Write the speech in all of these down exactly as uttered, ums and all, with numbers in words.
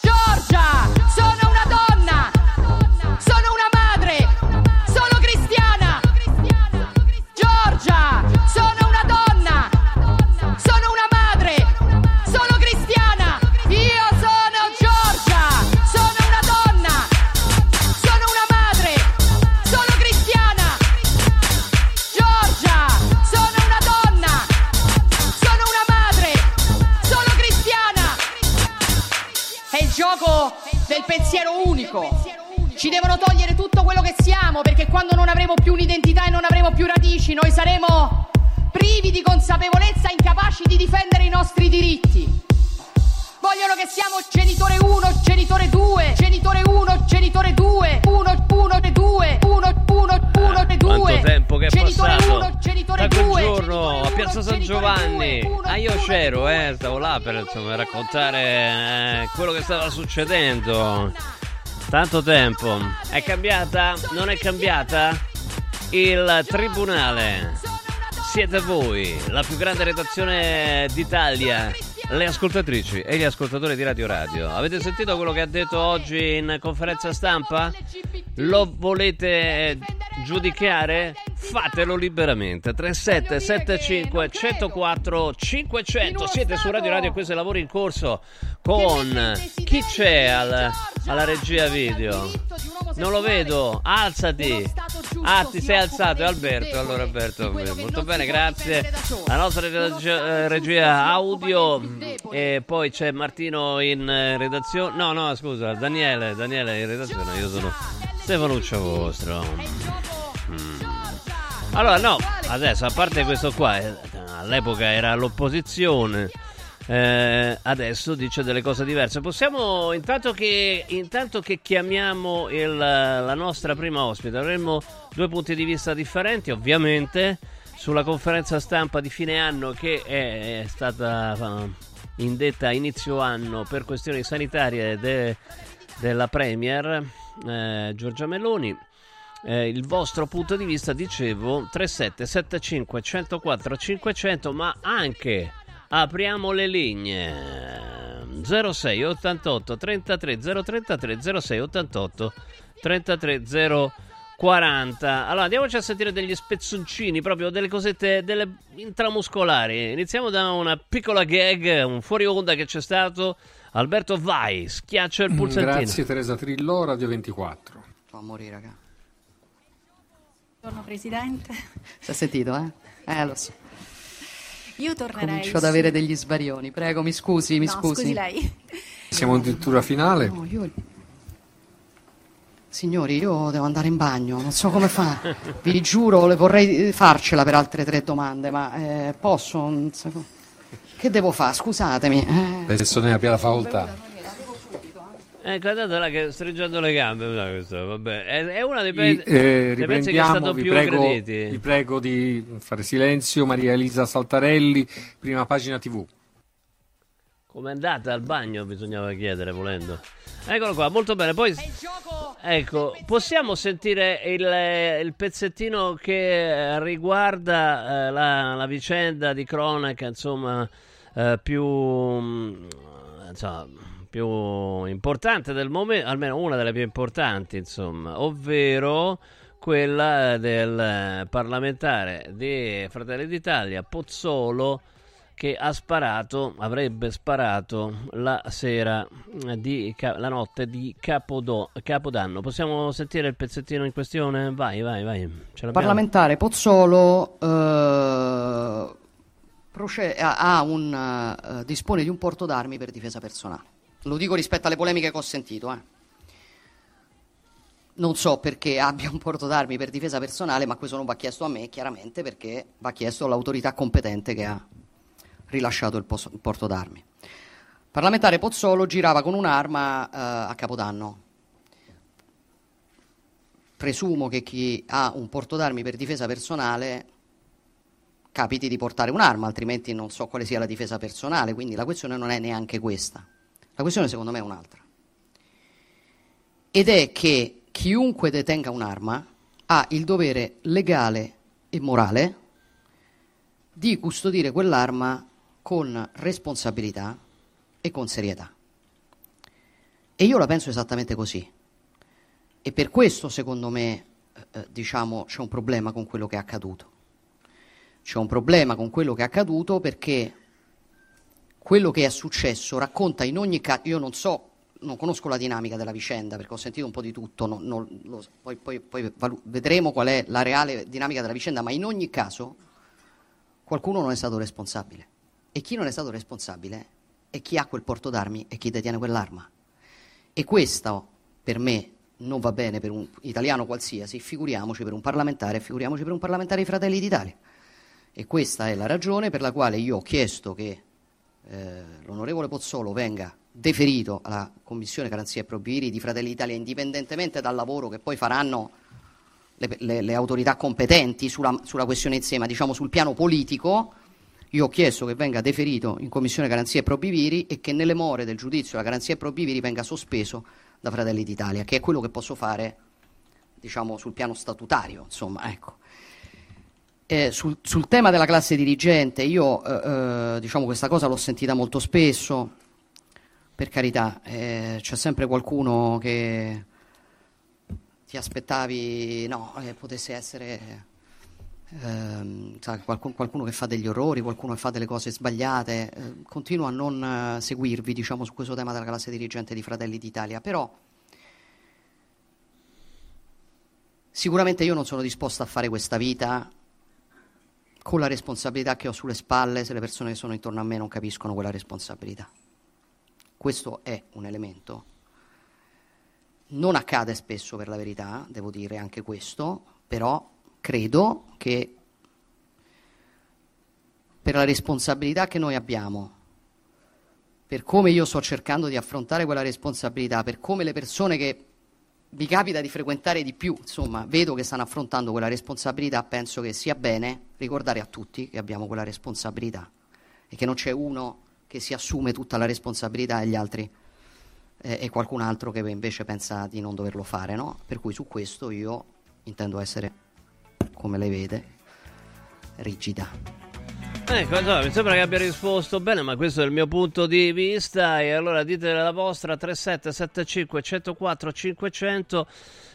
Giorgia, sono una donna, sono una madre, sono cristiana. Giorgia, sono una donna, sono una madre, sono cristiana. Io sono Giorgia, sono una donna, sono una madre, sono cristiana. Giorgia, sono una donna, sono una madre, sono cristiana. È il gioco del pensiero unico. Ci devono togliere tutto quello che siamo, perché quando non avremo più un'identità e non avremo più radici, noi saremo privi di consapevolezza, incapaci di difendere i nostri diritti. Vogliono che siamo genitore uno, genitore due, genitore uno, genitore due, uno, uno, due, uno, uno, uno, due. Quanto tempo che è genitore passato? uno, genitore Da quel due, giorno a Piazza San Giovanni. Ah, io c'ero, eh, stavo là per insomma raccontare eh, quello che stava succedendo. Tanto tempo. È cambiata? Non è cambiata? Il tribunale. Siete voi, la più grande redazione d'Italia. Le ascoltatrici e gli ascoltatori di Radio Radio, avete sentito quello che ha detto oggi in conferenza stampa? Lo volete giudicare? Fatelo liberamente. Tre sette sette cinque uno zero quattro cinque zero zero. Siete su Radio Radio, questo è Lavori in Corso con chi c'è al, alla regia video? Non lo vedo, alzati. Ah, ti sei alzato, è Alberto. Allora Alberto, molto bene, grazie. La nostra regia, regia audio, e poi c'è Martino in redazione. No, no, scusa, Daniele, Daniele in redazione, io sono Stefanuccio vostro. Mm. Allora no, adesso a parte questo qua, all'epoca era all'opposizione, eh, adesso dice delle cose diverse. Possiamo, intanto che, intanto che chiamiamo il, la nostra prima ospite, avremo due punti di vista differenti ovviamente sulla conferenza stampa di fine anno che è, è stata indetta a inizio anno per questioni sanitarie de, della Premier eh, Giorgia Meloni. Eh, il vostro punto di vista, dicevo, tre sette sette cinque uno zero quattro cinque zero zero, ma anche apriamo le linee zero sei ottantotto trentatré zero trentatré zero sei ottantotto trentatré zero quaranta. Allora andiamoci a sentire degli spezzoncini, proprio delle cosette, delle intramuscolari. Iniziamo da una piccola gag, un fuori onda che c'è stato. Alberto, vai, schiaccia il pulsantino. Grazie Teresa Trillo, Radio ventiquattro. Fa morire, raga. Buongiorno Presidente. Si è sentito, eh? Eh, lo so. Io tornerei... Comincio ad avere degli sbarioni. Prego, mi scusi, mi no, scusi. scusi lei. Siamo addirittura finale. No, io... Signori, io devo andare in bagno, non so come fa. Vi giuro, le vorrei farcela per altre tre domande, ma eh, posso? Un secondo... Che devo fare? Scusatemi. Eh... Adesso ne abbia la facoltà. Eh, guardate là che stringendo le gambe, no, questo, vabbè. È, è una dei, pe- eh, dei pezzi che è stato vi più prego, crediti. Vi prego di fare silenzio. Maria Elisa Saltarelli, prima pagina tivù. Com'è andata al bagno? Bisognava chiedere volendo. Eccolo qua, molto bene. Poi, ecco, possiamo sentire il, il pezzettino che riguarda eh, la, la vicenda di cronaca, insomma, eh, più insomma, più importante del momento, almeno una delle più importanti, insomma, ovvero quella del parlamentare di Fratelli d'Italia, Pozzolo, che ha sparato, avrebbe sparato la sera di la notte di Capodo, Capodanno. Possiamo sentire il pezzettino in questione? Vai, vai, vai. Ce parlamentare Pozzolo eh, proce- ha un eh, dispone di un porto d'armi per difesa personale. Lo dico rispetto alle polemiche che ho sentito, eh. Non so perché abbia un porto d'armi per difesa personale, ma questo non va chiesto a me, chiaramente, perché va chiesto all'autorità competente che ha rilasciato il, posto, il porto d'armi. Il parlamentare Pozzolo girava con un'arma eh, a Capodanno. Presumo che chi ha un porto d'armi per difesa personale capiti di portare un'arma, altrimenti non so quale sia la difesa personale, quindi la questione non è neanche questa. La questione secondo me è un'altra, ed è che chiunque detenga un'arma ha il dovere legale e morale di custodire quell'arma con responsabilità e con serietà. E io la penso esattamente così. E per questo, secondo me, eh, diciamo, c'è un problema con quello che è accaduto. C'è un problema con quello che è accaduto perché quello che è successo racconta in ogni caso, io non so, non conosco la dinamica della vicenda perché ho sentito un po' di tutto, non, non, lo, poi, poi, poi valu- vedremo qual è la reale dinamica della vicenda, ma in ogni caso qualcuno non è stato responsabile. E chi non è stato responsabile è chi ha quel porto d'armi e chi detiene quell'arma. E questo per me non va bene per un italiano qualsiasi, figuriamoci per un parlamentare, figuriamoci per un parlamentare dei Fratelli d'Italia. E questa è la ragione per la quale io ho chiesto che eh, l'onorevole Pozzolo venga deferito alla Commissione garanzie e Probi Viri di Fratelli d'Italia, indipendentemente dal lavoro che poi faranno le, le, le autorità competenti sulla, sulla questione insieme, diciamo sul piano politico. Io ho chiesto che venga deferito in Commissione garanzie e Probi Viri e che nelle more del giudizio la garanzia e Probi Viri venga sospeso da Fratelli d'Italia, che è quello che posso fare, diciamo, sul piano statutario, insomma, ecco. Eh, sul, sul tema della classe dirigente, io eh, eh, diciamo questa cosa l'ho sentita molto spesso. Per carità, eh, c'è sempre qualcuno che ti aspettavi, no, eh, potesse essere eh, sa, qualcun, qualcuno che fa degli orrori, qualcuno che fa delle cose sbagliate. Eh, continuo a non eh, seguirvi, diciamo, su questo tema della classe dirigente di Fratelli d'Italia, però sicuramente io non sono disposto a fare questa vita con la responsabilità che ho sulle spalle se le persone che sono intorno a me non capiscono quella responsabilità. Questo è un elemento. Non accade spesso, per la verità, devo dire anche questo, però credo che per la responsabilità che noi abbiamo, per come io sto cercando di affrontare quella responsabilità, per come le persone che mi capita di frequentare di più, insomma, vedo che stanno affrontando quella responsabilità, penso che sia bene ricordare a tutti che abbiamo quella responsabilità e che non c'è uno che si assume tutta la responsabilità e gli altri eh, e qualcun altro che invece pensa di non doverlo fare, no? Per cui su questo io intendo essere, come lei vede, rigida. Ecco, insomma, mi sembra che abbia risposto bene, ma questo è il mio punto di vista e allora dite la vostra. Tre sette sette cinque uno zero quattro cinque zero zero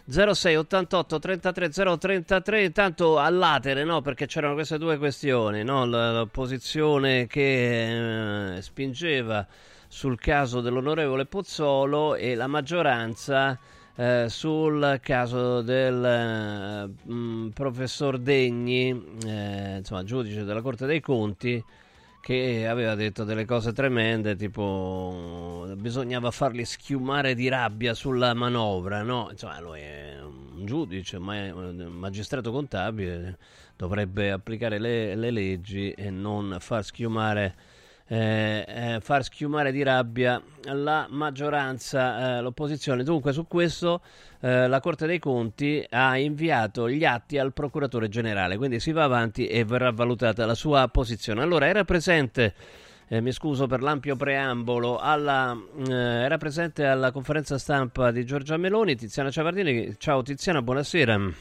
zero sei ottantotto trentatré zero trentatré. Intanto all'atere, no? Perché c'erano queste due questioni, no? L'opposizione che eh, spingeva sul caso dell'onorevole Pozzolo e la maggioranza eh, sul caso del eh, professor Degni, eh, insomma giudice della Corte dei Conti, che aveva detto delle cose tremende, tipo bisognava farli schiumare di rabbia sulla manovra, no? Insomma, lui è un giudice, ma è un magistrato contabile, dovrebbe applicare le, le leggi e non far schiumare, eh, eh, far schiumare di rabbia la maggioranza, eh, l'opposizione. Dunque su questo eh, la Corte dei Conti ha inviato gli atti al Procuratore Generale, quindi si va avanti e verrà valutata la sua posizione. Allora era presente, eh, mi scuso per l'ampio preambolo, alla, eh, era presente alla conferenza stampa di Giorgia Meloni Tiziana Ciavardini. Ciao Tiziana, buonasera.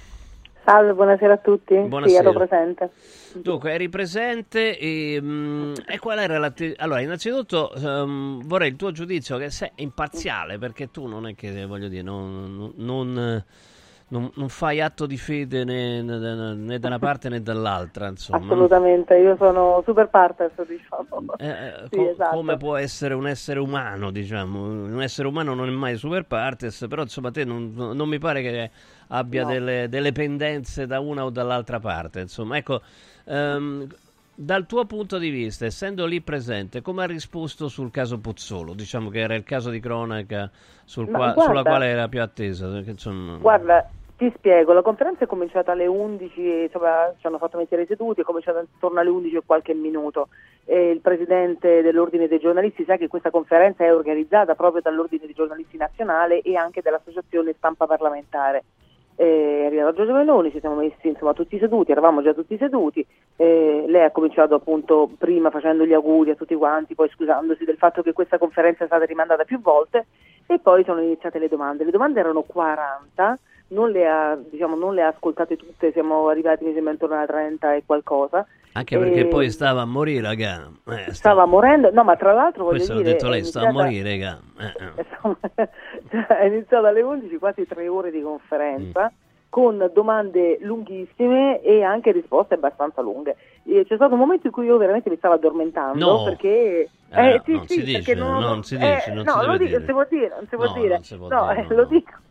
Salve, buonasera a tutti. Buonasera. Sì, ero presente. Dunque, eri presente e, mh, e qual era la te- Allora, innanzitutto um, vorrei il tuo giudizio, che sei imparziale, perché tu non è che, voglio dire, non, non, non, non fai atto di fede né, né, né da una parte né dall'altra, insomma. Assolutamente, io sono super partner, diciamo. Eh, sì, com- esatto. Come può essere un essere umano, diciamo. Un essere umano non è mai super partner, però insomma te non, non mi pare che abbia no. delle, delle pendenze da una o dall'altra parte, insomma, ecco. Um, dal tuo punto di vista, essendo lì presente, come ha risposto sul caso Pozzolo? Diciamo che era il caso di cronaca sul qua- guarda, sulla quale era più attesa. Perché, insomma... Guarda, ti spiego, la conferenza è cominciata alle undici, insomma, ci hanno fatto mettere i seduti, è cominciata intorno alle undici e qualche minuto. E il presidente dell'Ordine dei giornalisti sa che questa conferenza è organizzata proprio dall'Ordine dei giornalisti nazionale e anche dall'Associazione Stampa Parlamentare. Eh, è arrivata Giorgia Meloni, ci siamo messi insomma tutti seduti, eravamo già tutti seduti, eh, lei ha cominciato appunto prima facendo gli auguri a tutti quanti, poi scusandosi del fatto che questa conferenza è stata rimandata più volte e poi sono iniziate le domande. Le domande erano quaranta, non le ha, diciamo, non le ha ascoltate tutte, siamo arrivati mi sembra intorno alla trenta e qualcosa. Anche perché e... poi stava a morire, raga. Eh, stava... stava morendo, no, ma tra l'altro voglio questo dire... Questo l'ho detto lei, iniziata... stava a morire, raga. Eh, eh. Cioè, è iniziato alle undici, quasi tre ore di conferenza, mm. con domande lunghissime e anche risposte abbastanza lunghe. E c'è stato un momento in cui io veramente mi stavo addormentando, no. perché... Eh, eh, sì, non, sì, si perché dice, non... non si dice, eh, non no, si deve dire. No, non si può dire, non si può no, dire. Non si può no, dire, eh, no, lo dico. No.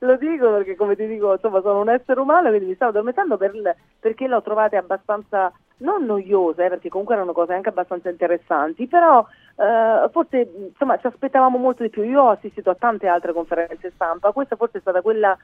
Lo dico perché, come ti dico, insomma, sono un essere umano, quindi mi stavo addormentando per, perché l'ho trovate abbastanza non noiose, eh, perché comunque erano cose anche abbastanza interessanti, però eh, forse insomma ci aspettavamo molto di più. Io ho assistito a tante altre conferenze stampa, questa forse è stata quella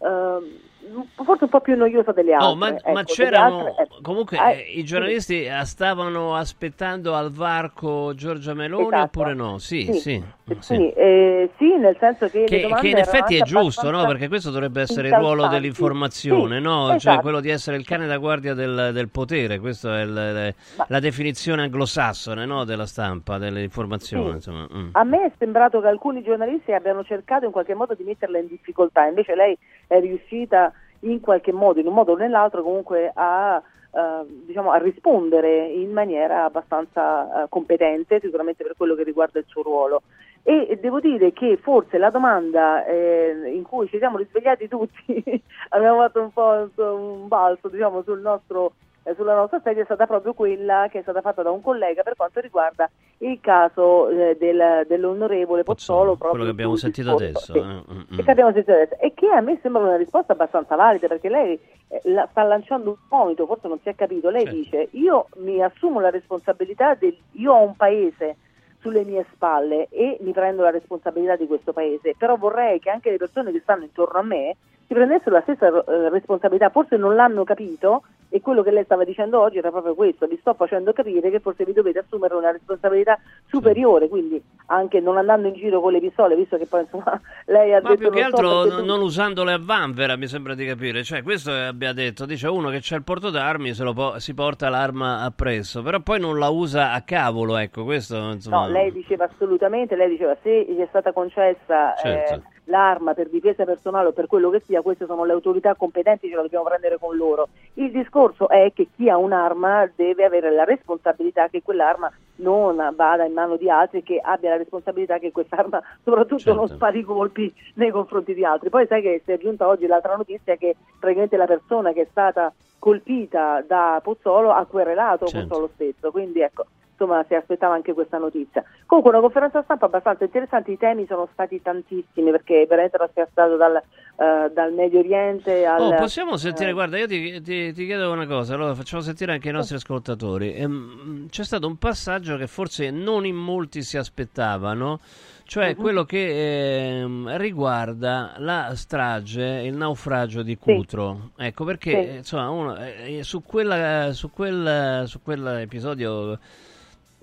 Uh, forse un po' più noiosa delle altre. Oh, ma, ecco, ma c'erano altre, ecco. Comunque ah, eh, i giornalisti sì. stavano aspettando al varco Giorgia Meloni, esatto. oppure no? Sì, sì, sì. Sì. Sì. Eh, sì, nel senso che, che, che in effetti è giusto, no? Perché questo dovrebbe essere il ruolo dell'informazione, sì, no? Esatto. Cioè quello di essere il cane da guardia del, del potere. Questa è il, le, ma... la definizione anglosassone, no? Della stampa, dell'informazione. Sì. Insomma. Mm. A me è sembrato che alcuni giornalisti abbiano cercato in qualche modo di metterla in difficoltà, invece lei è riuscita in qualche modo, in un modo o nell'altro, comunque a eh, diciamo a rispondere in maniera abbastanza eh, competente, sicuramente per quello che riguarda il suo ruolo. E, e devo dire che forse la domanda eh, in cui ci siamo risvegliati tutti, abbiamo fatto un po' un balzo, diciamo, sul nostro eh, sulla nostra sedia, è stata proprio quella che è stata fatta da un collega per quanto riguarda il caso eh, del, dell'onorevole Pozzolo, Pozzolo proprio quello che abbiamo sentito adesso, sì. mm-hmm. e che abbiamo sentito adesso e che a me sembra una risposta abbastanza valida, perché lei eh, la, sta lanciando un vomito, forse non si è capito. Lei certo. dice: io mi assumo la responsabilità del, io ho un paese sulle mie spalle e mi prendo la responsabilità di questo paese, però vorrei che anche le persone che stanno intorno a me si prendessero la stessa eh, responsabilità. Forse non l'hanno capito, e quello che lei stava dicendo oggi era proprio questo: vi sto facendo capire che forse vi dovete assumere una responsabilità superiore, quindi anche non andando in giro con le pistole, visto che poi insomma lei ha ma detto ma più che altro so, n- tu... non usandole a vanvera, mi sembra di capire, cioè questo abbia detto, dice uno che c'è il porto d'armi se lo po- si porta l'arma appresso, però poi non la usa a cavolo, ecco questo insomma... No, lei diceva assolutamente, lei diceva se gli è stata concessa certo. eh, l'arma per difesa personale o per quello che sia, queste sono le autorità competenti, ce la dobbiamo prendere con loro. Il discorso è che chi ha un'arma deve avere la responsabilità che quell'arma non vada in mano di altri, che abbia la responsabilità che quest'arma soprattutto certo. non spari colpi nei confronti di altri. Poi sai che si è giunta oggi l'altra notizia che praticamente la persona che è stata colpita da Pozzolo ha querelato certo. Pozzolo stesso, quindi ecco, insomma si aspettava anche questa notizia. Comunque una conferenza stampa abbastanza interessante, i temi sono stati tantissimi perché veramente era schiacciato dal, uh, dal Medio Oriente al... Oh, possiamo sentire, eh... guarda io ti, ti, ti chiedo una cosa, allora facciamo sentire anche i nostri ascoltatori. Ehm, c'è stato un passaggio che forse non in molti si aspettavano, cioè uh-huh. quello che eh, riguarda la strage, il naufragio di Cutro. Sì. Ecco perché sì. insomma uno, eh, su quella su quel su quell'episodio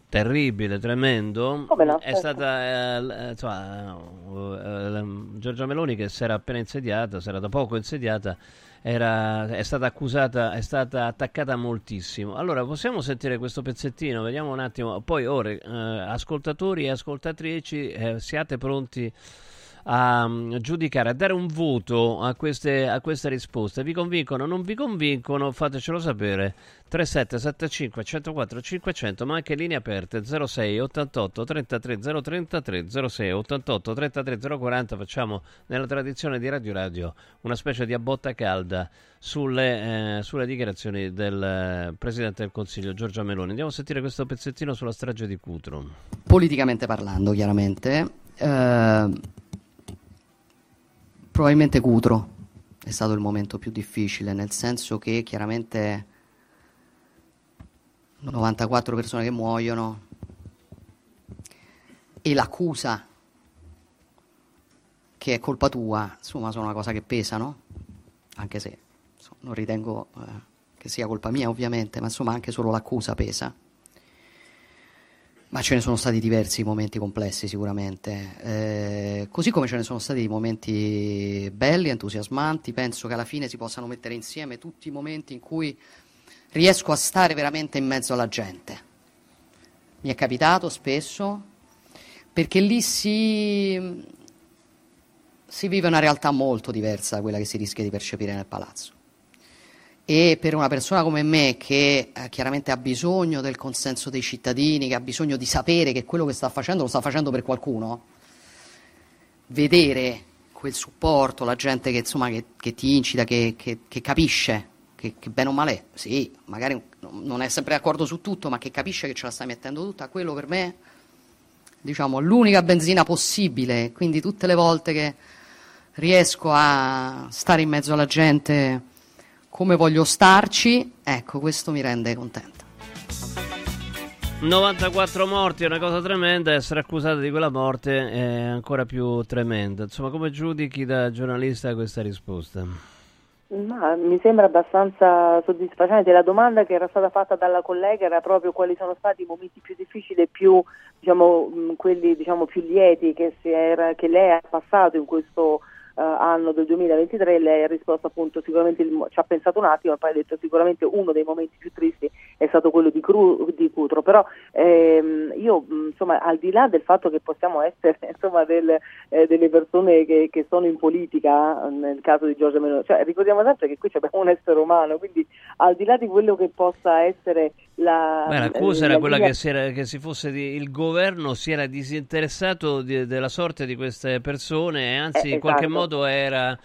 terribile, tremendo, come no, è certo. stata eh, insomma, eh, Giorgia Meloni, che si era appena insediata, si era da poco insediata, era, è stata accusata, è stata attaccata moltissimo. Allora possiamo sentire questo pezzettino, vediamo un attimo, poi ora eh, ascoltatori e ascoltatrici eh, siate pronti a giudicare, a dare un voto a queste, a queste risposte. Vi convincono, non vi convincono? Fatecelo sapere. tre sette sette cinque uno zero quattro cinque zero zero, ma anche linee aperte zero sei ottantotto trentatré zero trentatré, zero sei ottantotto trentatré zero quaranta. Facciamo nella tradizione di Radio Radio una specie di a botta calda sulle, eh, sulle dichiarazioni del Presidente del Consiglio Giorgia Meloni. Andiamo a sentire questo pezzettino sulla strage di Cutro. Politicamente parlando, chiaramente eh... probabilmente Cutro è stato il momento più difficile, nel senso che chiaramente novantaquattro persone che muoiono e l'accusa che è colpa tua, insomma sono una cosa che pesano, anche se insomma, non ritengo eh, che sia colpa mia ovviamente, ma insomma anche solo l'accusa pesa. Ma ce ne sono stati diversi momenti complessi sicuramente, eh, così come ce ne sono stati momenti belli, entusiasmanti. Penso che alla fine si possano mettere insieme tutti i momenti in cui riesco a stare veramente in mezzo alla gente. Mi è capitato spesso, perché lì si, si vive una realtà molto diversa da quella che si rischia di percepire nel palazzo. E per una persona come me, che eh, chiaramente ha bisogno del consenso dei cittadini, che ha bisogno di sapere che quello che sta facendo lo sta facendo per qualcuno, vedere quel supporto, la gente che, insomma, che, che ti incita, che, che, che capisce, che, che bene o male, sì, magari non è sempre d'accordo su tutto, ma che capisce che ce la stai mettendo tutta, quello per me, diciamo, è l'unica benzina possibile. Quindi tutte le volte che riesco a stare in mezzo alla gente come voglio starci, ecco, questo mi rende contenta. novantaquattro morti è una cosa tremenda, essere accusata di quella morte è ancora più tremenda. Insomma, come giudichi da giornalista questa risposta? Ma mi sembra abbastanza soddisfacente. La domanda che era stata fatta dalla collega era proprio quali sono stati i momenti più difficili e più, diciamo, quelli, diciamo, più lieti che, si era, che lei ha passato in questo Uh, anno del duemilaventitré. Lei ha risposto appunto sicuramente, il, ci ha pensato un attimo e poi ha detto sicuramente uno dei momenti più tristi è stato quello di, Cru, di Cutro, però ehm, io insomma, al di là del fatto che possiamo essere insomma del, eh, delle persone che, che sono in politica, nel caso di Giorgia Meloni, cioè, ricordiamo sempre che qui abbiamo un essere umano, quindi al di là di quello che possa essere la... Beh, l'accusa eh, era la quella linea... che, si era, che si fosse di, il governo si era disinteressato di, della sorte di queste persone e anzi eh, in qualche esatto. modo Era,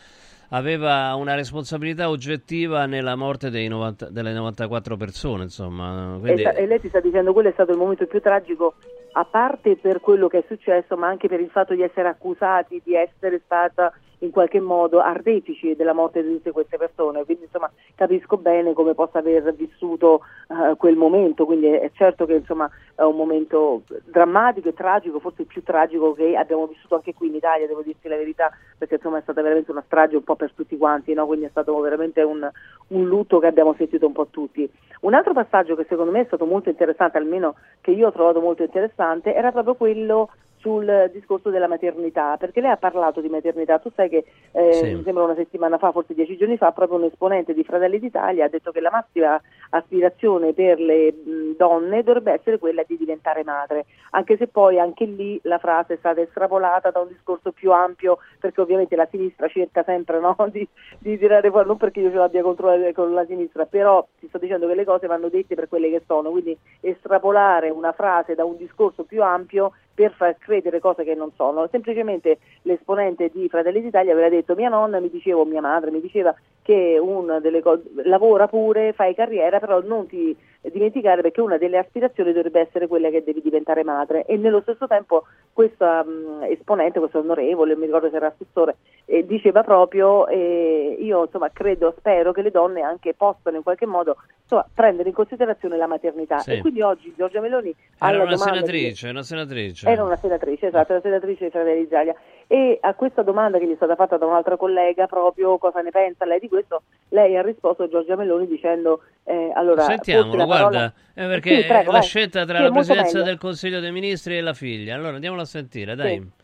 aveva una responsabilità oggettiva nella morte dei novanta, delle novantaquattro persone, insomma. Quindi... e, e lei ti sta dicendo quello è stato il momento più tragico, a parte per quello che è successo, ma anche per il fatto di essere accusati di essere stata in qualche modo artefici della morte di tutte queste persone, quindi insomma capisco bene come possa aver vissuto uh, quel momento, quindi è certo che insomma è un momento drammatico e tragico, forse il più tragico che abbiamo vissuto anche qui in Italia, devo dirti la verità, perché insomma è stata veramente una strage un po' per tutti quanti, no? Quindi è stato veramente un, un lutto che abbiamo sentito un po' tutti. Un altro passaggio che secondo me è stato molto interessante, almeno che io ho trovato molto interessante, era proprio quello sul discorso della maternità, perché lei ha parlato di maternità. Tu sai che eh, sì. mi sembra una settimana fa, forse dieci giorni fa, proprio un esponente di Fratelli d'Italia ha detto che la massima aspirazione per le mh, donne dovrebbe essere quella di diventare madre, anche se poi anche lì la frase è stata estrapolata da un discorso più ampio, perché ovviamente la sinistra cerca sempre, no? di, di tirare fuori, non perché io ce l'abbia contro la, con la sinistra, però ti sto dicendo che le cose vanno dette per quelle che sono, quindi estrapolare una frase da un discorso più ampio per far credere cose che non sono. Semplicemente l'esponente di Fratelli d'Italia aveva detto: mia nonna mi diceva, mia madre mi diceva che una delle cose, lavora pure, fai carriera, però non ti dimenticare, perché una delle aspirazioni dovrebbe essere quella che devi diventare madre. E nello stesso tempo questa um, esponente, questo onorevole, mi ricordo se era assessore, eh, diceva proprio eh, io insomma credo, spero che le donne anche possano in qualche modo insomma prendere in considerazione la maternità. Sì. E quindi oggi Giorgia Meloni era una senatrice, di... una senatrice era una senatrice, esatto, una senatrice di Fratelli d'Italia, e a questa domanda che gli è stata fatta da un'altra collega, proprio cosa ne pensa lei di questo, lei ha risposto a Giorgia Meloni dicendo eh, allora sentiamolo, guarda, è perché sì, prego, la vai. scelta tra sì, la presidenza del Consiglio dei Ministri e la figlia, allora andiamola a sentire, dai. Sì.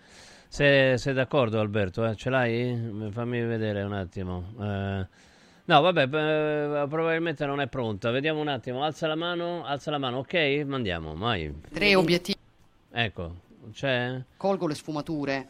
Se sei d'accordo Alberto, eh? Ce l'hai? Fammi vedere un attimo. Eh, no, vabbè, eh, probabilmente non è pronta, vediamo un attimo, alza la mano, alza la mano, ok? Mandiamo, vai. Tre obiettivi. Ecco, c'è? Colgo le sfumature.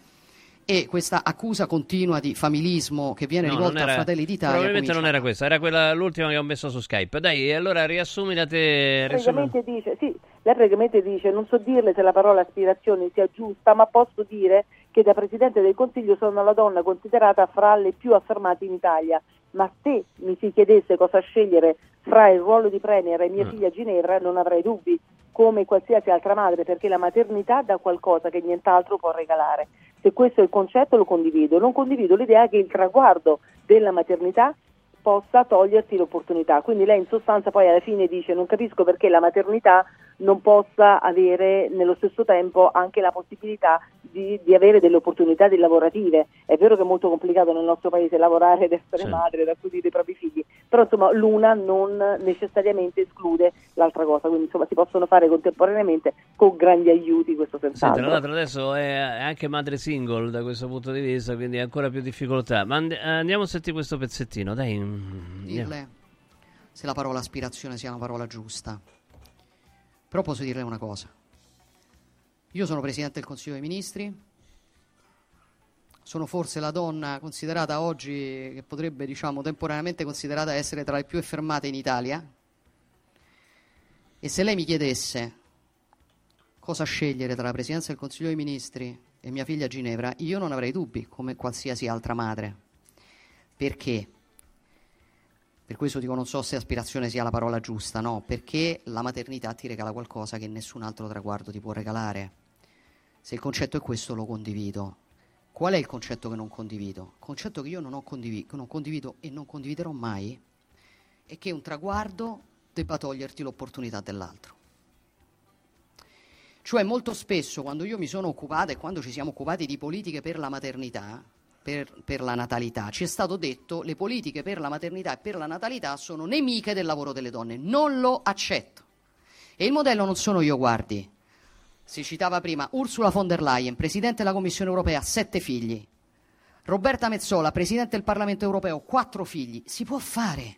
E questa accusa continua di familismo che viene no, rivolta era, a Fratelli d'Italia. Probabilmente comincia... non era questa, era quella l'ultima che ho messo su Skype. Dai, allora riassumi da te. Riassumi... Praticamente dice, sì, lei praticamente dice: non so dirle se la parola aspirazione sia giusta, ma posso dire che da Presidente del Consiglio sono la donna considerata fra le più affermate in Italia. Ma se mi si chiedesse cosa scegliere fra il ruolo di Premier e mia mm. figlia Ginevra, non avrei dubbi, come qualsiasi altra madre, perché la maternità dà qualcosa che nient'altro può regalare. Se questo è il concetto, lo condivido. Non condivido l'idea che il traguardo della maternità possa toglierti l'opportunità. Quindi lei in sostanza poi alla fine dice: non capisco perché la maternità non possa avere nello stesso tempo anche la possibilità di, di avere delle opportunità di lavorative. È vero che è molto complicato nel nostro paese lavorare ed essere sì. madre, ed accudire i propri figli, però insomma l'una non necessariamente esclude l'altra cosa, quindi insomma si possono fare contemporaneamente con grandi aiuti, questo senz'altro. Sì, tra l'altro adesso è anche madre single da questo punto di vista, quindi è ancora più difficoltà, ma and- andiamo a sentire questo pezzettino, dai. Dirle se la parola aspirazione sia una parola giusta. Però posso dirle una cosa. Io sono Presidente del Consiglio dei Ministri, sono forse la donna considerata oggi, che potrebbe diciamo temporaneamente considerata essere tra le più affermate in Italia, e se lei mi chiedesse cosa scegliere tra la Presidenza del Consiglio dei Ministri e mia figlia Ginevra, io non avrei dubbi, come qualsiasi altra madre. Perché? Per questo dico, non so se aspirazione sia la parola giusta, no, perché la maternità ti regala qualcosa che nessun altro traguardo ti può regalare. Se il concetto è questo, lo condivido. Qual è il concetto che non condivido? Il concetto che io non ho condivido, non condivido e non condividerò mai è che un traguardo debba toglierti l'opportunità dell'altro. Cioè, molto spesso quando io mi sono occupata e quando ci siamo occupati di politiche per la maternità, per, per la natalità, ci è stato detto: le politiche per la maternità e per la natalità sono nemiche del lavoro delle donne. Non lo accetto. E il modello non sono io, guardi. Si citava prima Ursula von der Leyen, Presidente della Commissione Europea, sette figli. Roberta Metsola, Presidente del Parlamento Europeo, quattro figli. Si può fare,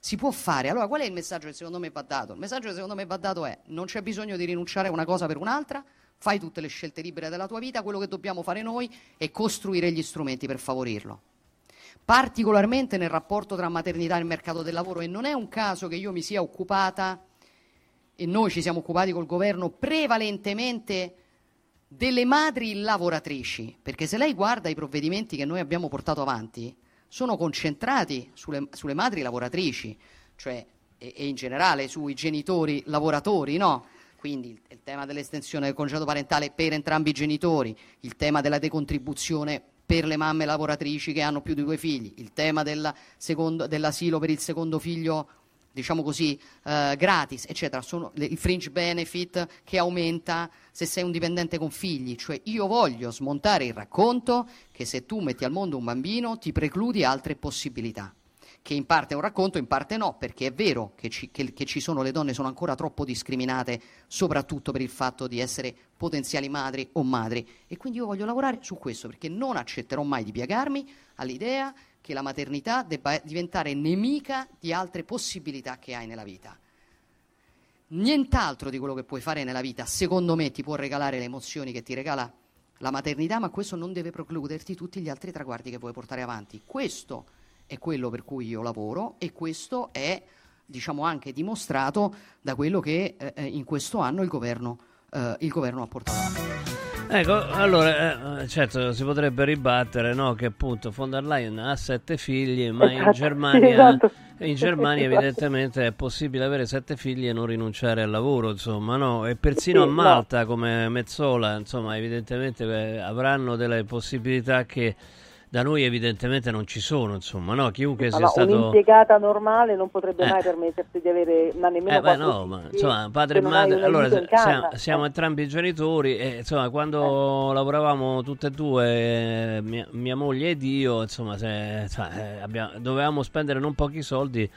si può fare. Allora qual è il messaggio che secondo me va dato? Il messaggio che secondo me va dato è: non c'è bisogno di rinunciare a una cosa per un'altra, fai tutte le scelte libere della tua vita, quello che dobbiamo fare noi è costruire gli strumenti per favorirlo. Particolarmente nel rapporto tra maternità e mercato del lavoro, e non è un caso che io mi sia occupata, e noi ci siamo occupati col governo prevalentemente delle madri lavoratrici, perché se lei guarda i provvedimenti che noi abbiamo portato avanti sono concentrati sulle, sulle madri lavoratrici, cioè e, e in generale sui genitori lavoratori, no? Quindi il, il tema dell'estensione del congedo parentale per entrambi i genitori, il tema della decontribuzione per le mamme lavoratrici che hanno più di due figli, il tema della secondo, dell'asilo per il secondo figlio, diciamo così, eh, gratis, eccetera. Sono le, il fringe benefit che aumenta se sei un dipendente con figli. Cioè, io voglio smontare il racconto che se tu metti al mondo un bambino ti precludi altre possibilità, che in parte è un racconto, in parte no, perché è vero che ci, che, che ci sono, le donne sono ancora troppo discriminate, soprattutto per il fatto di essere potenziali madri o madri, e quindi io voglio lavorare su questo, perché non accetterò mai di piegarmi all'idea che la maternità debba diventare nemica di altre possibilità che hai nella vita. Nient'altro di quello che puoi fare nella vita, secondo me, ti può regalare le emozioni che ti regala la maternità, ma questo non deve precluderti tutti gli altri traguardi che puoi portare avanti. Questo è quello per cui io lavoro, e questo è, diciamo, anche dimostrato da quello che eh, in questo anno il governo, eh, il governo ha portato avanti. Ecco, allora, eh, certo, si potrebbe ribattere, no, che appunto von der Leyen ha sette figli, ma esatto, in Germania, sì, esatto. in Germania sì, evidentemente esatto. È possibile avere sette figli e non rinunciare al lavoro, insomma, no? E persino sì, a Malta, no, come Metsola, insomma, evidentemente beh, avranno delle possibilità che da noi evidentemente non ci sono, insomma, no? Chiunque allora, sia stato... un'impiegata normale non potrebbe eh. mai permettersi di avere, ma nemmeno eh, beh, no, ma insomma, padre e madre, allora siamo, siamo entrambi genitori e insomma, quando eh. lavoravamo tutte e due, mia, mia moglie ed io, insomma, se, cioè, abbiamo, dovevamo spendere non pochi soldi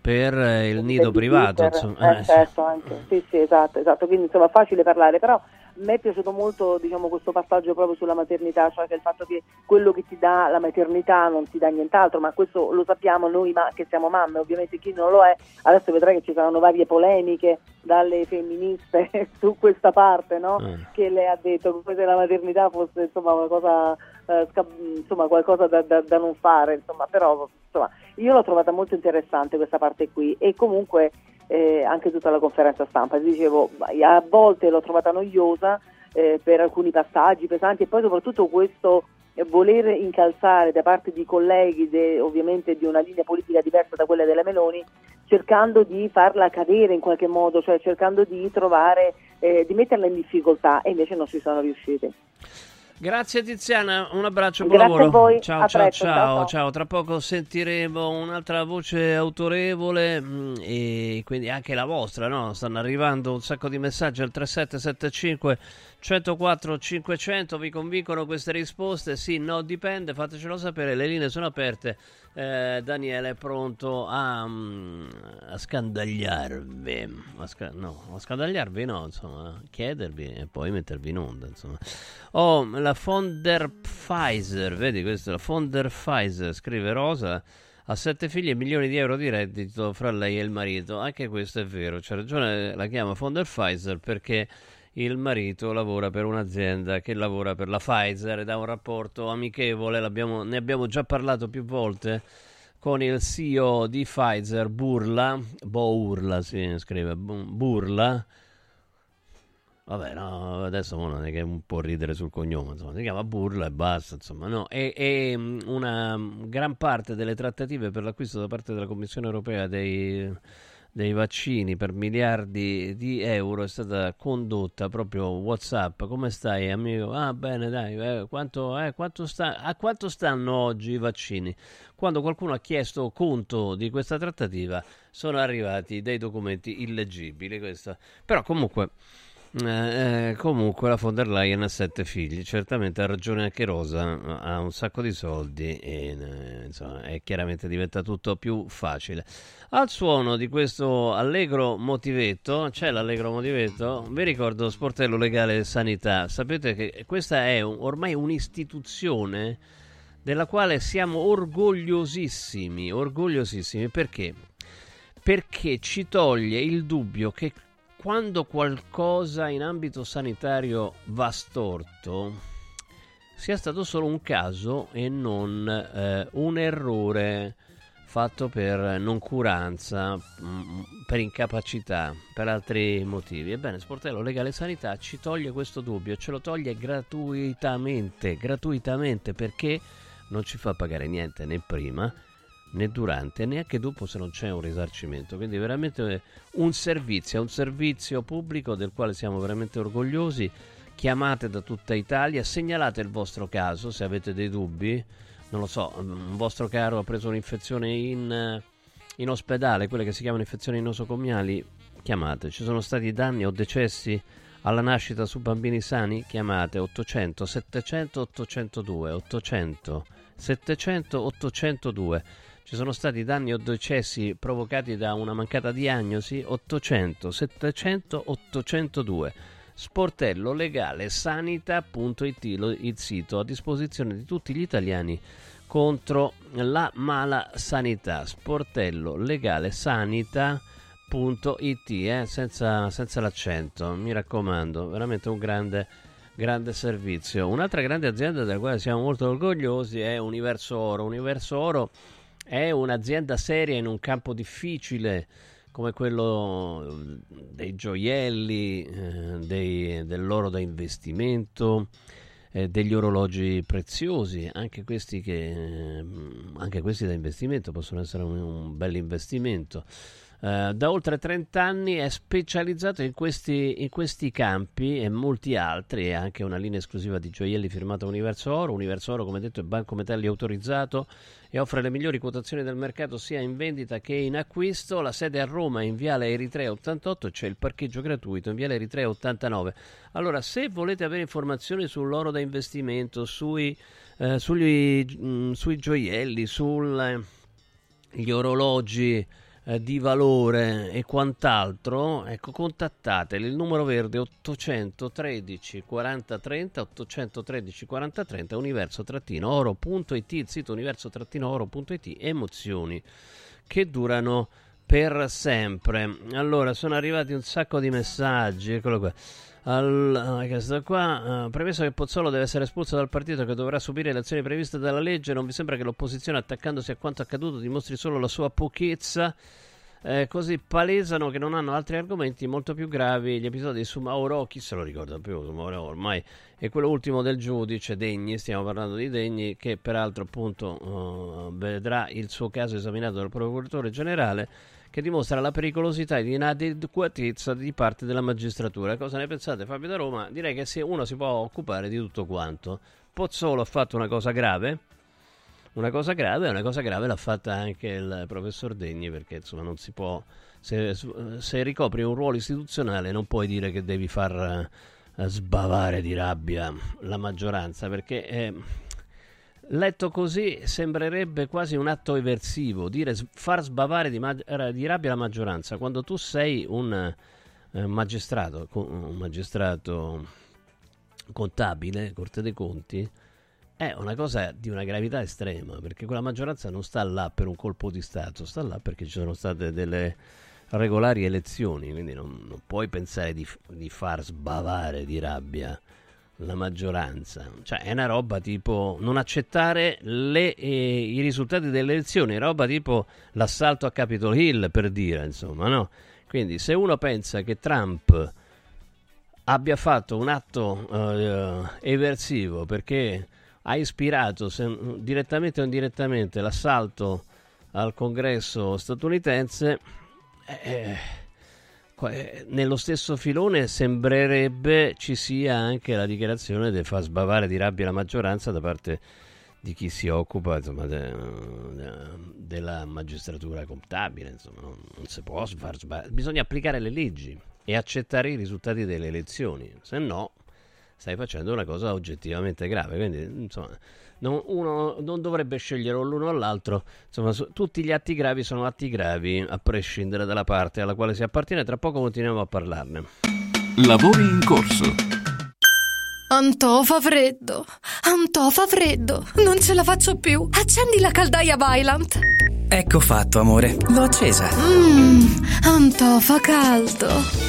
per il e nido privato, per, insomma. Eh, eh, certo, anche. Sì, sì, esatto, esatto, quindi insomma, facile parlare, però mi è piaciuto molto, diciamo, questo passaggio proprio sulla maternità, cioè che il fatto che quello che ti dà la maternità non ti dà nient'altro, ma questo lo sappiamo noi ma- che siamo mamme, ovviamente chi non lo è, adesso vedrai che ci saranno varie polemiche dalle femministe su questa parte, no? Mm. Che le ha detto come se la maternità fosse, insomma, una cosa eh, sca- insomma qualcosa da, da, da non fare, insomma, però insomma, io l'ho trovata molto interessante questa parte qui, e comunque Eh, anche tutta la conferenza stampa, dicevo, a volte l'ho trovata noiosa eh, per alcuni passaggi pesanti, e poi soprattutto questo eh, voler incalzare da parte di colleghi de, ovviamente di una linea politica diversa da quella della Meloni, cercando di farla cadere in qualche modo, cioè cercando di trovare, eh, di metterla in difficoltà, e invece non ci sono riusciti. Grazie Tiziana, un abbraccio, buon Grazie lavoro. A voi. Ciao, ciao, presto, ciao, ciao, ciao. Tra poco sentiremo un'altra voce autorevole, e quindi anche la vostra, no? Stanno arrivando un sacco di messaggi al tre sette sette cinque, uno zero quattro cinque zero zero. Vi convincono queste risposte? Sì, no, dipende, fatecelo sapere. Le linee sono aperte. Eh, Daniele è pronto a, a scandagliarvi, a sca- no, a scandagliarvi no, insomma, a chiedervi e poi mettervi in onda, insomma. Oh, la von der Pfizer, vedi questo, la von der Pfizer, scrive Rosa, ha sette figli e milioni di euro di reddito fra lei e il marito. Anche questo è vero, c'è ragione, la chiama von der Pfizer perché il marito lavora per un'azienda che lavora per la Pfizer ed ha un rapporto amichevole, l'abbiamo, ne abbiamo già parlato più volte, con il C E O di Pfizer, Burla, Bourla si scrive, Burla, vabbè no, adesso non è che un po' ridere sul cognome, insomma, si chiama Burla e basta, insomma, no, e, e una gran parte delle trattative per l'acquisto da parte della Commissione Europea dei... dei vaccini per miliardi di euro è stata condotta proprio WhatsApp. Come stai, amico? Ah, bene, dai. Eh, quanto, eh, quanto sta, a quanto stanno oggi i vaccini? Quando qualcuno ha chiesto conto di questa trattativa, sono arrivati dei documenti illeggibili. Questa. Però comunque, eh, comunque la von der Leyen ha sette figli. Certamente ha ragione anche Rosa. Ha un sacco di soldi e eh, insomma, è chiaramente diventa tutto più facile. Al suono di questo allegro motivetto, c'è l'allegro motivetto, vi ricordo Sportello Legale Sanità. Sapete che questa è un, ormai un'istituzione della quale siamo orgogliosissimi, orgogliosissimi perché? Perché ci toglie il dubbio che quando qualcosa in ambito sanitario va storto sia stato solo un caso e non eh, un errore fatto per noncuranza, per incapacità, per altri motivi. Ebbene, Sportello Legale Sanità ci toglie questo dubbio, ce lo toglie gratuitamente, gratuitamente perché non ci fa pagare niente né prima, né durante, né anche dopo se non c'è un risarcimento. Quindi veramente un servizio, è un servizio pubblico del quale siamo veramente orgogliosi. Chiamate da tutta Italia, segnalate il vostro caso se avete dei dubbi. Non lo so, un vostro caro ha preso un'infezione in, in ospedale, quelle che si chiamano infezioni nosocomiali, chiamate. Ci sono stati danni o decessi alla nascita su bambini sani? Chiamate ottocento settecento ottocentodue, ottocento settecento ottocentodue. Ci sono stati danni o decessi provocati da una mancata diagnosi? ottocento settecento ottocentodue. sportello legale sanità punto it, il sito a disposizione di tutti gli italiani contro la mala sanità. sportello legale sanità punto it, eh, senza, senza l'accento, mi raccomando, veramente un grande, grande servizio. Un'altra grande azienda della quale siamo molto orgogliosi è Universo Oro. Universo Oro è un'azienda seria in un campo difficile come quello dei gioielli, eh, dei, dell'oro da investimento, eh, degli orologi preziosi, anche questi, che, eh, anche questi da investimento possono essere un, un bel investimento. Eh, da oltre trenta anni è specializzato in questi, in questi campi e molti altri, e anche una linea esclusiva di gioielli firmata Universo Oro. Universo Oro, come detto, è banco metalli autorizzato e offre le migliori quotazioni del mercato sia in vendita che in acquisto. La sede a Roma in Viale Eritrea ottantotto, c'è il parcheggio gratuito in Viale Eritrea ottantanove. Allora, se volete avere informazioni sull'oro da investimento, sui, eh, sugli, mh, sui gioielli, sugli orologi eh, di valore e quant'altro, ecco, contattateli. Il numero verde ottocentotredici quaranta trenta, ottocentotredici quaranta trenta, universo oro punto it, il sito universo oro punto it. Emozioni che durano per sempre. Allora, sono arrivati un sacco di messaggi, eccolo qua. Allora, questo qua, uh, premesso che Pozzolo deve essere espulso dal partito che dovrà subire le azioni previste dalla legge, non vi sembra che l'opposizione, attaccandosi a quanto accaduto, dimostri solo la sua pochezza? Eh, così palesano che non hanno altri argomenti molto più gravi. Gli episodi di Sumaoro, chi se lo ricorda più Sumaoro ormai, e quello ultimo del giudice Degni, stiamo parlando di Degni, che peraltro appunto uh, vedrà il suo caso esaminato dal Procuratore Generale, che dimostra la pericolosità e l'inadeguatezza di parte della magistratura. Cosa ne pensate, Fabio da Roma? Direi che sì, uno si può occupare di tutto quanto. Pozzolo ha fatto una cosa grave, Una cosa grave, una cosa grave l'ha fatta anche il professor Degni, perché insomma non si può, se, se ricopri un ruolo istituzionale non puoi dire che devi far sbavare di rabbia la maggioranza, perché eh, letto così sembrerebbe quasi un atto eversivo, dire far sbavare di, ma- di rabbia la maggioranza, quando tu sei un eh, magistrato, un magistrato contabile, Corte dei Conti. È una cosa di una gravità estrema, perché quella maggioranza non sta là per un colpo di Stato, sta là perché ci sono state delle regolari elezioni, quindi non, non puoi pensare di, di far sbavare di rabbia la maggioranza. Cioè è una roba tipo non accettare le, eh, i risultati delle elezioni, roba tipo l'assalto a Capitol Hill, per dire, insomma, no? Quindi se uno pensa che Trump abbia fatto un atto eh, eversivo perché ha ispirato, se, direttamente o indirettamente, l'assalto al Congresso statunitense, eh, nello stesso filone sembrerebbe ci sia anche la dichiarazione di far sbavare di rabbia la maggioranza da parte di chi si occupa, insomma, de, de, della magistratura contabile. Insomma, non, non si può far sbavare, bisogna applicare le leggi e accettare i risultati delle elezioni, se no stai facendo una cosa oggettivamente grave. Quindi, insomma, non, uno non dovrebbe scegliere l'uno all'altro. Insomma, su, tutti gli atti gravi sono atti gravi, a prescindere dalla parte alla quale si appartiene. Tra poco continuiamo a parlarne. Lavori in corso. Antò fa freddo, Antò fa freddo, non ce la faccio più. Accendi la caldaia Vaillant. Ecco fatto, amore, l'ho accesa. Mmm, Antò fa caldo.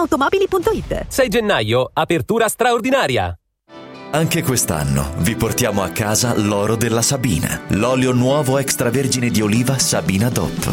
Automobili.it. sei gennaio, apertura straordinaria. Anche quest'anno vi portiamo a casa l'oro della Sabina, l'olio nuovo extravergine di oliva Sabina Dop.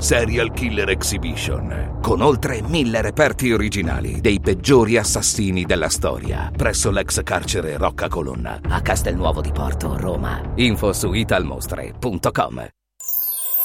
Serial Killer Exhibition, con oltre mille reperti originali dei peggiori assassini della storia, presso l'ex carcere Rocca Colonna a Castelnuovo di Porto, Roma. Info su italmostre punto com.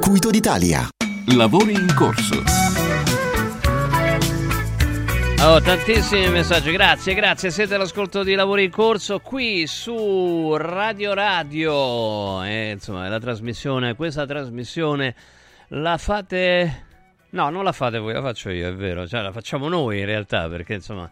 Circuito d'Italia. Lavori in corso. Oh, tantissimi messaggi, grazie, grazie. Siete all'ascolto di Lavori in corso qui su Radio Radio. Eh, insomma, la trasmissione, questa trasmissione la fate. No, non la fate voi, la faccio io, è vero. Cioè, la facciamo noi in realtà, perché insomma.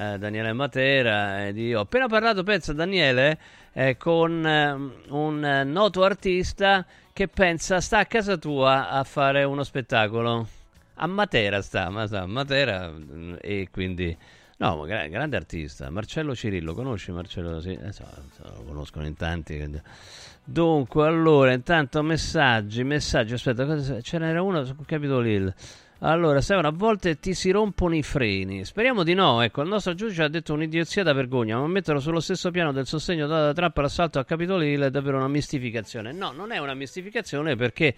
Eh, Daniele Matera ed io. Ho appena parlato, pensa Daniele, eh, con eh, un noto artista che pensa sta a casa tua a fare uno spettacolo. A Matera sta, ma sta a Matera e quindi... No, gra- grande artista. Marcello Cirillo, conosci Marcello? Sì, eh, so, so, lo conoscono in tanti. Dunque, allora, intanto messaggi, messaggi. Aspetta, cosa... ce n'era uno su Capitol Hill. Allora, Stefano, a volte ti si rompono i freni. Speriamo di no, ecco, il nostro giudice ha detto un'idiozia da vergogna, ma metterlo sullo stesso piano del sostegno dato da Trump all'assalto a Capitol Hill è davvero una mistificazione. No, non è una mistificazione perché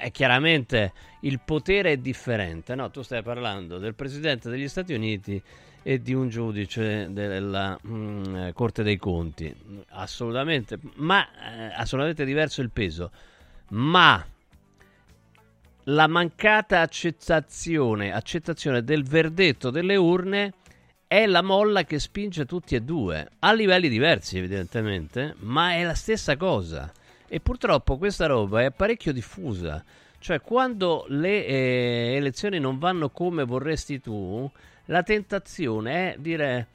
eh, chiaramente il potere è differente, no? Tu stai parlando del Presidente degli Stati Uniti e di un giudice della mh, Corte dei Conti, assolutamente, ma eh, assolutamente diverso il peso, ma... La mancata accettazione, accettazione del verdetto delle urne è la molla che spinge tutti e due, a livelli diversi evidentemente, ma è la stessa cosa. E purtroppo questa roba è parecchio diffusa, cioè quando le eh, elezioni non vanno come vorresti tu, la tentazione è dire...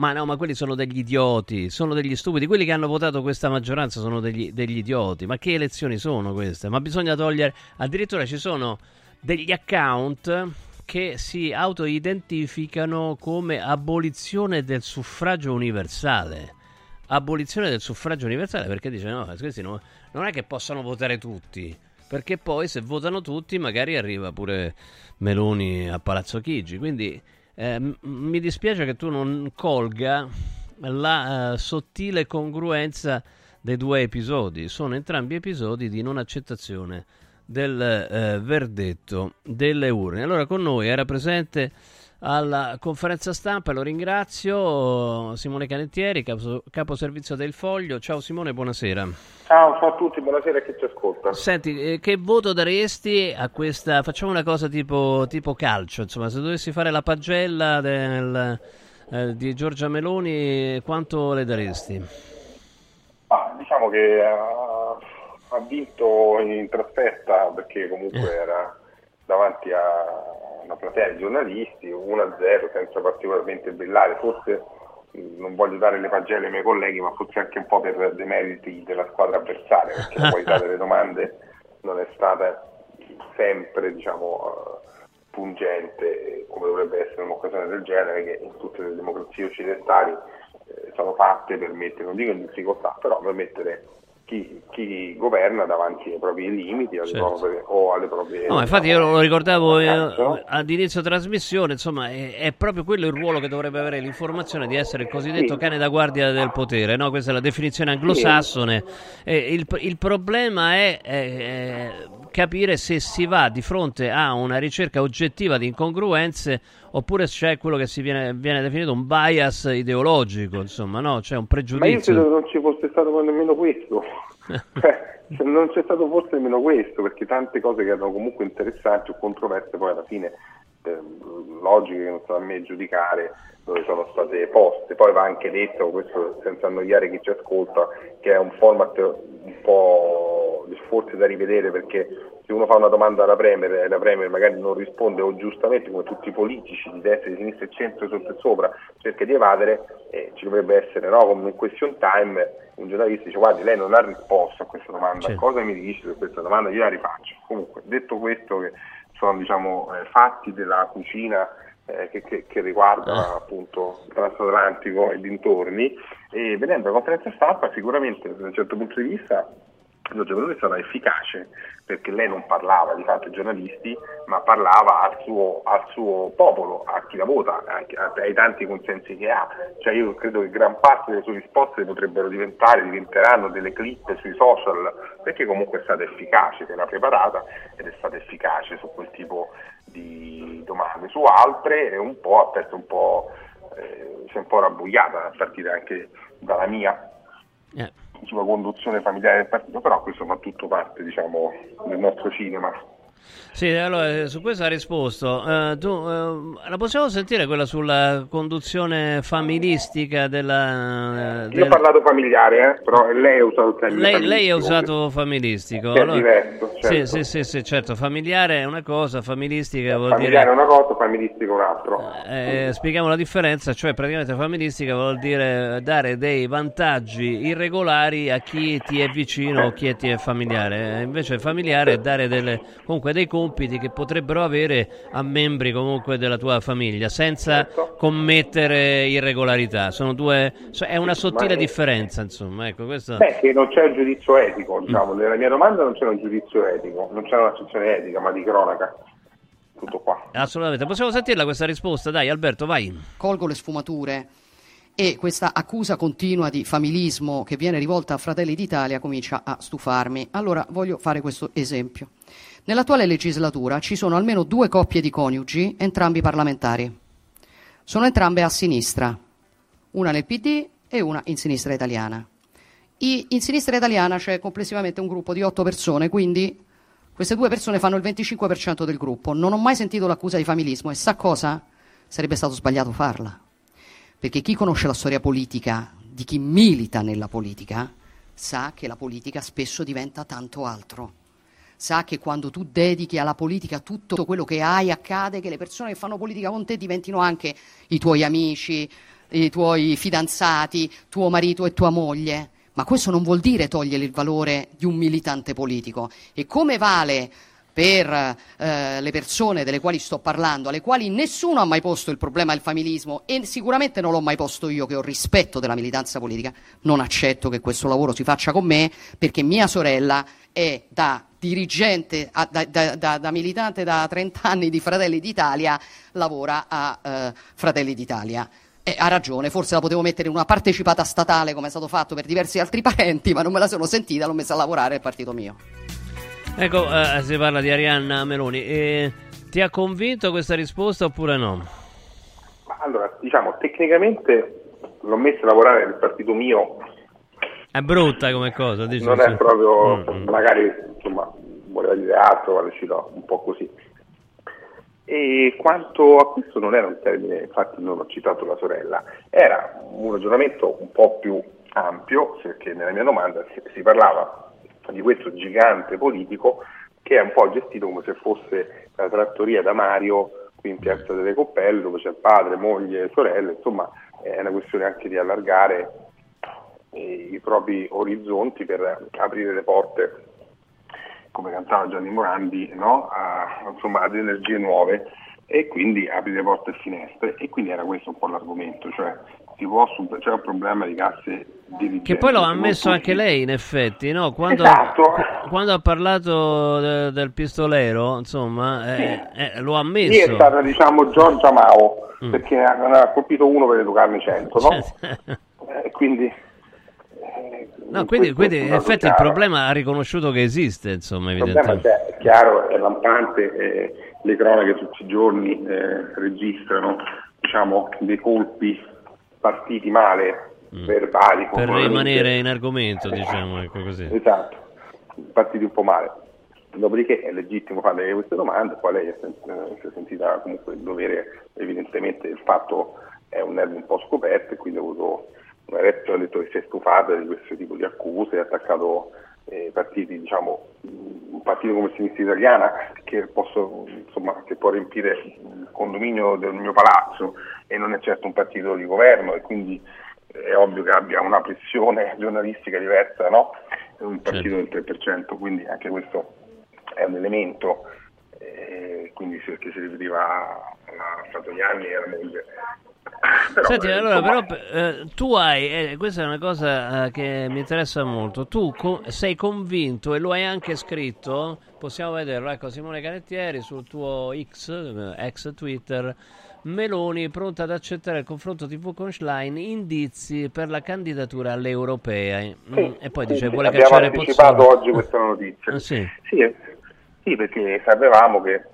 Ma no, ma quelli sono degli idioti, sono degli stupidi, quelli che hanno votato questa maggioranza sono degli, degli idioti, ma che elezioni sono queste? Ma bisogna togliere, addirittura ci sono degli account che si autoidentificano come abolizione del suffragio universale, abolizione del suffragio universale perché dice no, questi non, non è che possano votare tutti. Perché poi se votano tutti magari arriva pure Meloni a Palazzo Chigi, quindi... Eh, mi dispiace che tu non colga la uh, sottile congruenza dei due episodi. Sono entrambi episodi di non accettazione del uh, verdetto delle urne. Allora con noi era presente alla conferenza stampa, lo ringrazio, Simone Canettieri, capo, capo servizio del Foglio. Ciao Simone, buonasera. Ciao, ciao a tutti, buonasera a chi ci ascolta. Senti, eh, che voto daresti a questa, facciamo una cosa tipo, tipo calcio, insomma, se dovessi fare la pagella del, eh, di Giorgia Meloni, quanto le daresti? Ah, diciamo che ha, ha vinto in trasferta perché comunque eh. era davanti a una platea di giornalisti, uno a zero senza particolarmente brillare, forse non voglio dare le pagelle ai miei colleghi, ma forse anche un po' per demeriti della squadra avversaria, perché la qualità delle domande non è stata sempre, diciamo, pungente come dovrebbe essere un'occasione del genere, che in tutte le democrazie occidentali eh, sono fatte per mettere, non dico in difficoltà, però per mettere Chi, chi governa davanti ai propri limiti, alle certo. proprie, o alle proprie... No, infatti io lo ricordavo eh, all'inizio trasmissione, insomma, è, è proprio quello il ruolo che dovrebbe avere l'informazione, di essere il cosiddetto sì. cane da guardia del potere, no? Questa è la definizione anglosassone. Sì. Eh, il, il problema è, è capire se si va di fronte a una ricerca oggettiva di incongruenze oppure c'è quello che si viene, viene definito un bias ideologico, insomma, no? C'è un pregiudizio. Ma io credo che non ci fosse stato nemmeno questo. Cioè, non c'è stato forse nemmeno questo, perché tante cose che erano comunque interessanti o controverse poi alla fine eh, logiche che non sta a me giudicare dove sono state poste. Poi va anche detto, questo senza annoiare chi ci ascolta, che è un format un po' forse da rivedere, perché se uno fa una domanda alla Premier e la Premier magari non risponde o giustamente, come tutti i politici di destra, di sinistra e centro, sotto e sopra, cerca di evadere, eh, ci dovrebbe essere, no, come in question time un giornalista dice guardi lei non ha risposto a questa domanda, certo. cosa mi dice su questa domanda, io la rifaccio. Comunque detto questo, che sono diciamo eh, fatti della cucina eh, che, che, che riguarda eh. appunto il transatlantico e dintorni, e vedendo la conferenza stampa sicuramente da un certo punto di vista Giorgia Meloni sarà efficace, perché lei non parlava di fatto ai giornalisti, ma parlava al suo, al suo popolo, a chi la vota, a, a, ai tanti consensi che ha. Cioè io credo che gran parte delle sue risposte potrebbero diventare, diventeranno delle clip sui social, perché comunque è stata efficace, era preparata ed è stata efficace su quel tipo di domande. Su altre è un po' aperto un po', eh, si è un po' rabbugliata, a partire anche dalla mia. Yeah. Sulla conduzione familiare del partito, però questo fa tutto parte, diciamo, del nostro cinema. Sì, allora su questo ha risposto. Uh, tu uh, la possiamo sentire quella sulla conduzione familistica della? Uh, del... Io ho parlato familiare, eh, però lei ha usato il termine. Lei, lei ha usato familistico. Che allora... è diverso, certo. Sì, sì, sì, sì, certo. Familiare è una cosa, familistica eh, vuol familiare dire. Familiare è una cosa, familistico è un altro. Eh, mm. Spieghiamo la differenza, cioè praticamente familistica vuol dire dare dei vantaggi irregolari a chi ti è vicino o chi ti è familiare. Invece familiare è dare delle comunque dei compiti che potrebbero avere a membri comunque della tua famiglia senza commettere irregolarità. Sono due, è una sottile differenza, insomma, ecco questo. Beh, che non c'è un giudizio etico, diciamo, nella mia domanda non c'è un giudizio etico, non c'è una sezione etica, ma di cronaca. Tutto qua. Assolutamente. Possiamo sentirla questa risposta? Dai, Alberto, vai. Colgo le sfumature. E questa accusa continua di familismo che viene rivolta a Fratelli d'Italia comincia a stufarmi. Allora voglio fare questo esempio. Nell'attuale legislatura ci sono almeno due coppie di coniugi, entrambi parlamentari. Sono entrambe a sinistra, una nel P D e una in Sinistra Italiana. I, in Sinistra Italiana c'è complessivamente un gruppo di otto persone, quindi queste due persone fanno il venticinque per cento del gruppo. Non ho mai sentito l'accusa di familismo e sa cosa? Sarebbe stato sbagliato farla. Perché chi conosce la storia politica, di chi milita nella politica, sa che la politica spesso diventa tanto altro. Sa che quando tu dedichi alla politica tutto quello che hai, accade che le persone che fanno politica con te diventino anche i tuoi amici, i tuoi fidanzati, tuo marito e tua moglie. Ma questo non vuol dire togliere il valore di un militante politico. E come vale per eh, le persone delle quali sto parlando, alle quali nessuno ha mai posto il problema del familismo e sicuramente non l'ho mai posto io che ho rispetto della militanza politica, non accetto che questo lavoro si faccia con me, perché mia sorella è da dirigente, a, da, da, da, da militante da trenta anni di Fratelli d'Italia, lavora a eh, Fratelli d'Italia. Eh, ha ragione, forse la potevo mettere in una partecipata statale come è stato fatto per diversi altri parenti, ma non me la sono sentita, l'ho messa a lavorare al partito mio. Ecco, eh, si parla di Arianna Meloni. Eh, ti ha convinto questa risposta oppure no? Allora, diciamo, tecnicamente l'ho messa a lavorare nel partito mio. È brutta come cosa, dici? Non è proprio, mm. magari, insomma, voleva dire altro, ma è riuscito un po' così. E quanto a questo non era un termine, infatti non ho citato la sorella, era un ragionamento un po' più ampio, perché nella mia domanda si, si parlava di questo gigante politico che è un po' gestito come se fosse la trattoria da Mario qui in Piazza delle Coppelle, dove c'è padre, moglie, sorelle, insomma è una questione anche di allargare eh, i propri orizzonti per aprire le porte, come cantava Gianni Morandi, no? a, insomma, ad energie nuove, e quindi aprire porte e finestre, e quindi era questo un po' l'argomento, cioè si può superare, c'è un problema di casse dirigenti. Che poi lo ha ammesso anche lei, in effetti, no? Quando, esatto. Quando ha parlato de, del pistolero, insomma, sì. eh, eh, lo ha ammesso. Sì, è stata, diciamo, Giorgia Mao, mm. perché ne ha colpito uno per educarne cento, no? Certo. Eh, quindi... No, quindi, quindi in effetti chiaro. Il problema ha riconosciuto che esiste, insomma, evidentemente. Il problema, cioè, è chiaro, è lampante, eh, le cronache tutti i giorni eh, registrano, diciamo, dei colpi partiti male, mm. verbali, per rimanere in argomento, eh, diciamo, ecco così. Esatto, partiti un po' male. Dopodiché è legittimo fare queste domande, poi lei si è sentita comunque il dovere, evidentemente il fatto è un nervo un po' scoperto e quindi ha avuto... ha detto che si è stufata di questo tipo di accuse, ha attaccato eh, partiti, diciamo, un partito come Sinistra Italiana che posso, insomma, che può riempire il condominio del mio palazzo e non è certo un partito di governo, e quindi è ovvio che abbia una pressione giornalistica diversa, no? È un partito del tre per cento, quindi anche questo è un elemento, eh, quindi perché si riferiva a Fratoianni e alla moglie. Però, Senti, eh, allora, però eh, tu hai, eh, questa è una cosa eh, che mi interessa molto, tu co- sei convinto, e lo hai anche scritto, possiamo vederlo, ecco, Simone Canettieri sul tuo X, ex Twitter, Meloni pronta ad accettare il confronto tivù con Schlein, indizi per la candidatura alle europee. Sì, e poi sì, dice sì, vuole cacciare Pozzolo. Abbiamo anticipato oggi questa notizia. Sì. Sì, sì, perché sapevamo che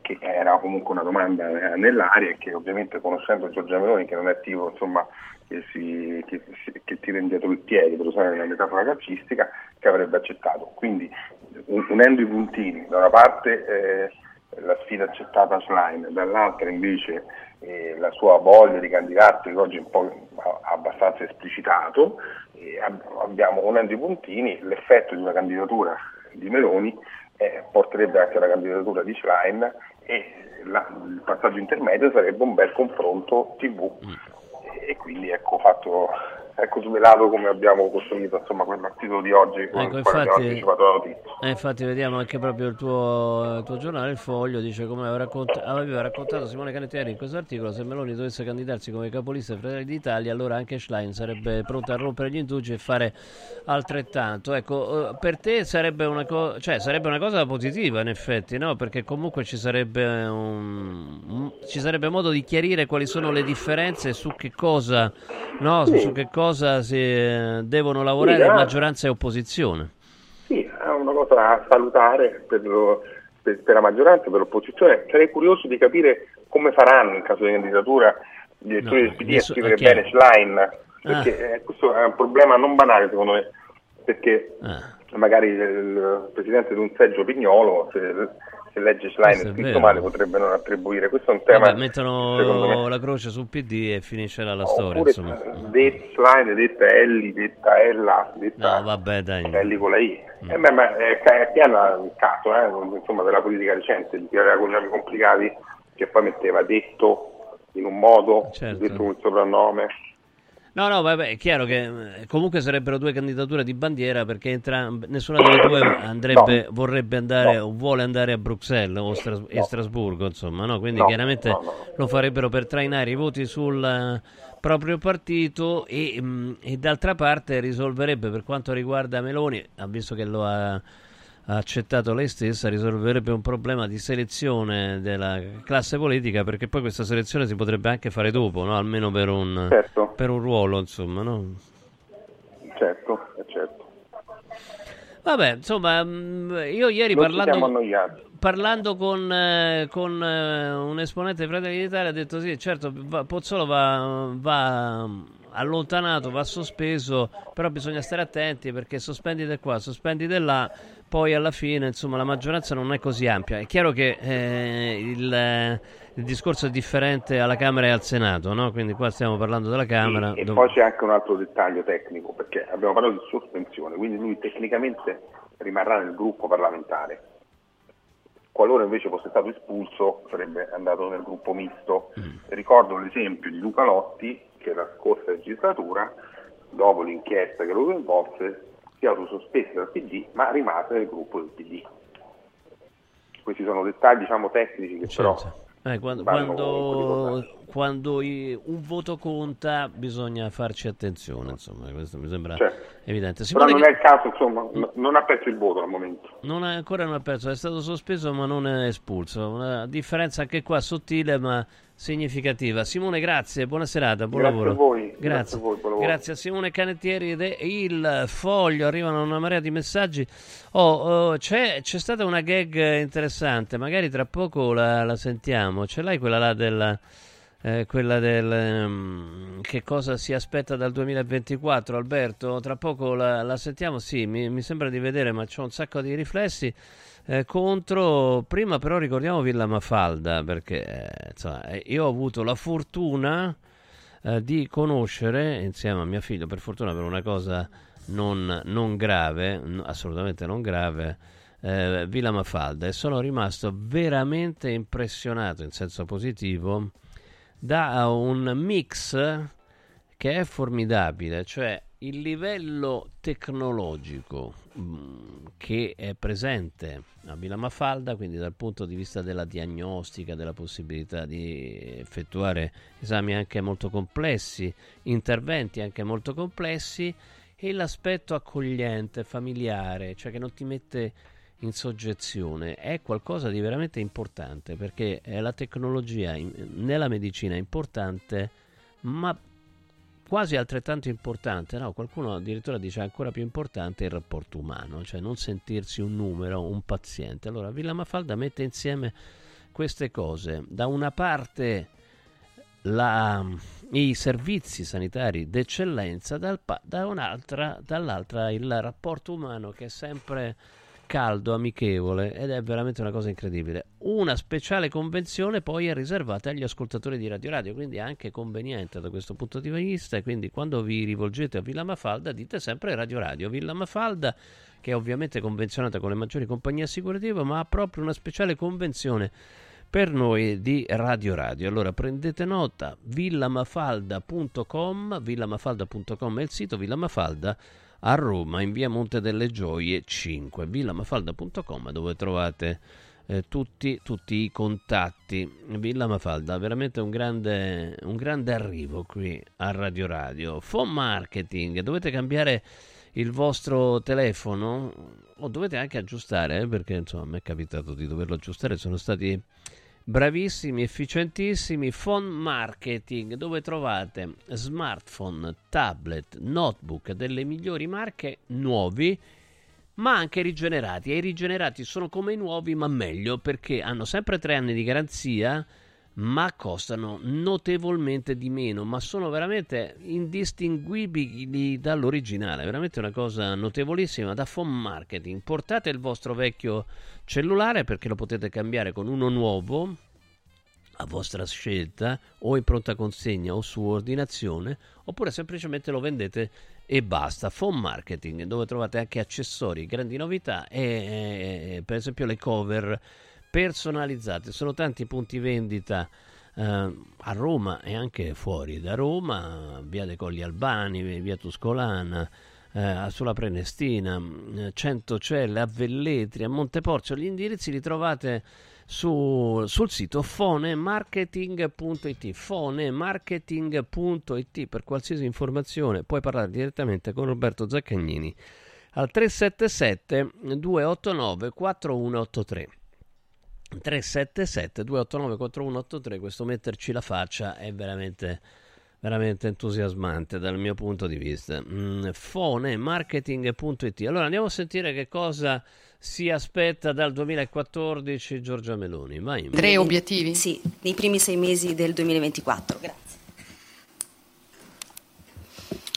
che era comunque una domanda nell'aria, e che ovviamente, conoscendo Giorgia Meloni, che non è tipo insomma che, si, che, che tira indietro il piede, per usare una metafora calcistica, che avrebbe accettato. Quindi, unendo i puntini, da una parte eh, la sfida accettata a Schlein, dall'altra invece eh, la sua voglia di candidarsi, che oggi è un po' abbastanza esplicitato, eh, abbiamo, unendo i puntini, l'effetto di una candidatura di Meloni Eh, porterebbe anche alla candidatura di Schlein, e la, il passaggio intermedio sarebbe un bel confronto tivù, e, e quindi ecco fatto, ecco svelato come abbiamo costruito insomma quell'articolo di oggi, ecco, con infatti, abbiamo anticipato la notizia. Eh, infatti vediamo anche proprio il tuo, il tuo giornale, Il Foglio, dice come aveva, raccont- aveva raccontato Simone Canettieri in questo articolo, se Meloni dovesse candidarsi come capolista ai Fratelli d'Italia, allora anche Schlein sarebbe pronta a rompere gli indugi e fare altrettanto. Ecco, per te sarebbe una, co- cioè, sarebbe una cosa positiva in effetti, no? Perché comunque ci sarebbe, un, un, ci sarebbe modo di chiarire quali sono le differenze, su che cosa, no? Su, su che cosa cosa si devono lavorare, sì, maggioranza e opposizione. Sì, è una cosa da salutare per, lo, per, per la maggioranza e per l'opposizione. Sarei curioso di capire come faranno in caso di candidatura i direttori no, del P D a scrivere okay. bene Schlein, perché ah. eh, questo è un problema non banale secondo me, perché ah. magari il presidente di un seggio pignolo, se, se legge Schlein e scritto male, potrebbe non attribuire. Questo è un tema. Vabbè, mettono la croce sul P D e finisce la, la storia. Insomma, detta Schlein, detta Elly, detta Ella, detta no, vabbè, dai. Elly con la I. Mm. Eh, ma, ma è, è piano il caso, eh, insomma, della politica recente, di tirare cognomi complicati, che poi metteva detto in un modo, certo. detto un soprannome. No, no, vabbè, è chiaro che comunque sarebbero due candidature di bandiera, perché entram- nessuna delle due andrebbe, no. vorrebbe andare no. o vuole andare a Bruxelles o Stras- no. e Strasburgo, insomma, no? Quindi no. chiaramente no, no. lo farebbero per trainare i voti sul proprio partito, e, mh, e d'altra parte risolverebbe, per quanto riguarda Meloni, visto che lo ha accettato lei stessa, risolverebbe un problema di selezione della classe politica, perché poi questa selezione si potrebbe anche fare dopo, no? Almeno per un, certo. per un ruolo, insomma, no? Certo, certo. Vabbè, insomma, io ieri non parlando parlando con, eh, con eh, un esponente dei Fratelli d'Italia, ha detto sì, certo, va, Pozzolo va... va allontanato, va sospeso, però bisogna stare attenti, perché sospendite qua, sospendite là, poi alla fine insomma la maggioranza non è così ampia. È chiaro che eh, il, eh, il discorso è differente alla Camera e al Senato, no? Quindi qua stiamo parlando della Camera. Sì, e dove... poi c'è anche un altro dettaglio tecnico, perché abbiamo parlato di sospensione, quindi lui tecnicamente rimarrà nel gruppo parlamentare. Qualora invece fosse stato espulso, sarebbe andato nel gruppo misto. Mm. Ricordo l'esempio di Luca Lotti, che la scorsa legislatura, dopo l'inchiesta che lo coinvolse, si è autosospese dal P D, ma rimase nel gruppo del P D. Questi sono dettagli, diciamo, tecnici, che certo. però eh, quando, quando, quando i, un voto conta bisogna farci attenzione, insomma, questo mi sembra certo. evidente. Simone, però non che... è il caso, insomma, no. non ha perso il voto al momento. Non ha, ancora non ha perso, è stato sospeso ma non è espulso, una differenza anche qua sottile ma significativa. Simone, grazie, buona serata, buon grazie lavoro. A voi, grazie. Grazie a voi, buon lavoro. Grazie a Simone Canettieri ed Il Foglio. Arrivano una marea di messaggi. Oh, oh c'è, c'è stata una gag interessante, magari tra poco la, la sentiamo. Ce l'hai quella là del eh, quella del um, che cosa si aspetta dal duemilaventiquattro, Alberto? Tra poco la, la sentiamo. Sì, mi, mi sembra di vedere, ma c'ho un sacco di riflessi. Eh, contro, prima però ricordiamo Villa Mafalda, perché eh, insomma, io ho avuto la fortuna eh, di conoscere, insieme a mio figlio, per fortuna, per una cosa non, non grave, n- assolutamente non grave, eh, Villa Mafalda, e sono rimasto veramente impressionato in senso positivo da un mix che è formidabile, cioè il livello tecnologico mh, che è presente a Villa Mafalda, quindi dal punto di vista della diagnostica, della possibilità di effettuare esami anche molto complessi, interventi anche molto complessi, e l'aspetto accogliente, familiare, cioè che non ti mette in soggezione, è qualcosa di veramente importante, perché è la tecnologia in, nella medicina importante, ma quasi altrettanto importante, no, qualcuno addirittura dice ancora più importante, il rapporto umano, cioè non sentirsi un numero, un paziente. Allora Villa Mafalda mette insieme queste cose: da una parte la, i servizi sanitari d'eccellenza, dal, da un'altra, dall'altra il rapporto umano che è sempre caldo, amichevole, ed è veramente una cosa incredibile. Una speciale convenzione poi è riservata agli ascoltatori di Radio Radio, quindi è anche conveniente da questo punto di vista, e quindi quando vi rivolgete a Villa Mafalda dite sempre Radio Radio Villa Mafalda, che è ovviamente convenzionata con le maggiori compagnie assicurative, ma ha proprio una speciale convenzione per noi di Radio Radio. Allora prendete nota, villamafalda punto com, villamafalda punto com è il sito, Villa Mafalda a Roma, in via Monte delle Gioie cinque, villamafalda punto com, dove trovate eh, tutti, tutti i contatti. Villa Mafalda, veramente un grande, un grande arrivo qui a Radio Radio. Phone marketing, dovete cambiare il vostro telefono o dovete anche aggiustare, eh, perché insomma mi è capitato di doverlo aggiustare, sono stati bravissimi, efficientissimi. Phone marketing, dove trovate smartphone, tablet, notebook delle migliori marche, nuovi ma anche rigenerati, e i rigenerati sono come i nuovi ma meglio, perché hanno sempre tre anni di garanzia ma costano notevolmente di meno, ma sono veramente indistinguibili dall'originale, veramente una cosa notevolissima. Da Phone Marketing portate il vostro vecchio cellulare, perché lo potete cambiare con uno nuovo a vostra scelta, o in pronta consegna o su ordinazione, oppure semplicemente lo vendete e basta. Phone Marketing, dove trovate anche accessori, grandi novità e, e per esempio le cover personalizzate. Sono tanti punti vendita eh, a Roma e anche fuori da Roma, via dei Colli Albani, via Tuscolana, eh, sulla Prenestina, Centocelle, a Velletri, a Monteporzio. Gli indirizzi li trovate su, sul sito fonemarketing punto it, fonemarketing punto it, per qualsiasi informazione. Puoi parlare direttamente con Roberto Zaccagnini al tre sette sette due otto nove quattro uno otto tre, tre sette sette due otto nove quattro uno otto tre. Questo metterci la faccia è veramente veramente entusiasmante dal mio punto di vista. mm, fonemarketing punto it. Allora andiamo a sentire che cosa si aspetta dal duemilaquattordici Giorgia Meloni. Vai. Tre obiettivi? Sì, nei primi sei mesi del duemilaventiquattro. Grazie.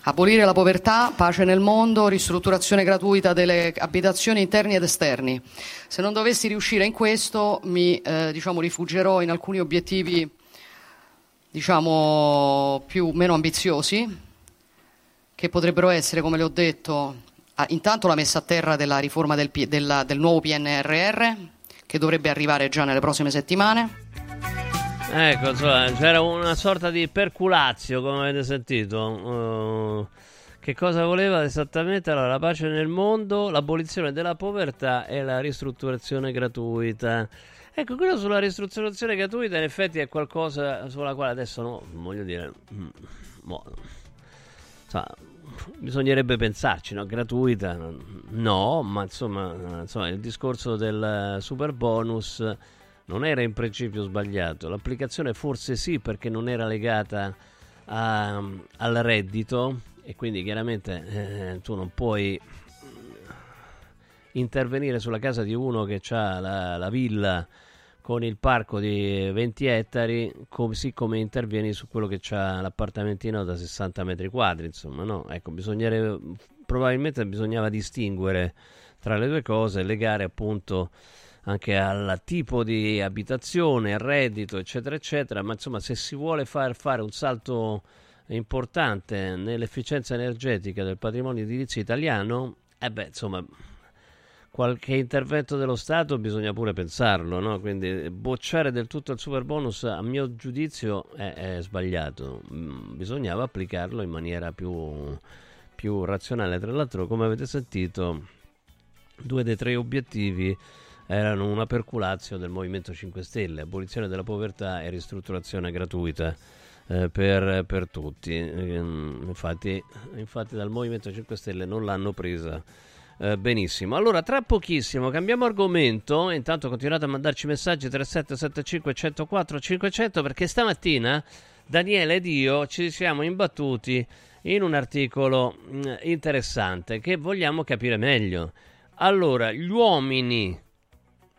Abolire la povertà, pace nel mondo, ristrutturazione gratuita delle abitazioni interni ed esterni. Se non dovessi riuscire in questo, mi eh, diciamo, rifuggerò in alcuni obiettivi diciamo più meno ambiziosi, che potrebbero essere, come le ho detto, ah, intanto la messa a terra della riforma del, P- della, del nuovo P N R R, che dovrebbe arrivare già nelle prossime settimane. Ecco, cioè, c'era una sorta di perculazio, come avete sentito. Uh, che cosa voleva esattamente? Allora, la pace nel mondo, l'abolizione della povertà e la ristrutturazione gratuita. Ecco, quello sulla ristrutturazione gratuita in effetti è qualcosa sulla quale adesso, no, voglio dire, mh, boh, cioè, bisognerebbe pensarci, no? Gratuita, no, ma insomma, insomma il discorso del super bonus non era in principio sbagliato. L'applicazione forse sì, perché non era legata a, al reddito, e quindi chiaramente eh, tu non puoi intervenire sulla casa di uno che ha la, la villa con il parco di venti ettari, così come intervieni su quello che ha l'appartamentino da sessanta metri quadri, insomma, no? Ecco, bisognerebbe, probabilmente bisognava distinguere tra le due cose, legare appunto anche al tipo di abitazione, al reddito, eccetera eccetera. Ma insomma, se si vuole far fare un salto importante nell'efficienza energetica del patrimonio edilizio italiano, eh beh, insomma, qualche intervento dello Stato bisogna pure pensarlo, no? Quindi bocciare del tutto il superbonus, a mio giudizio, è, è sbagliato. Bisognava applicarlo in maniera più più razionale. Tra l'altro, come avete sentito, due dei tre obiettivi erano una perculazio del Movimento cinque Stelle, abolizione della povertà e ristrutturazione gratuita eh, per, per tutti. Infatti, infatti dal Movimento cinque Stelle non l'hanno presa eh, benissimo. Allora, tra pochissimo cambiamo argomento. Intanto continuate a mandarci messaggi tre sette sette cinque uno zero quattro cinque zero zero, perché stamattina Daniele ed io ci siamo imbattuti in un articolo mh, interessante che vogliamo capire meglio. Allora, gli uomini,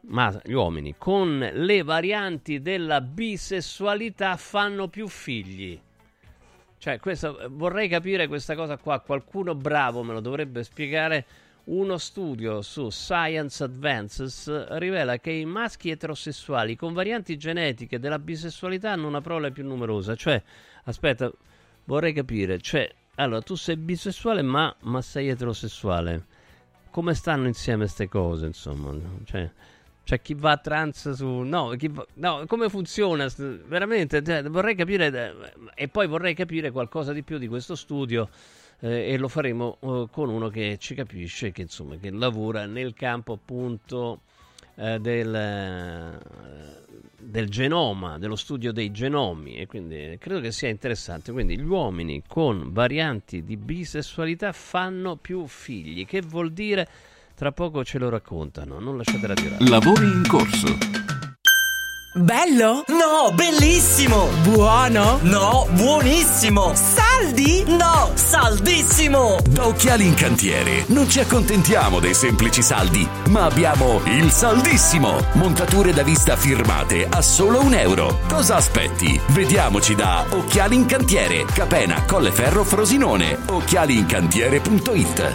ma gli uomini con le varianti della bisessualità fanno più figli. Cioè, questo, vorrei capire questa cosa qua. Qualcuno bravo me lo dovrebbe spiegare. Uno studio su Science Advances rivela che i maschi eterosessuali con varianti genetiche della bisessualità hanno una prole più numerosa. Cioè, aspetta, vorrei capire. Cioè, allora, tu sei bisessuale ma, ma sei eterosessuale. Come stanno insieme queste cose, insomma? Cioè, cioè chi va a trans su... No, chi va... no, come funziona? Veramente, cioè, vorrei capire... E poi vorrei capire qualcosa di più di questo studio eh, e lo faremo eh, con uno che ci capisce, che insomma, che lavora nel campo appunto eh, del, eh, del genoma, dello studio dei genomi. E quindi credo che sia interessante. Quindi gli uomini con varianti di bisessualità fanno più figli. Che vuol dire... Tra poco ce lo raccontano, non lasciate la tirare. Lavori in corso. Bello? No, bellissimo! Buono? No, buonissimo! Saldi? No, saldissimo! Da Occhiali in Cantiere non ci accontentiamo dei semplici saldi, ma abbiamo il saldissimo! Montature da vista firmate a solo un euro. Cosa aspetti? Vediamoci da Occhiali in Cantiere, Capena, Colleferro, Frosinone, occhiali in cantiere punto it.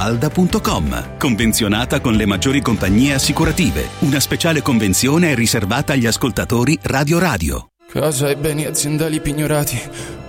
Falda punto com, convenzionata con le maggiori compagnie assicurative. Una speciale convenzione è riservata agli ascoltatori Radio Radio. Casa e beni aziendali pignorati,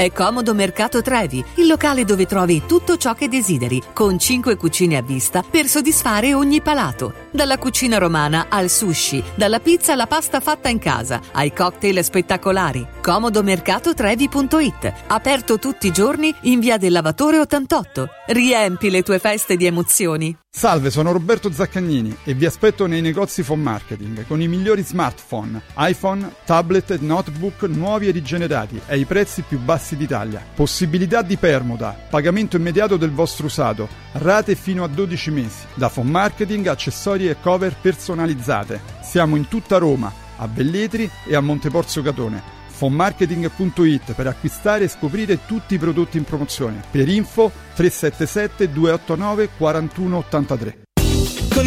È Comodo Mercato Trevi, il locale dove trovi tutto ciò che desideri, con cinque cucine a vista per soddisfare ogni palato. Dalla cucina romana al sushi, dalla pizza alla pasta fatta in casa, ai cocktail spettacolari. comodo mercato trevi punto it, aperto tutti i giorni in via del Lavatore ottantotto. Riempi le tue feste di emozioni. Salve, sono Roberto Zaccagnini e vi aspetto nei negozi Phone Marketing con i migliori smartphone, iPhone, tablet e notebook nuovi e rigenerati ai prezzi più bassi d'Italia. Possibilità di permuta, pagamento immediato del vostro usato, rate fino a dodici mesi. Da Phone Marketing, accessori e cover personalizzate. Siamo in tutta Roma, a Velletri e a Monteporzio Catone. phone marketing punto it per acquistare e scoprire tutti i prodotti in promozione. Per info tre sette sette due otto nove quattro uno otto tre. Con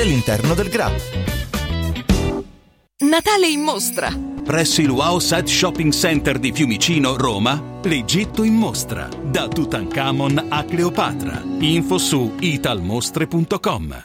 all'interno del G R A. Natale in mostra. Presso il Wow Set Shopping Center di Fiumicino, Roma, l'Egitto in mostra, da Tutankhamon a Cleopatra. Info su italmostre punto com.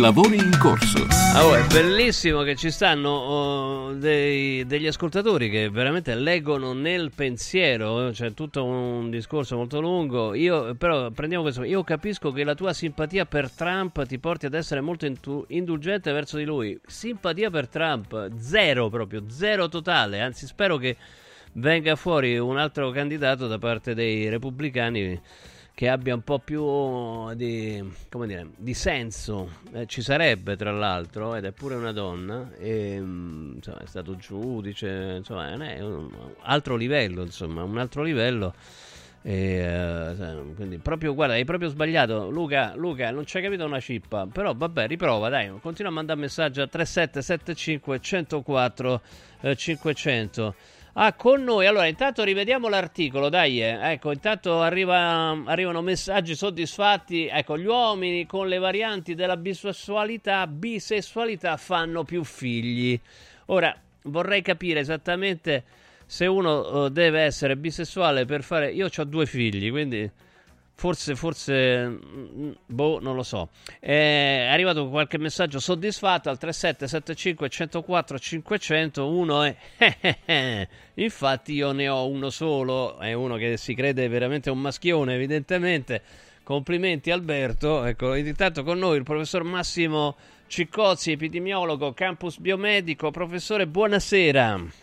Lavori in corso. Oh, è bellissimo che ci stanno oh, dei, degli ascoltatori che veramente leggono nel pensiero, c'è cioè, tutto un discorso molto lungo. Io però prendiamo questo. Io capisco che la tua simpatia per Trump ti porti ad essere molto intu- indulgente verso di lui. Simpatia per Trump zero, proprio zero totale. Anzi, spero che venga fuori un altro candidato da parte dei repubblicani che abbia un po' più di, come dire, di senso. Eh, ci sarebbe, tra l'altro, ed è pure una donna, e, insomma, è stato giudice, insomma, è un altro livello, insomma, un altro livello. E, uh, quindi proprio, guarda, hai proprio sbagliato, Luca, Luca, non ci hai capito una cippa, però vabbè, riprova, dai, continua a mandare messaggi a tre sette sette cinque uno zero quattro cinque zero zero. Ah, con noi, allora intanto rivediamo l'articolo, dai, eh. Ecco, intanto arriva, arrivano messaggi soddisfatti, ecco, gli uomini con le varianti della bisessualità, bisessualità fanno più figli. Ora, vorrei capire esattamente se uno uh, deve essere bisessuale per fare... Io ho due figli, quindi... Forse, forse, boh, non lo so. È arrivato qualche messaggio soddisfatto al tre sette sette cinque uno zero quattro cinque zero zero. Uno è infatti io ne ho uno solo, è uno che si crede veramente un maschione, evidentemente. Complimenti Alberto. Ecco, intanto con noi il professor Massimo Ciccozzi, epidemiologo, campus biomedico. Professore, buonasera.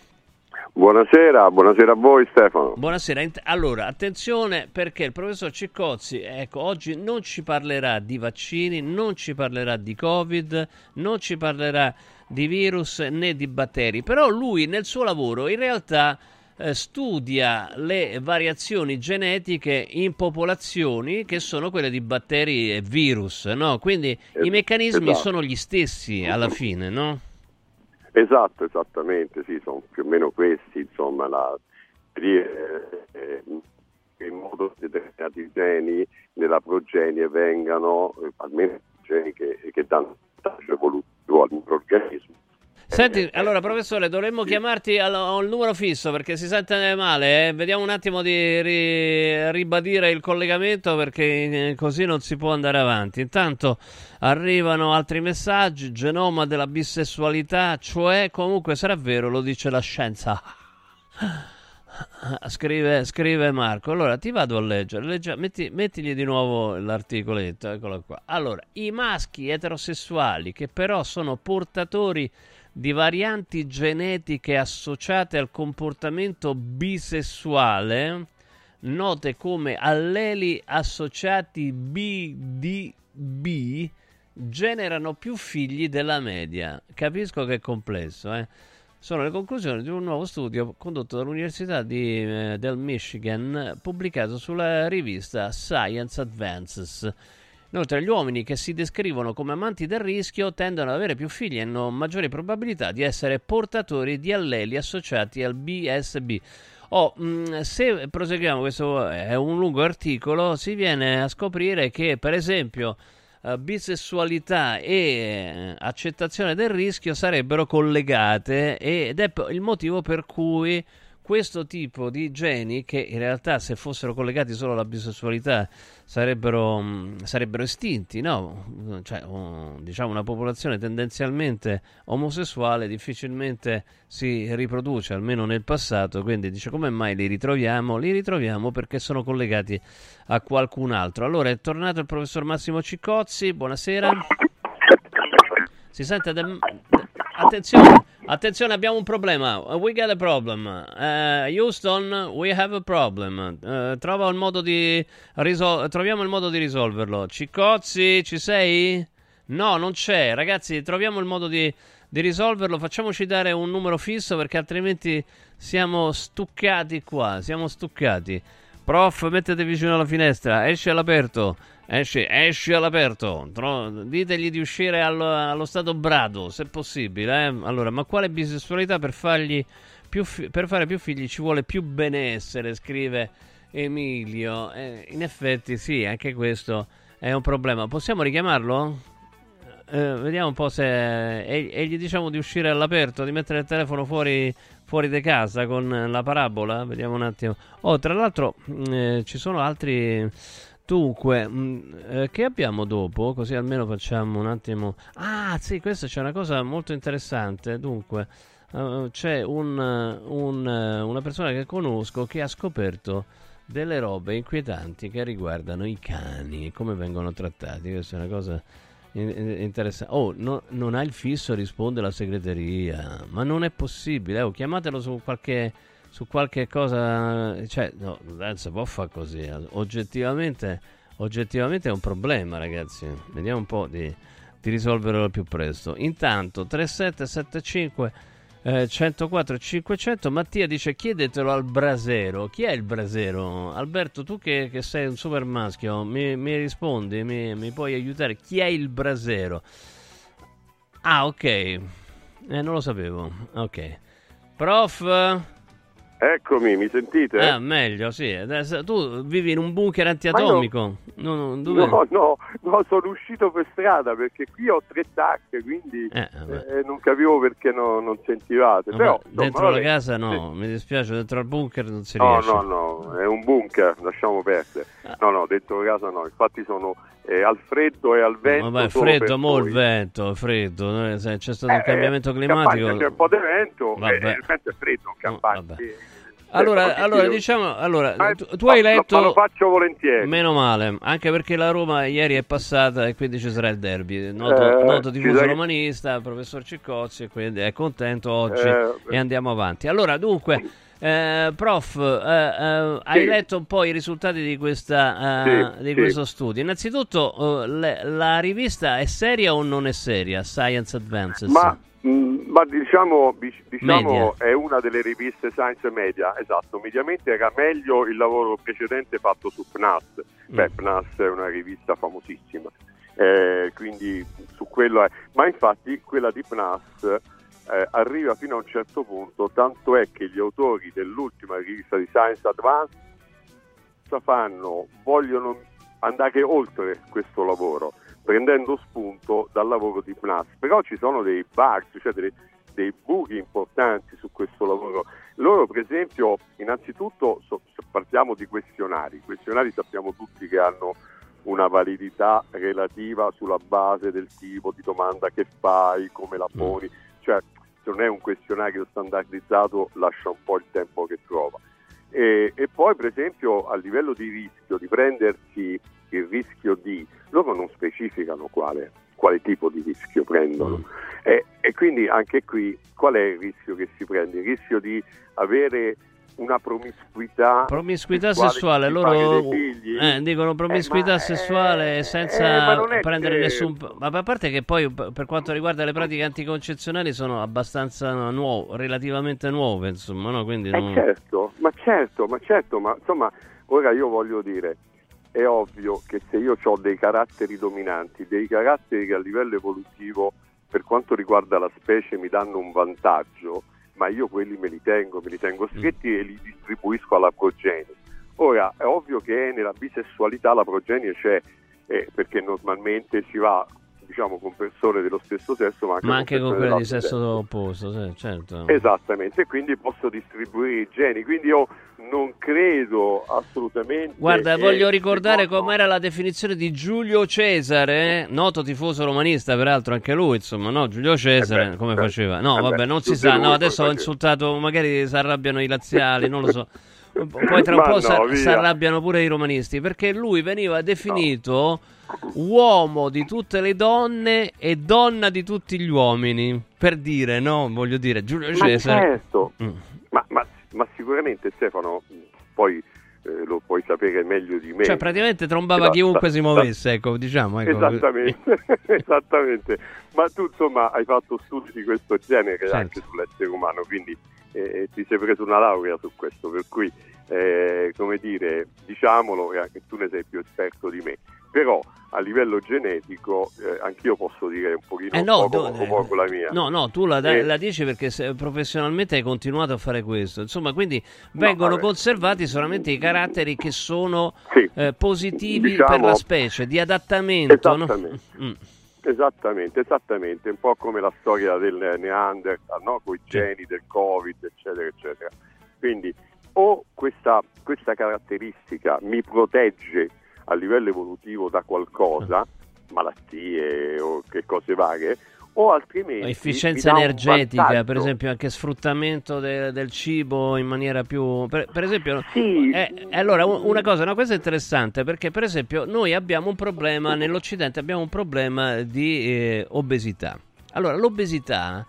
Buonasera, buonasera a voi Stefano. Buonasera, allora attenzione perché il professor Ciccozzi, ecco, oggi non ci parlerà di vaccini, non ci parlerà di Covid, non ci parlerà di virus né di batteri, però lui nel suo lavoro in realtà eh, studia le variazioni genetiche in popolazioni che sono quelle di batteri e virus, no? Quindi es- i meccanismi esatto. sono gli stessi alla fine, no? Esatto, esattamente, sì, sono più o meno questi, insomma, la, eh, in modo che determinati geni nella progenie vengano, eh, almeno geni che, che danno vantaggio evolutivo all'organismo. Senti, allora professore, dovremmo sì. chiamarti al, al numero fisso perché si sente male, eh? Vediamo un attimo di ri, ribadire il collegamento perché così non si può andare avanti. Intanto arrivano altri messaggi, genoma della bisessualità, cioè comunque sarà vero, lo dice la scienza. Scrive, scrive Marco. Allora ti vado a leggere, legge, metti, mettigli di nuovo l'articoletto, eccolo qua. Allora, i maschi eterosessuali che però sono portatori di varianti genetiche associate al comportamento bisessuale, note come alleli associati B D B, generano più figli della media. Capisco che è complesso, eh? Sono le conclusioni di un nuovo studio condotto dall'Università di, eh, del Michigan, pubblicato sulla rivista Science Advances. Inoltre, gli uomini che si descrivono come amanti del rischio tendono ad avere più figli e hanno maggiori probabilità di essere portatori di alleli associati al B S B. Oh, mh, se proseguiamo, questo è un lungo articolo, si viene a scoprire che, per esempio, eh, bisessualità e accettazione del rischio sarebbero collegate, ed è il motivo per cui questo tipo di geni, che in realtà se fossero collegati solo alla bisessualità sarebbero, mh, sarebbero estinti, no? Cioè, um, diciamo, una popolazione tendenzialmente omosessuale difficilmente si riproduce, almeno nel passato, quindi dice come mai li ritroviamo? Li ritroviamo perché sono collegati a qualcun altro. Allora è tornato il professor Massimo Ciccozzi, buonasera. Si sente... De- Attenzione, attenzione, abbiamo un problema. We got a problem. Uh, Houston, we have a problem. Uh, trova il modo di risol- troviamo il modo di risolverlo. Ciccozzi, ci sei? No, non c'è. Ragazzi, troviamo il modo di, di risolverlo. Facciamoci dare un numero fisso perché altrimenti siamo stuccati qua. Siamo stuccati. Prof, mettete vicino alla finestra. Esce all'aperto. Esci, esci all'aperto, Tro- ditegli di uscire allo, allo stato brado, se possibile. Eh? Allora, ma quale bisessualità? Per fargli più fi- per fare più figli ci vuole più benessere, scrive Emilio. Eh, in effetti sì, anche questo è un problema. Possiamo richiamarlo? Eh, vediamo un po' se... E-, e gli diciamo di uscire all'aperto, di mettere il telefono fuori... fuori di casa con la parabola? Vediamo un attimo. Oh, tra l'altro eh, ci sono altri... Dunque, mh, eh, che abbiamo dopo? Così almeno facciamo un attimo... Ah, sì, questa c'è una cosa molto interessante. Dunque, uh, c'è un, un, una persona che conosco che ha scoperto delle robe inquietanti che riguardano i cani e come vengono trattati. Questa è una cosa in, in, interessante. Oh, no, non ha il fisso, risponde la segreteria. Ma non è possibile. Oh, chiamatelo su qualche... su qualche cosa, cioè no, non si può fare così, oggettivamente oggettivamente è un problema, ragazzi. Vediamo un po' di, di risolverlo al più presto. Intanto tre sette sette cinque eh, centoquattro cinquecento. Mattia dice chiedetelo al brasero. Chi è il brasero? Alberto, tu che, che sei un super maschio, mi, mi rispondi, mi, mi puoi aiutare? Chi è il brasero? Ah, ok, eh, non lo sapevo. Ok, prof. Eccomi, mi sentite? Ah, meglio, sì. Adesso, tu vivi in un bunker antiatomico. No, no, no, dove... no, no, no, sono uscito per strada perché qui ho tre tacche, quindi eh, eh, non capivo perché no, non sentivate. Però, insomma, dentro allora, la casa no, sì. Mi dispiace, dentro al bunker non si no, riesce. No, no, no, è un bunker, lasciamo perdere. No, no, dentro la casa no, infatti sono eh, al freddo e al vento. Vabbè, freddo, mo' il vento, freddo. C'è stato eh, un cambiamento climatico. Campagna, c'è un po' di vento, eh, il vento è freddo in Campagna. Oh, Allora, allora diciamo, allora, tu, tu hai letto... Ma lo faccio volentieri. Meno male, anche perché la Roma ieri è passata e quindi ci sarà il derby. Noto, eh, noto diffuso sei... romanista, professor Ciccozzi, quindi è contento oggi eh, e andiamo avanti. Allora, dunque, eh, prof, eh, eh, sì. hai letto un po' i risultati di, questa, eh, sì, di questo sì. studio. Innanzitutto, eh, le, la rivista è seria o non è seria? Science Advances. Ma... Ma diciamo, diciamo è una delle riviste Science Media, esatto, mediamente era meglio il lavoro precedente fatto su P N A S. Beh, P N A S è una rivista famosissima, eh, quindi su quello è... Ma infatti quella di P N A S eh, arriva fino a un certo punto, tanto è che gli autori dell'ultima rivista di Science Advances fanno, vogliono andare oltre questo lavoro, prendendo spunto dal lavoro di P N A S. Però ci sono dei bugs, cioè dei, dei buchi importanti su questo lavoro. Loro, per esempio, innanzitutto so, partiamo di questionari. I questionari sappiamo tutti che hanno una validità relativa sulla base del tipo di domanda che fai, come la poni. Cioè, se non è un questionario standardizzato, lascia un po' il tempo che trova. E, e poi, per esempio, a livello di rischio, di prendersi il rischio di... loro non specificano quale, quale tipo di rischio prendono mm. e, e quindi anche qui qual è il rischio che si prende? Il rischio di avere una promiscuità promiscuità sessuale, loro eh, dicono promiscuità eh, sessuale eh, senza eh, prendere che... nessun... Ma a parte che poi per quanto riguarda le pratiche anticoncezionali sono abbastanza nuove, relativamente nuove, insomma, no? Quindi non... eh certo, ma certo, ma certo, ma insomma, ora io voglio dire, è ovvio che se io ho dei caratteri dominanti, dei caratteri che a livello evolutivo per quanto riguarda la specie mi danno un vantaggio, ma io quelli me li tengo, me li tengo stretti e li distribuisco alla progenie. Ora, è ovvio che nella bisessualità la progenie c'è, eh, perché normalmente si va, diciamo, con persone dello stesso sesso, ma anche, ma anche con quelle di sesso opposto, certo. Esattamente, quindi posso distribuire i geni, quindi io non credo assolutamente. Guarda, voglio ricordare posso... com'era la definizione di Giulio Cesare, eh? Noto tifoso romanista, peraltro anche lui, insomma, no? Giulio Cesare, eh beh, come certo. faceva? No, eh vabbè, non si sa, no, adesso ho faceva. insultato, magari si arrabbiano i laziali, non lo so. Poi tra un ma po' no, si arrabbiano pure i romanisti, perché lui veniva definito no. uomo di tutte le donne e donna di tutti gli uomini, per dire, no? Voglio dire, Giulio Cesare. Ma certo, mm. ma, ma, ma sicuramente, Stefano, poi eh, lo puoi sapere meglio di me. Cioè praticamente trombava esatto, chiunque esatto, si muovesse, ecco, diciamo. Ecco. Esattamente, esattamente. Ma tu, insomma, hai fatto studi di questo genere certo. anche sull'essere umano, quindi... E ti sei preso una laurea su questo, per cui eh, come dire, diciamolo, e anche tu ne sei più esperto di me, però a livello genetico eh, anch'io posso dire un pochino eh no, poco, do, poco, poco la mia. No, no, tu la, eh. la dici perché se, professionalmente hai continuato a fare questo, insomma, quindi vengono no, conservati solamente i caratteri che sono sì. eh, positivi, diciamo, per la specie, di adattamento. Esattamente. No? Mm. Esattamente, esattamente, un po' come la storia del Neanderthal, no? Con i geni del Covid, eccetera, eccetera. Quindi o questa, questa caratteristica mi protegge a livello evolutivo da qualcosa, malattie o che cose varie, o altrimenti... Efficienza energetica, per esempio, anche sfruttamento de, del cibo in maniera più... Per, per esempio... Sì. Eh, allora, una cosa, una cosa interessante, perché per esempio noi abbiamo un problema, nell'Occidente abbiamo un problema di eh, obesità. Allora, l'obesità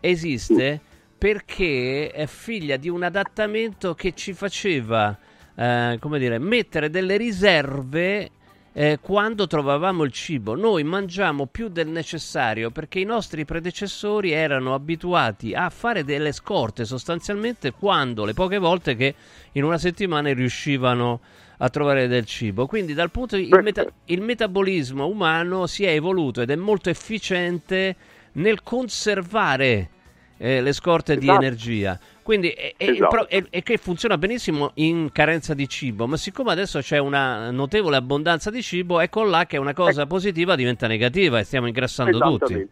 esiste perché è figlia di un adattamento che ci faceva, eh, come dire, mettere delle riserve... Eh, quando trovavamo il cibo. Noi mangiamo più del necessario perché i nostri predecessori erano abituati a fare delle scorte sostanzialmente, quando le poche volte che in una settimana riuscivano a trovare del cibo. Quindi dal punto di il, meta- il metabolismo umano si è evoluto ed è molto efficiente nel conservare eh, le scorte esatto. di energia. Quindi è, è, esatto. è, è che funziona benissimo in carenza di cibo, ma siccome adesso c'è una notevole abbondanza di cibo, ecco là che una cosa positiva diventa negativa e stiamo ingrassando tutti.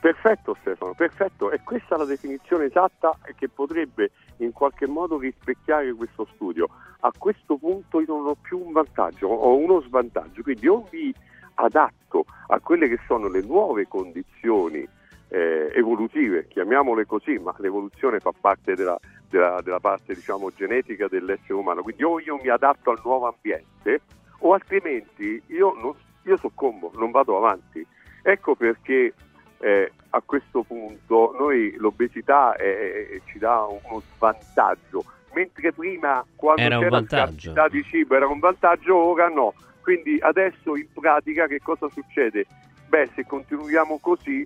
Perfetto, Stefano, perfetto. E questa è la definizione esatta che potrebbe in qualche modo rispecchiare questo studio. A questo punto io non ho più un vantaggio, ho uno svantaggio, quindi io mi adatto a quelle che sono le nuove condizioni Eh, evolutive, chiamiamole così, ma l'evoluzione fa parte della, della, della parte, diciamo, genetica dell'essere umano, quindi o io mi adatto al nuovo ambiente o altrimenti io, non, io soccombo, non vado avanti. Ecco perché eh, a questo punto noi l'obesità eh, ci dà uno svantaggio, mentre prima, quando era c'era scarsità di cibo, era un vantaggio, ora no. Quindi adesso in pratica che cosa succede? Beh, se continuiamo così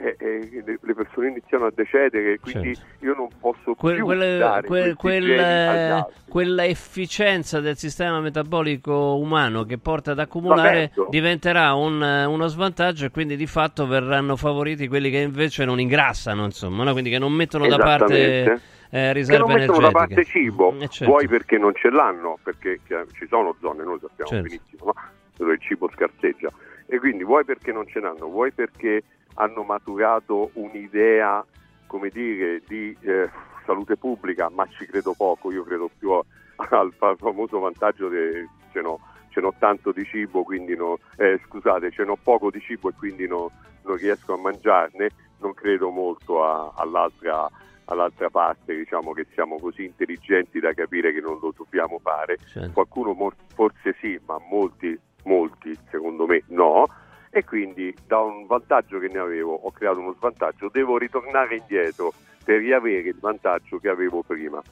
Eh, eh, le persone iniziano a decedere, quindi certo. io non posso quel, più quelle, dare quel, quel, quella efficienza del sistema metabolico umano che porta ad accumulare diventerà un, uno svantaggio, e quindi di fatto verranno favoriti quelli che invece non ingrassano, insomma, no? Quindi che non mettono da parte eh, riserve energetiche, che non mettono da parte cibo, eh, certo. vuoi perché non ce l'hanno, perché ci sono zone, noi sappiamo certo. benissimo, dove il cibo scarseggia, e quindi vuoi perché non ce l'hanno, vuoi perché hanno maturato un'idea, come dire, di eh, salute pubblica, ma ci credo poco, io credo più a, al famoso vantaggio che ce n'ho, ce n'ho tanto di cibo, quindi no, eh, scusate, ce n'ho poco di cibo e quindi no, non riesco a mangiarne, non credo molto a, all'altra, all'altra parte, diciamo, che siamo così intelligenti da capire che non lo dobbiamo fare, certo. qualcuno mor- forse sì, ma molti, molti secondo me no. E quindi da un vantaggio che ne avevo ho creato uno svantaggio, devo ritornare indietro per riavere il vantaggio che avevo prima.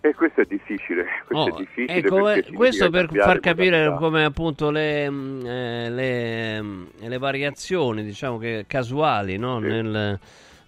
E questo è difficile, questo oh, è difficile ecco, questo per far capire modalità. Come appunto le, eh, le, le variazioni, diciamo, che casuali, no? sì. Nel,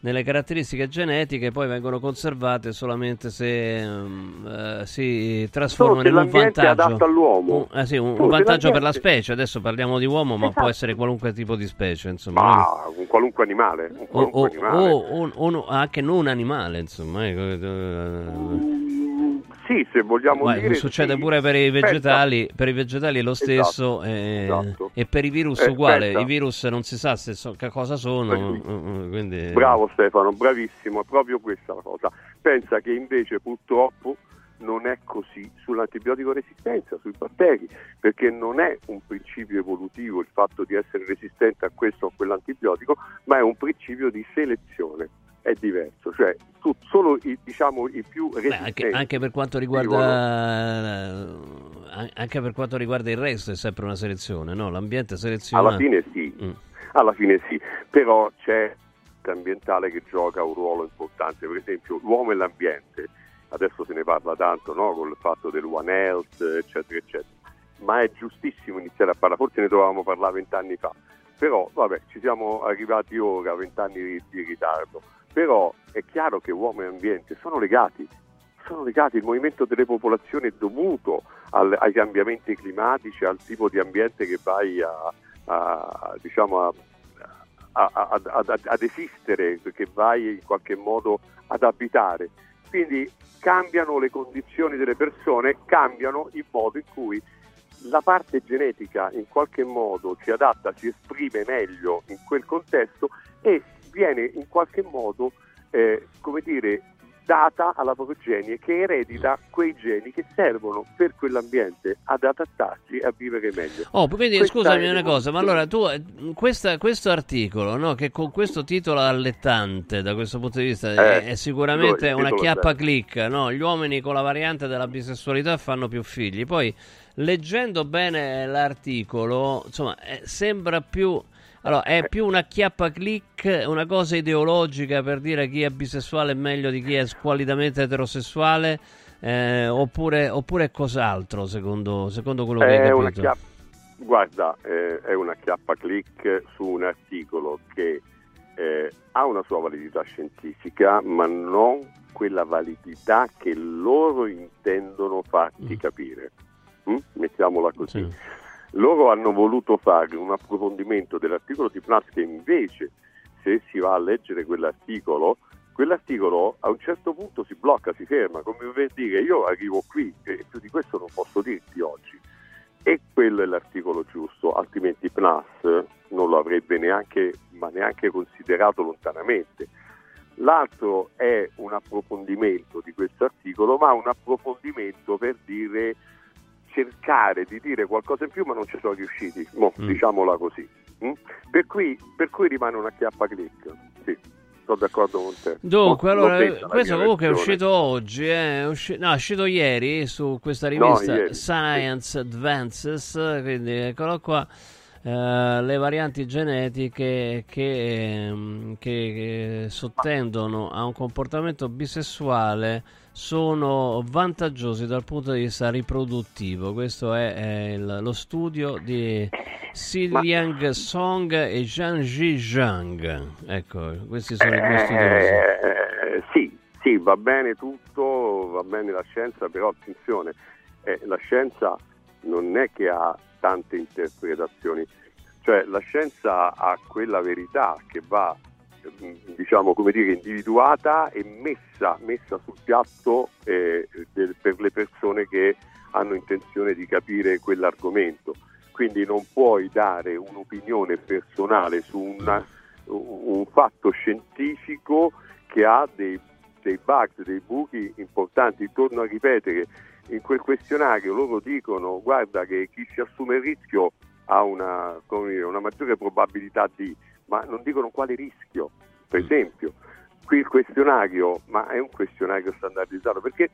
nelle caratteristiche genetiche poi vengono conservate solamente se um, uh, si trasformano in un vantaggio all'uomo. Un, eh sì, un, un vantaggio per la specie, adesso parliamo di uomo, ma esatto. può essere qualunque tipo di specie, insomma. Ah, un qualunque animale, un qualunque o, animale. O, o, o, o anche non animale, insomma. Mm, sì, così, se vogliamo Ma dire. Succede sì, pure per i vegetali, pensa. Per i vegetali è lo stesso, esatto, eh, esatto. E per i virus eh, uguale. Pensa. I virus non si sa se so, che cosa sono. Quindi... Bravo Stefano, bravissimo, è proprio questa la cosa. Pensa che invece purtroppo non è così sull'antibiotico resistenza, sui batteri, perché non è un principio evolutivo il fatto di essere resistente a questo o a quell'antibiotico, ma è un principio di selezione, è diverso, cioè tu, solo i, diciamo i più resistenti. Beh, anche, anche per quanto riguarda vivono... anche per quanto riguarda il resto è sempre una selezione, no? L'ambiente seleziona. Alla fine sì, mm. alla fine sì, però c'è l'ambientale che gioca un ruolo importante, per esempio l'uomo e l'ambiente. Adesso se ne parla tanto, no? Con il fatto del One Health, eccetera, eccetera. Ma è giustissimo iniziare a parlare, forse ne dovevamo parlare vent'anni fa, però vabbè, ci siamo arrivati ora, vent'anni di, di ritardo. Però è chiaro che uomo e ambiente sono legati, sono legati, il movimento delle popolazioni è dovuto al, ai cambiamenti climatici, al tipo di ambiente che vai a, a diciamo a a, a, a, a, ad esistere, che vai in qualche modo ad abitare. Quindi cambiano le condizioni delle persone, cambiano il modo in cui la parte genetica in qualche modo si adatta, si esprime meglio in quel contesto e viene in qualche modo, eh, come dire, data alla progenie che eredita quei geni che servono per quell'ambiente ad adattarsi e a vivere meglio. Oh, quindi questa scusami una cosa, ma allora tu questa, questo articolo, no, che con questo titolo allettante da questo punto di vista eh, è, è sicuramente no, una chiappa clicca, no? Gli uomini con la variante della bisessualità fanno più figli. Poi leggendo bene l'articolo, insomma, eh, sembra più Allora, è più una chiappa click, una cosa ideologica per dire chi è bisessuale è meglio di chi è squalidamente eterosessuale, eh, oppure, oppure cos'altro, secondo, secondo quello che è hai capito? Una chiappa, guarda, eh, è una chiappa click su un articolo che eh, ha una sua validità scientifica, ma non quella validità che loro intendono farti mm. capire. Mm? Mettiamola così. Sì. Loro hanno voluto fare un approfondimento dell'articolo di P N A S che invece, se si va a leggere quell'articolo, quell'articolo a un certo punto si blocca, si ferma, come per dire io arrivo qui e più di questo non posso dirti oggi. E quello è l'articolo giusto, altrimenti P N A S non lo avrebbe neanche, ma neanche considerato lontanamente. L'altro è un approfondimento di questo articolo, ma un approfondimento per dire... cercare di dire qualcosa in più, ma non ci sono riusciti, mo, mm. diciamola così. Mm? Per cui, per cui rimane una chiappa click. Sì, sono d'accordo con te. Dunque, Mol, allora, questo comunque è uscito oggi, eh? è, usci- no, è uscito ieri su questa rivista no, Science Advances, quindi eccolo qua. Uh, le varianti genetiche che, che, che sottendono a un comportamento bisessuale sono vantaggiose dal punto di vista riproduttivo. Questo è, è il, lo studio di Siliang Ma... Song e Zhang Zhang. Ecco, questi sono eh, i due studiosi. Eh, sì, sì, va bene tutto, va bene la scienza, però attenzione, eh, la scienza non è che ha tante interpretazioni, cioè la scienza ha quella verità che va, diciamo, come dire, individuata e messa, messa sul piatto eh, del, per le persone che hanno intenzione di capire quell'argomento. Quindi non puoi dare un'opinione personale su una, un fatto scientifico che ha dei, dei bug, dei buchi importanti. Torno a ripetere, in quel questionario loro dicono guarda che chi si assume il rischio ha una, come dire, una maggiore probabilità di, ma non dicono quale rischio. Per esempio qui il questionario, ma è un questionario standardizzato, perché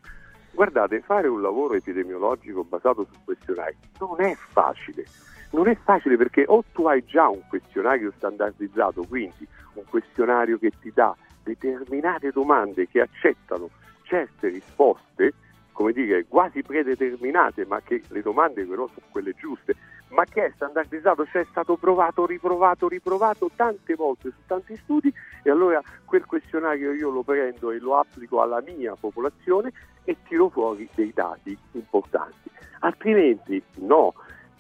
guardate, fare un lavoro epidemiologico basato su questionari non è facile, non è facile perché o tu hai già un questionario standardizzato, quindi un questionario che ti dà determinate domande che accettano certe risposte, come dire, quasi predeterminate, ma che le domande però sono quelle giuste, ma che è standardizzato, cioè è stato provato, riprovato, riprovato tante volte su tanti studi, e allora quel questionario io lo prendo e lo applico alla mia popolazione e tiro fuori dei dati importanti. Altrimenti no.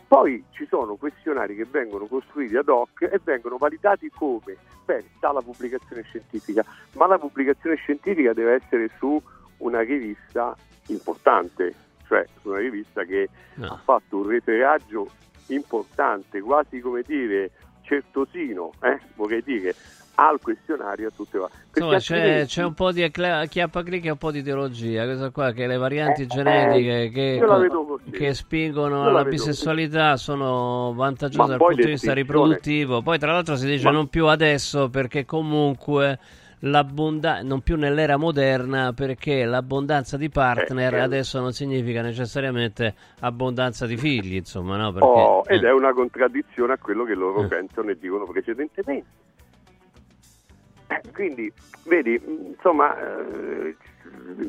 Poi ci sono questionari che vengono costruiti ad hoc e vengono validati come? Beh, dalla pubblicazione scientifica, ma la pubblicazione scientifica deve essere su una rivista importante, cioè una rivista che no. ha fatto un retraggio importante, quasi come dire certosino, eh, vorrei dire, al questionario, a tutte le va- insomma c'è, c'è un po' di ecla- chiappaclicchi e un po' di teologia, questa qua, che le varianti eh, genetiche eh, che, che spingono alla bisessualità sono vantaggiose dal punto di vista riproduttivo, poi tra l'altro si dice ma... non più adesso perché comunque l'abbondanza, non più nell'era moderna, perché l'abbondanza di partner eh, eh. adesso non significa necessariamente abbondanza di figli, insomma, no? Perché, oh, ed eh. è una contraddizione a quello che loro eh. pensano e dicono precedentemente. Eh, quindi, vedi, insomma, eh,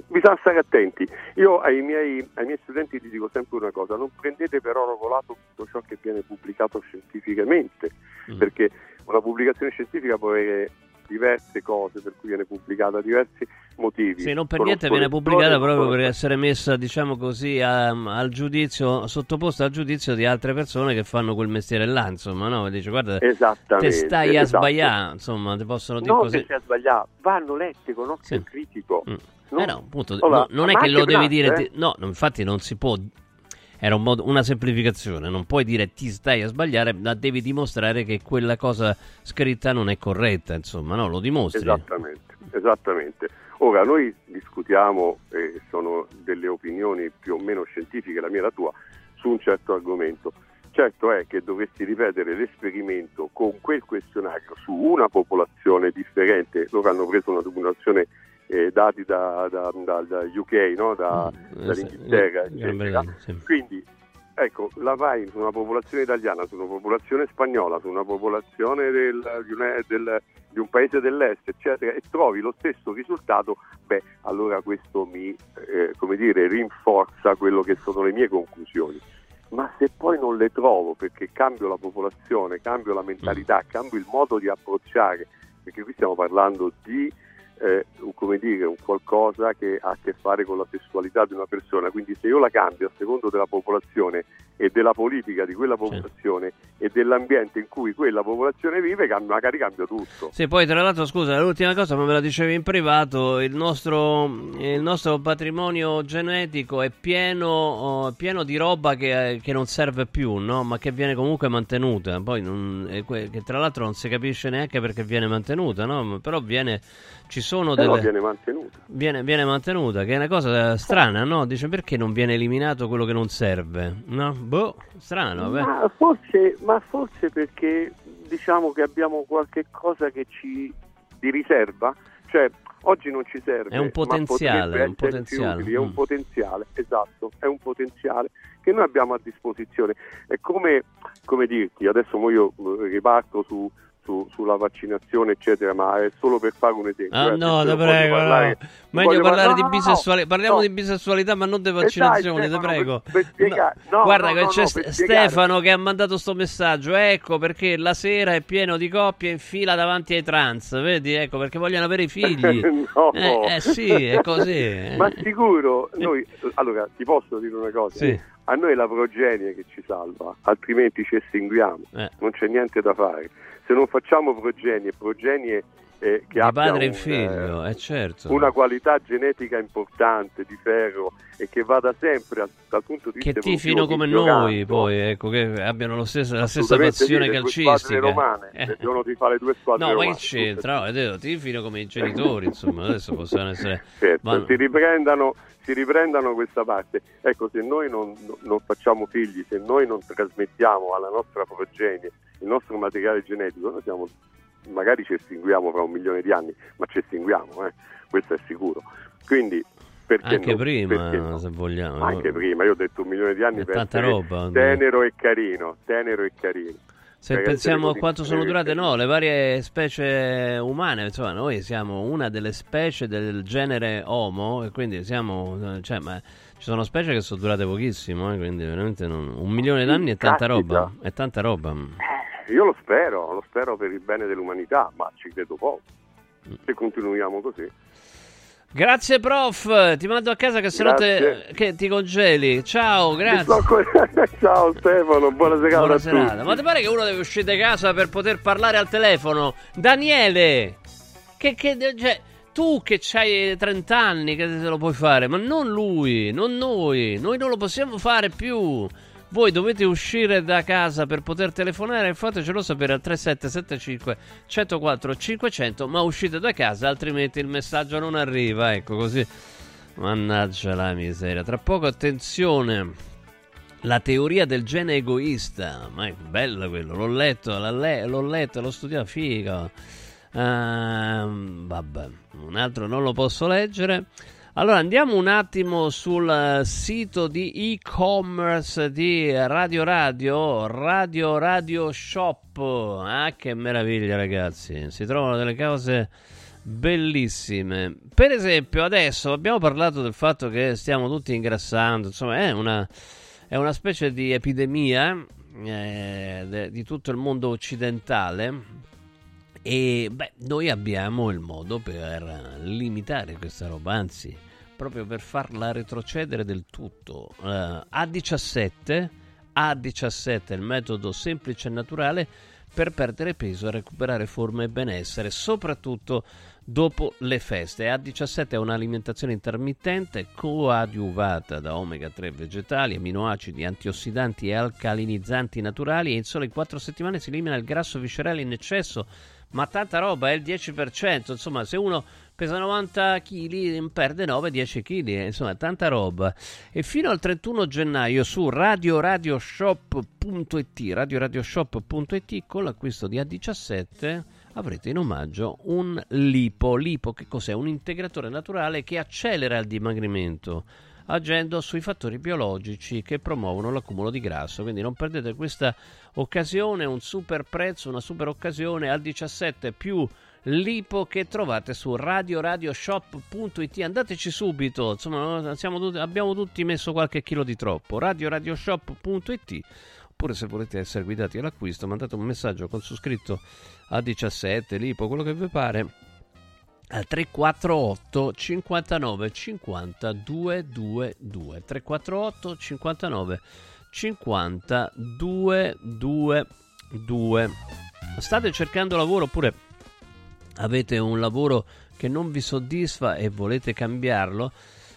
bisogna stare attenti. Io ai miei, ai miei studenti ti dico sempre una cosa: non prendete per oro colato tutto ciò che viene pubblicato scientificamente, mm. perché una pubblicazione scientifica può avere diverse cose per cui viene pubblicata, diversi motivi. Sì, non per niente viene pubblicata proprio per essere messa, diciamo così, a, al giudizio, sottoposta al giudizio di altre persone che fanno quel mestiere là, insomma, no? Dice, guarda, te stai a esatto. sbagliare, insomma, ti possono dire no, così. Non che stai a sbagliare, vanno lette con occhio sì. critico. Mm. No? Eh no, appunto, allora, no, non è che lo devi dire, eh? ti... no, infatti non si può... Era un modo, una semplificazione, non puoi dire ti stai a sbagliare, ma devi dimostrare che quella cosa scritta non è corretta, insomma, no? Lo dimostri. Esattamente, esattamente. Ora, noi discutiamo, eh, sono delle opinioni più o meno scientifiche, la mia e la tua, su un certo argomento. Certo è che dovresti ripetere l'esperimento con quel questionario su una popolazione differente, loro hanno preso una popolazione Eh, dati da, da, da, da U K, no? da, mm, dall'Inghilterra, eh, eccetera. Sì. Quindi, ecco, la vai su una popolazione italiana, su una popolazione spagnola, su una popolazione del, di, una, del, di un paese dell'est, eccetera, e trovi lo stesso risultato, beh, allora questo mi, eh, come dire, rinforza quello che sono le mie conclusioni. Ma se poi non le trovo perché cambio la popolazione, cambio la mentalità, mm. cambio il modo di approcciare, perché qui stiamo parlando di Eh, come dire, un qualcosa che ha a che fare con la sessualità di una persona, quindi se io la cambio a secondo della popolazione e della politica di quella popolazione sì. e dell'ambiente in cui quella popolazione vive, magari cambia tutto. Sì, poi tra l'altro, scusa, l'ultima cosa, ma me la dicevi in privato, il nostro, il nostro patrimonio genetico è pieno, oh, pieno di roba che, che non serve più, no? Ma che viene comunque mantenuta, poi non, che tra l'altro non si capisce neanche perché viene mantenuta, no? Però viene... Ci sono delle... no, viene mantenuta. Viene, viene mantenuta, che è una cosa strana, no? Dice, perché non viene eliminato quello che non serve? No? Boh, strano. Vabbè. Ma, forse, ma forse perché diciamo che abbiamo qualche cosa che ci di riserva, cioè oggi non ci serve. È un potenziale, ma un potenziale. Utili, è un potenziale, mm. esatto, è un potenziale che noi abbiamo a disposizione. È come, come dirti, adesso io riparto su... Su, sulla vaccinazione eccetera, ma è solo per fare un esempio. Ah, eh, no, te prego, parlare, no. Meglio parlare no, di bisessualità, parliamo no. di bisessualità ma non di vaccinazione, eh dai, Stefano, te prego per, per spiegare. No. No, guarda no, che no, c'è no, Stefano spiegare. Che ha mandato sto messaggio, ecco perché la sera è pieno di coppie in fila davanti ai trans, vedi, ecco perché vogliono avere i figli. no. eh, eh sì, è così. Ma sicuro, noi allora ti posso dire una cosa? Sì. A noi è la progenie che ci salva, altrimenti ci estinguiamo, eh. non c'è niente da fare. Se non facciamo progenie, progenie eh, che abbiano padre un, e figlio, eh, è certo. una qualità genetica importante di ferro e che vada sempre dal punto di vista che tifino come noi, poi ecco che abbiano lo stesso, la stessa passione sì, calcistica. Le romane, eh. devono ti fare due squadre no, romane. No, ma che c'entra? È tifino come i genitori, insomma, adesso possono essere. Certo, ma... si riprendano. Si riprendano questa parte. Ecco, se noi non, non facciamo figli, se noi non trasmettiamo alla nostra progenie il nostro materiale genetico, noi siamo, magari ci estinguiamo fra un milione di anni, ma ci estinguiamo, eh? Questo è sicuro. Quindi perché anche no? prima, perché no? se vogliamo. Anche prima, io ho detto un milione di anni per essere roba, tenero e carino, tenero e carino. Se Ragazzi, pensiamo a quanto sono durate no, le varie specie umane, insomma, noi siamo una delle specie del genere Homo e quindi siamo, cioè, ma ci sono specie che sono durate pochissimo, eh, quindi veramente non, un milione d'anni è tanta roba, è tanta roba. Io lo spero, lo spero per il bene dell'umanità, ma ci credo poco. Se continuiamo così. Grazie prof, ti mando a casa che sennò te, che ti congeli. Ciao, grazie. Ciao Stefano, buona serata, buona serata a tutti. Ma ti pare che uno deve uscire da casa per poter parlare al telefono? Daniele, che, che cioè, tu che c'hai trenta anni che te lo puoi fare, ma non lui, non noi, noi non lo possiamo fare più. Voi dovete uscire da casa per poter telefonare e fatecelo sapere al tre sette sette cinque uno zero quattro cinque zero zero, ma uscite da casa altrimenti il messaggio non arriva, ecco così. Mannaggia la miseria. Tra poco, attenzione, la teoria del gene egoista, ma è bello quello, l'ho letto, le- l'ho letto, l'ho studiato, figo. Uh, vabbè, un altro non lo posso leggere. Allora andiamo un attimo sul sito di e-commerce di Radio Radio, Radio Radio Shop. Ah, che meraviglia ragazzi, si trovano delle cose bellissime. Per esempio adesso abbiamo parlato del fatto che stiamo tutti ingrassando, insomma è una... è una specie di epidemia eh, de, di tutto il mondo occidentale e beh, noi abbiamo il modo per limitare questa roba, anzi, proprio per farla retrocedere del tutto. Eh, A diciassette, A diciassette il metodo semplice e naturale per perdere peso e recuperare forma e benessere, soprattutto dopo le feste. A diciassette è un'alimentazione intermittente coadiuvata da omega tre vegetali, aminoacidi, antiossidanti e alcalinizzanti naturali, e in sole quattro settimane si elimina il grasso viscerale in eccesso. Ma tanta roba, è il dieci per cento, insomma se uno pesa novanta chili perde nove dieci chili, insomma tanta roba. E fino al trentuno gennaio su radioradioshop punto it, radioradioshop punto it, con l'acquisto di A diciassette avrete in omaggio un lipo. Lipo che cos'è? Un integratore naturale che accelera il dimagrimento agendo sui fattori biologici che promuovono l'accumulo di grasso, quindi non perdete questa occasione, un super prezzo, una super occasione al diciassette più lipo che trovate su radioradioshop punto it. Andateci subito, insomma siamo tutti, abbiamo tutti messo qualche chilo di troppo. radioradioshop punto it, oppure se volete essere guidati all'acquisto mandate un messaggio con su scritto A diciassette, lipo, quello che vi pare, al tre quattro otto cinquantanove cinquanta duecentoventidue, tre quattro otto cinquantanove cinquanta duecentoventidue. State cercando lavoro oppure avete un lavoro che non vi soddisfa e volete cambiarlo?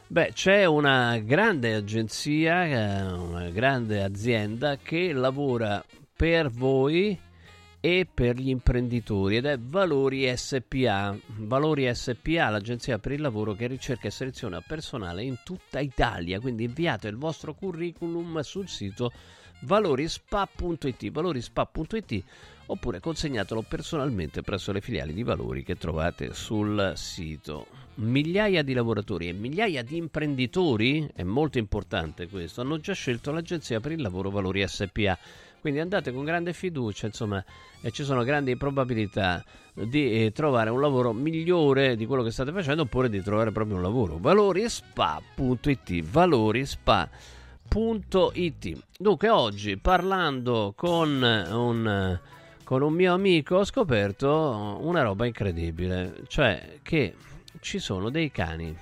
Beh, c'è una grande agenzia, una grande azienda che lavora per voi e per gli imprenditori, ed è Valori S P A. Valori S P A, l'agenzia per il lavoro che ricerca e seleziona personale in tutta Italia, quindi inviate il vostro curriculum sul sito valorispa punto it, valorispa punto it, oppure consegnatelo personalmente presso le filiali di Valori che trovate sul sito. Migliaia di lavoratori e migliaia di imprenditori, è molto importante questo, hanno già scelto l'agenzia per il lavoro Valori S P A. Quindi andate con grande fiducia, insomma, e ci sono grandi probabilità di eh, trovare un lavoro migliore di quello che state facendo, oppure di trovare proprio un lavoro. valorispa punto it, valorispa punto it. Dunque oggi, parlando con un, con un mio amico, ho scoperto una roba incredibile, cioè che ci sono dei cani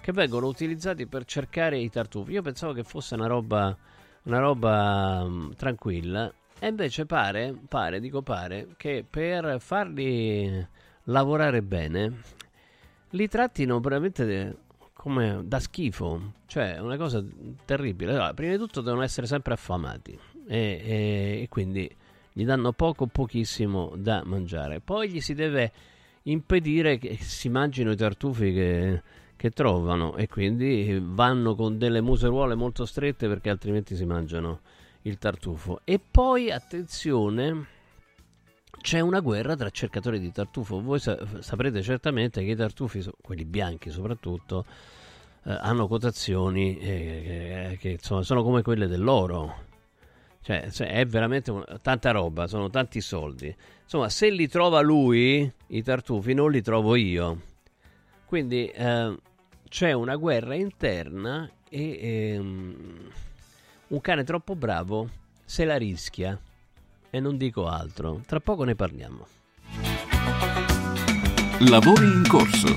che vengono utilizzati per cercare i tartufi. Io pensavo che fosse una roba... una roba um, tranquilla, e invece pare, pare, dico pare, che per farli lavorare bene li trattino veramente de, come da schifo, cioè una cosa terribile. Allora, prima di tutto devono essere sempre affamati e, e, e quindi gli danno poco, pochissimo da mangiare. Poi gli si deve impedire che si mangino i tartufi che... che trovano, e quindi vanno con delle museruole molto strette perché altrimenti si mangiano il tartufo. E poi attenzione, c'è una guerra tra cercatori di tartufo. Voi saprete certamente che i tartufi, quelli bianchi soprattutto, eh, hanno quotazioni eh, che, che insomma, sono come quelle dell'oro, cioè, cioè è veramente un, tanta roba, sono tanti soldi, insomma se li trova lui i tartufi non li trovo io, quindi eh, c'è una guerra interna e ehm, un cane troppo bravo se la rischia, e non dico altro. Tra poco ne parliamo. Lavori in corso.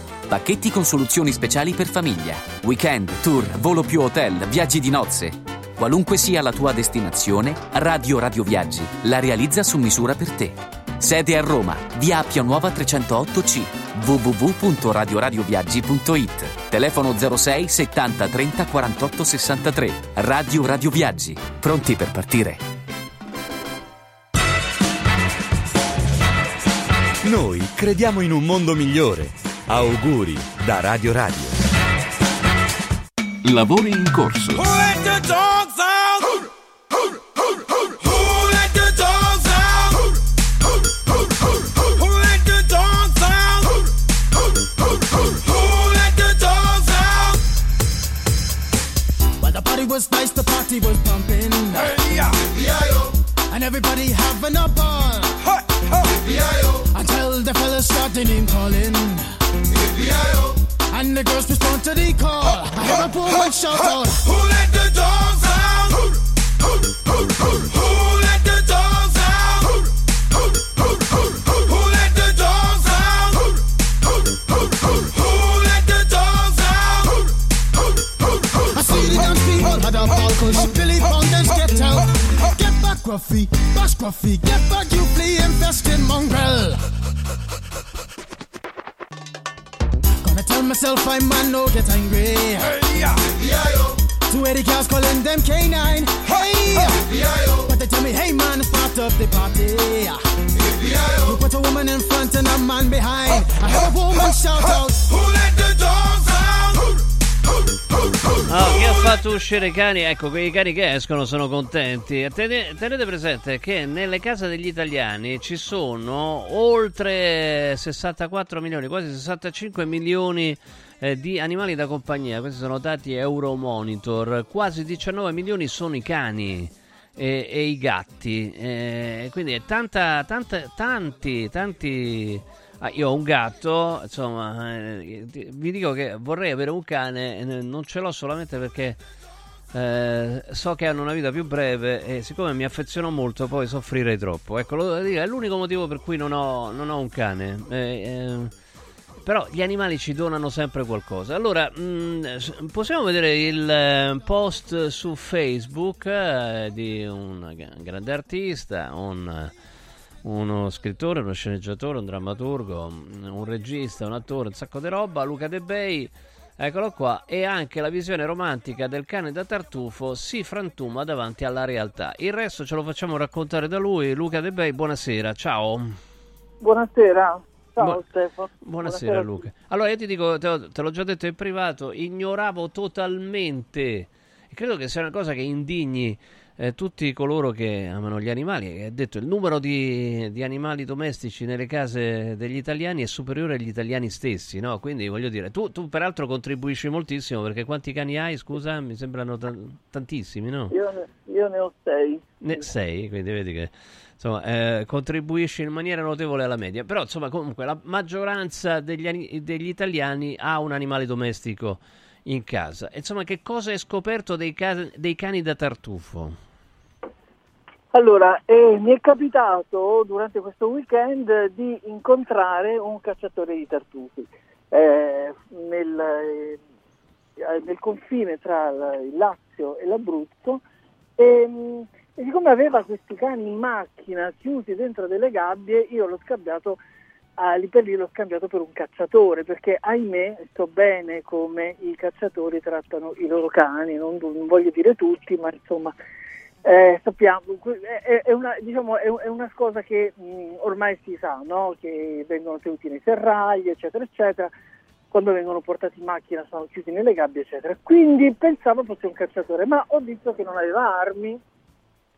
Pacchetti con soluzioni speciali per famiglia. Weekend, tour, volo più hotel, viaggi di nozze. Qualunque sia la tua destinazione, Radio Radio Viaggi la realizza su misura per te. Sede a Roma, via Appia Nuova trecentotto C, w w w punto radio radio viaggi punto it. Telefono zero sei settanta trenta quarantotto sessantatré. Radio Radio Viaggi, pronti per partire. Noi crediamo in un mondo migliore. Auguri da Radio Radio. Lavori in corso. While the party was nice, the party was pumping. And everybody having a ball. Until the fellas started name calling. And the girls respond to the call. Ho, ho, I hear a woman shout out, who let the dogs out? Who, who, who, who, who let the dogs out? Who, who, who, who, who, who let the dogs out? Who, who, who, who, who let the dogs out? Who, who, who, who, who, who let the dogs out? I see the young people had a ball, 'cause Billy Fountains get out. Get back Basquafi, Basquafi, get back you flea infested mongrel. Gonna tell myself I man no get angry. Hey, yeah, yeah, two eighty cows calling them canine. Hey, hey yeah, but they tell me, hey man, it's part of the party. Yeah, you put a woman in front and a man behind. I heard a woman shout out, who let the dogs out? Oh, chi ha fatto uscire i cani? Ecco, quei cani che escono sono contenti. Tenete, tenete presente che nelle case degli italiani ci sono oltre sessantaquattro milioni, quasi sessantacinque milioni eh, di animali da compagnia. Questi sono dati Euromonitor. Quasi diciannove milioni sono i cani e, e i gatti. E quindi è tanta, tanta, tanti, tanti... Ah, io ho un gatto, insomma, eh, vi dico che vorrei avere un cane, eh, non ce l'ho solamente perché eh, so che hanno una vita più breve e siccome mi affeziono molto poi soffrirei troppo. Ecco, lo devo dire, è l'unico motivo per cui non ho, non ho un cane. Eh, eh, però gli animali ci donano sempre qualcosa. Allora, mh, possiamo vedere il post su Facebook eh, di un grande artista, un... uno scrittore, uno sceneggiatore, un drammaturgo, un regista, un attore, un sacco di roba, Luca De Bei, eccolo qua, e anche la visione romantica del cane da tartufo si frantuma davanti alla realtà. Il resto ce lo facciamo raccontare da lui. Luca De Bei, buonasera, ciao. Buonasera, ciao Bu- Stefano. Buonasera, buonasera Luca. Allora io ti dico, te, ho, te l'ho già detto in privato, ignoravo totalmente, e credo che sia una cosa che indigni Eh, tutti coloro che amano gli animali. È detto, il numero di, di animali domestici nelle case degli italiani è superiore agli italiani stessi, no? Quindi voglio dire, tu, tu peraltro contribuisci moltissimo, perché quanti cani hai, scusa? Mi sembrano t- tantissimi, no? Io ne, io ne ho sei. Ne, sei, quindi vedi che insomma, eh, contribuisci in maniera notevole alla media. Però insomma, comunque la maggioranza degli, degli italiani ha un animale domestico in casa. Insomma, che cosa hai scoperto dei, can- dei cani da tartufo? Allora, eh, mi è capitato durante questo weekend di incontrare un cacciatore di tartufi eh, nel, eh, nel confine tra il Lazio e l'Abruzzo e, e siccome aveva questi cani in macchina chiusi dentro delle gabbie, io l'ho scambiato, ah, lì per lì l'ho scambiato per un cacciatore, perché ahimè so bene come i cacciatori trattano i loro cani, non, non voglio dire tutti, ma insomma... Eh, sappiamo, è, è una, diciamo, è, è una cosa che mh, ormai si sa, no? Che vengono tenuti nei serragli, eccetera, eccetera, quando vengono portati in macchina sono chiusi nelle gabbie, eccetera. Quindi pensavo fosse un cacciatore, ma ho visto che non aveva armi,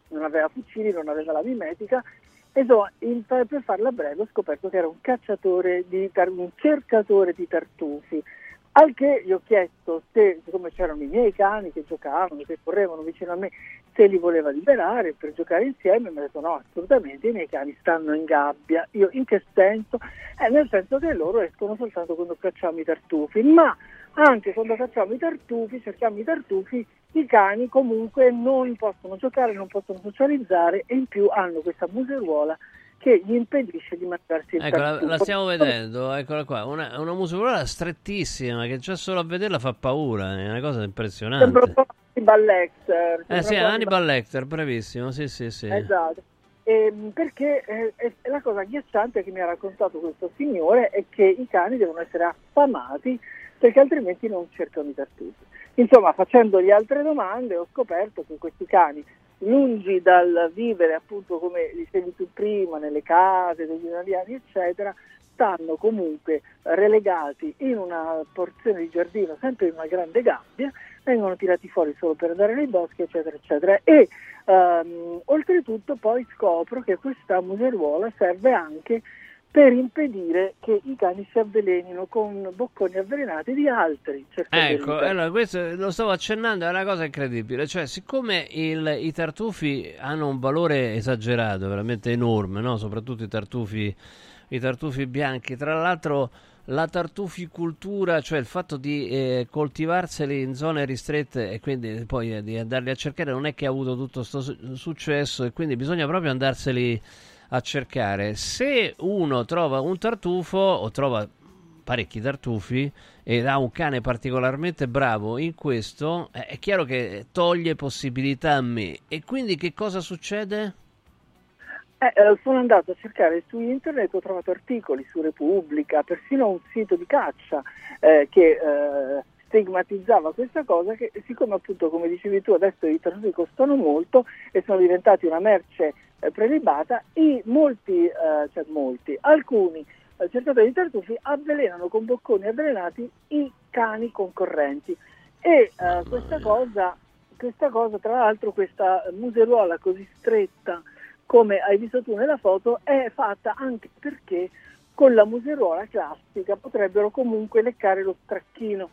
non aveva fucili, non aveva la mimetica, e so, in, per farla breve ho scoperto che era un cacciatore, di tar- un cercatore di tartufi. Al che gli ho chiesto se, siccome c'erano i miei cani che giocavano, che correvano vicino a me, se li voleva liberare per giocare insieme. Mi ha detto no, assolutamente, i miei cani stanno in gabbia. Io, in che senso? Eh, nel senso che loro escono soltanto quando cacciamo i tartufi, ma anche quando cacciamo i tartufi, cerchiamo i tartufi, i cani comunque non possono giocare, non possono socializzare e in più hanno questa museruola che gli impedisce di mangiarsi il ecco, tartufo. La, la stiamo vedendo, eccola qua, una, una museruola strettissima che già solo a vederla fa paura, è una cosa impressionante. Sembra un po' Hannibal Lecter. Eh sì, Hannibal Lecter, bravissimo, sì sì sì. Esatto, e, perché eh, la cosa agghiacciante che mi ha raccontato questo signore è che i cani devono essere affamati perché altrimenti non cercano i tartufi. Insomma, facendo le altre domande ho scoperto che questi cani, lungi dal vivere appunto come dicevi tu prima nelle case degli italiani eccetera, stanno comunque relegati in una porzione di giardino, sempre in una grande gabbia, vengono tirati fuori solo per andare nei boschi eccetera eccetera. E ehm, oltretutto poi scopro che questa museruola serve anche per impedire che i cani si avvelenino con bocconi avvelenati di altri. Ecco, allora questo lo stavo accennando, è una cosa incredibile, cioè siccome il, i tartufi hanno un valore esagerato, veramente enorme, no? Soprattutto i tartufi, i tartufi bianchi, tra l'altro la tartuficoltura, cioè il fatto di eh, coltivarseli in zone ristrette e quindi poi eh, di andarli a cercare, non è che ha avuto tutto sto su- successo, e quindi bisogna proprio andarseli a cercare. Se uno trova un tartufo o trova parecchi tartufi ed ha un cane particolarmente bravo in questo, è chiaro che toglie possibilità a me, e quindi che cosa succede? Eh, sono andato a cercare su internet, ho trovato articoli su Repubblica, persino un sito di caccia eh, che eh, stigmatizzava questa cosa, che siccome appunto, come dicevi tu, adesso i trasfusi costano molto e sono diventati una merce eh, prelibata, i molti, eh, cioè molti, alcuni eh, cercatori di tartufi avvelenano con bocconi avvelenati i cani concorrenti e eh, questa cosa, questa cosa tra l'altro, questa museruola così stretta come hai visto tu nella foto, è fatta anche perché con la museruola classica potrebbero comunque leccare lo stracchino,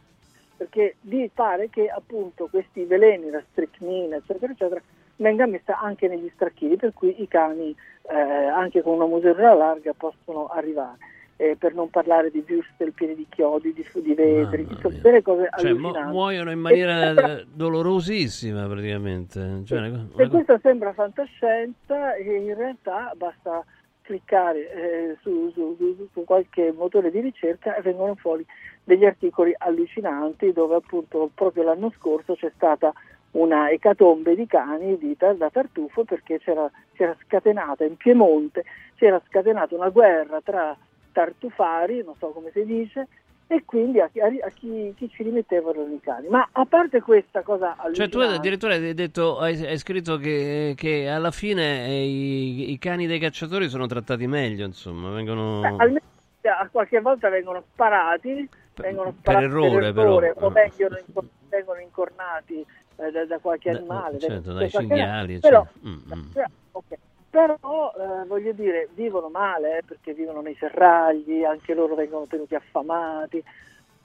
perché di pare che appunto questi veleni, la stricnina, eccetera, eccetera, venga messa anche negli stracchini, per cui i cani eh, anche con una museruola larga possono arrivare. Eh, per non parlare di würstel pieni di chiodi, di, di vetri, di tutte le cose cioè, allucinanti. Mu- muoiono in maniera sembra... dolorosissima praticamente. Cioè, una... E questo sembra fantascienza e in realtà basta cliccare eh, su, su, su, su qualche motore di ricerca e vengono fuori degli articoli allucinanti dove appunto proprio l'anno scorso c'è stata una ecatombe di cani di, da tartufo perché c'era, c'era scatenata in Piemonte, c'era scatenata una guerra tra tartufari, non so come si dice, e quindi a chi, a chi, chi ci rimettevano i cani. Ma a parte questa cosa allucinante... Cioè tu addirittura hai detto, hai, hai scritto che, che alla fine i, i cani dei cacciatori sono trattati meglio, insomma, vengono... Beh, almeno a qualche volta vengono sparati, per, vengono sparati per errore, per errore però. O vengono, vengono incornati eh, da, da qualche animale. Beh, certo, dai cinghiali, però, cioè. mm, cioè, okay. Però eh, voglio dire, vivono male eh, perché vivono nei serragli, anche loro vengono tenuti affamati,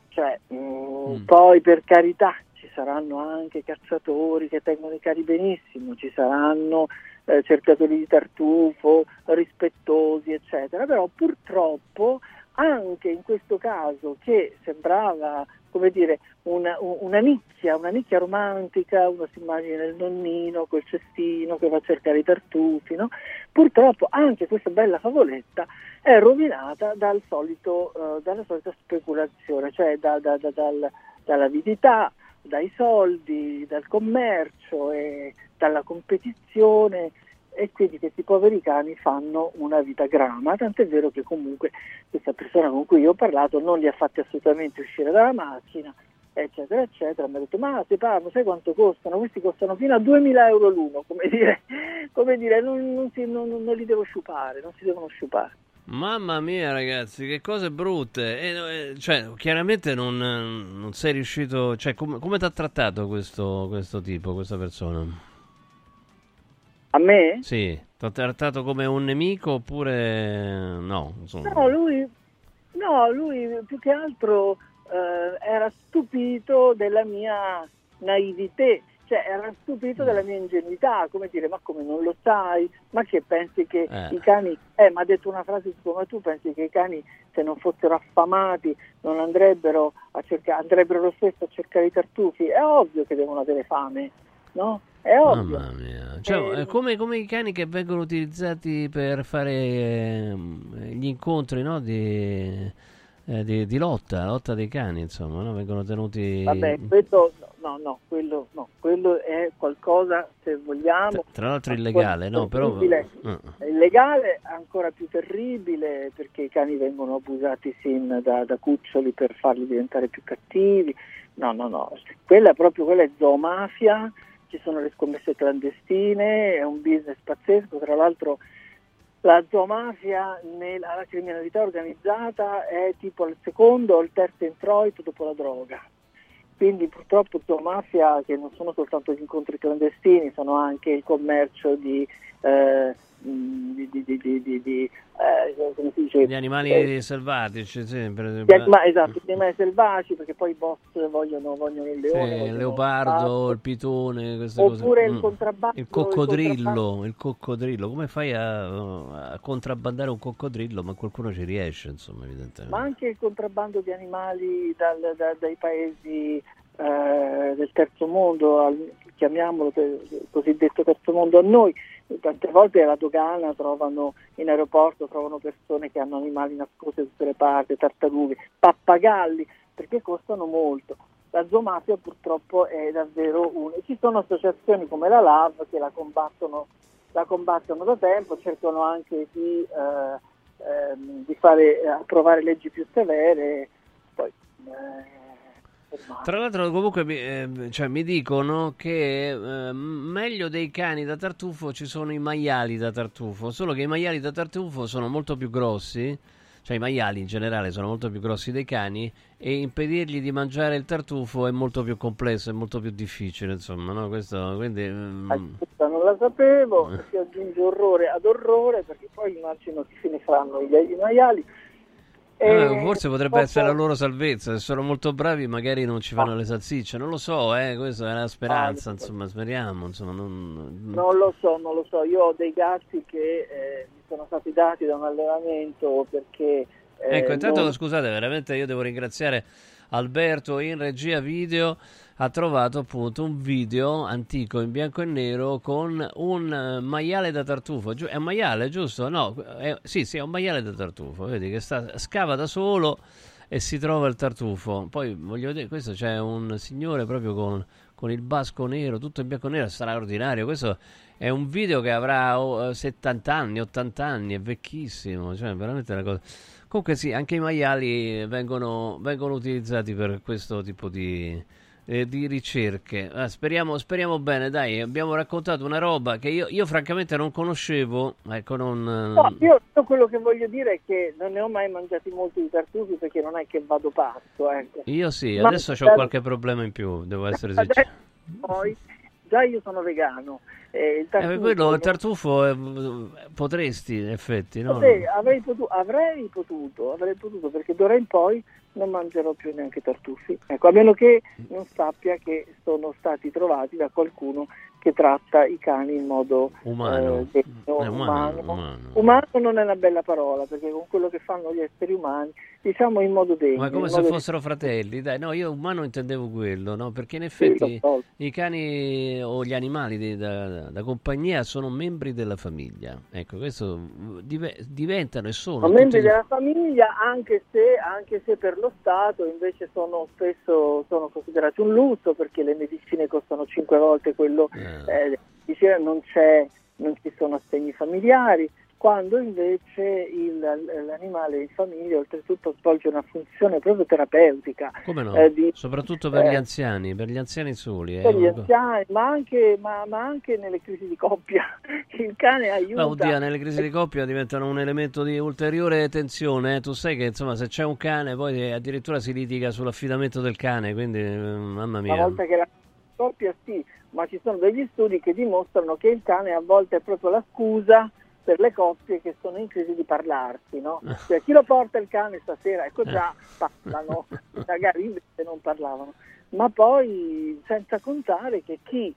cioè mh, mm. poi per carità ci saranno anche cacciatori che tengono i cani benissimo, ci saranno eh, cercatori di tartufo rispettosi eccetera, però purtroppo anche in questo caso che sembrava, come dire, una, una nicchia, una nicchia romantica, uno si immagina il nonnino col cestino che va a cercare i tartufi, no? Purtroppo anche questa bella favoletta è rovinata dal solito, uh, dalla solita speculazione, cioè da, da, da, dal, dall'avidità, dai soldi, dal commercio e dalla competizione, e quindi questi poveri cani fanno una vita grama, tant'è vero che comunque questa persona con cui io ho parlato non li ha fatti assolutamente uscire dalla macchina, eccetera, eccetera. Mi ha detto, ma ti parlo, sai quanto costano? Questi costano fino a duemila euro l'uno, come dire, come dire non, non, si, non, non li devo sciupare, non si devono sciupare. Mamma mia ragazzi, che cose brutte, e, e, cioè chiaramente non, non sei riuscito, cioè com, come ti ha trattato questo, questo tipo, questa persona? A me? Sì, ti ha trattato come un nemico oppure no? Insomma. No, lui no, lui più che altro eh, era stupito della mia naivete, cioè era stupito della mia ingenuità, come dire, ma come non lo sai? Ma che pensi che eh. i cani, eh, ma ha detto una frase tipo, ma tu pensi che i cani se non fossero affamati non andrebbero a cercare, andrebbero lo stesso a cercare i tartufi? È ovvio che devono avere fame, no? È ovvio. Mamma mia, cioè, eh, come, come i cani che vengono utilizzati per fare eh, gli incontri, no? di, eh, di, di lotta, lotta dei cani, insomma, no? Vengono tenuti. Vabbè, questo no, no, quello no, quello è qualcosa, se vogliamo. Tra, tra l'altro illegale, no? Però è illegale, ancora più terribile, perché i cani vengono abusati sin da, da cuccioli per farli diventare più cattivi. No, no, no, quella è proprio quella è zoomafia. Ci sono le scommesse clandestine, è un business pazzesco, tra l'altro la zoomafia nella la criminalità organizzata è tipo il secondo o il terzo introito dopo la droga, quindi purtroppo zoomafia che non sono soltanto gli incontri clandestini, sono anche il commercio di, eh, di, di, di, di, di, di eh, come si dice? Gli animali eh, selvatici, sì, per esempio. Gli anima- esatto, gli animali selvatici, perché poi i boss vogliono, vogliono il leone, sì, vogliono il leopardo, il pitone, queste oppure cose. Oppure il contrabbando. Il coccodrillo, il coccodrillo. Come fai a, a contrabbandare un coccodrillo? Ma qualcuno ci riesce, insomma, evidentemente. Ma anche il contrabbando di animali dal, da, dai paesi eh, del terzo mondo, al, chiamiamolo cosiddetto terzo mondo a noi. Tante volte alla dogana trovano, in aeroporto trovano persone che hanno animali nascosti da tutte le parti, tartarughe, pappagalli, perché costano molto. La zoomafia purtroppo è davvero una. Ci sono associazioni come la LAV che la combattono la combattono da tempo, cercano anche di, eh, ehm, di fare approvare leggi più severe. Poi, eh, tra l'altro comunque eh, cioè, mi dicono che eh, meglio dei cani da tartufo ci sono i maiali da tartufo, solo che i maiali da tartufo sono molto più grossi, cioè i maiali in generale sono molto più grossi dei cani, e impedirgli di mangiare il tartufo è molto più complesso, è molto più difficile, insomma, no? Questo, quindi... Mm. Aspetta, non la sapevo, si aggiunge orrore ad orrore, perché poi immagino che se ne fanno gli, gli maiali. E... Eh, forse potrebbe forse... essere la loro salvezza, se sono molto bravi magari non ci fanno ah. le salsicce, non lo so, eh, questa è la speranza, ah, insomma, speriamo, insomma, non... non lo so, non lo so, io ho dei gatti che... Eh... sono stati dati da un allevamento perché... Eh, ecco, intanto non... scusate, veramente io devo ringraziare Alberto in regia video, ha trovato appunto un video antico in bianco e nero con un maiale da tartufo, è un maiale giusto? No, è, sì, sì, è un maiale da tartufo, vedi che sta, scava da solo e si trova il tartufo, poi voglio dire, questo c'è un signore proprio con, con il basco nero, tutto in bianco e nero, straordinario, questo... È un video che avrà settanta anni, ottanta anni, è vecchissimo, cioè veramente una cosa. Comunque sì, anche i maiali vengono, vengono utilizzati per questo tipo di, eh, di ricerche. Ah, speriamo, speriamo bene, dai, abbiamo raccontato una roba che io, io francamente non conoscevo. Ecco, non... No, io quello che voglio dire è che non ne ho mai mangiati molti di tartufi perché non è che vado pazzo. Ecco. Io sì, ma adesso ho qualche problema in più, devo essere sincero. Poi... Già io sono vegano. Eh, il tartufo, eh, quello, il tartufo eh, potresti, in effetti, no? Vabbè, avrei, potu- avrei potuto, avrei potuto, perché d'ora in poi non mangerò più neanche tartufi. Ecco, a meno che non sappia che sono stati trovati da qualcuno che tratta i cani in modo umano. Eh, detto, eh, umano, umano. umano. Umano non è una bella parola, perché con quello che fanno gli esseri umani, diciamo in modo degno. Ma come se fossero degno. Fratelli, dai, no, io umano intendevo quello, no? Perché in effetti sì, i cani o gli animali di, da, da, da compagnia sono membri della famiglia. Ecco, questo div- diventano e sono. Sono membri tutti... della famiglia, anche se, anche se per lo Stato invece sono spesso sono considerati un lusso, perché le medicine costano cinque volte quello. Eh. Eh, diceva non c'è, non ci sono assegni familiari, quando invece il, l'animale in famiglia oltretutto svolge una funzione proprio terapeutica. Come no? Eh, di, soprattutto per eh, gli anziani, per gli anziani soli. Eh, per gli anziani, ma anche, ma, ma anche nelle crisi di coppia. Il cane aiuta. Ma oddio, nelle crisi di coppia diventano un elemento di ulteriore tensione. Eh. Tu sai che insomma se c'è un cane poi addirittura si litiga sull'affidamento del cane, quindi mamma mia. Una volta che la coppia sì, ma ci sono degli studi che dimostrano che il cane a volte è proprio la scusa per le coppie che sono in crisi di parlarsi, no? Cioè, chi lo porta il cane stasera? Ecco già, parlano, magari invece non parlavano. Ma poi, senza contare che chi...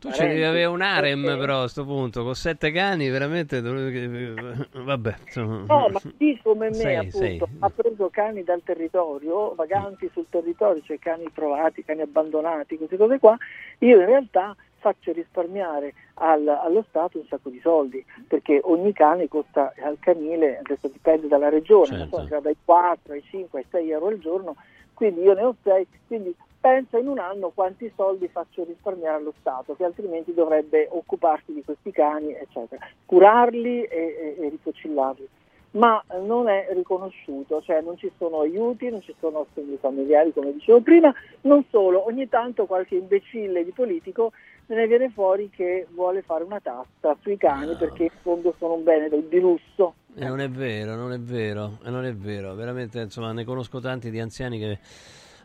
Tu parenti, ce devi avere un harem perché... però a sto punto, con sette cani veramente... Vabbè, insomma... No, ma chi come me sei, appunto sei. ha preso cani dal territorio, vaganti sul territorio, cioè cani trovati, cani abbandonati, queste cose qua, io in realtà... faccio risparmiare al, allo Stato un sacco di soldi, perché ogni cane costa al canile, adesso dipende dalla regione, certo. Ma sono dai quattro ai cinque ai sei euro al giorno, quindi io ne ho sei, quindi pensa in un anno quanti soldi faccio risparmiare allo Stato, che altrimenti dovrebbe occuparsi di questi cani, eccetera, curarli e, e, e rifocillarli. Ma non è riconosciuto, cioè non ci sono aiuti, non ci sono assegni familiari come dicevo prima, non solo, ogni tanto qualche imbecille di politico ne viene fuori che vuole fare una tassa sui cani, no, perché in fondo sono un bene di lusso. E non è vero, non è vero, e non è vero, veramente insomma ne conosco tanti di anziani che...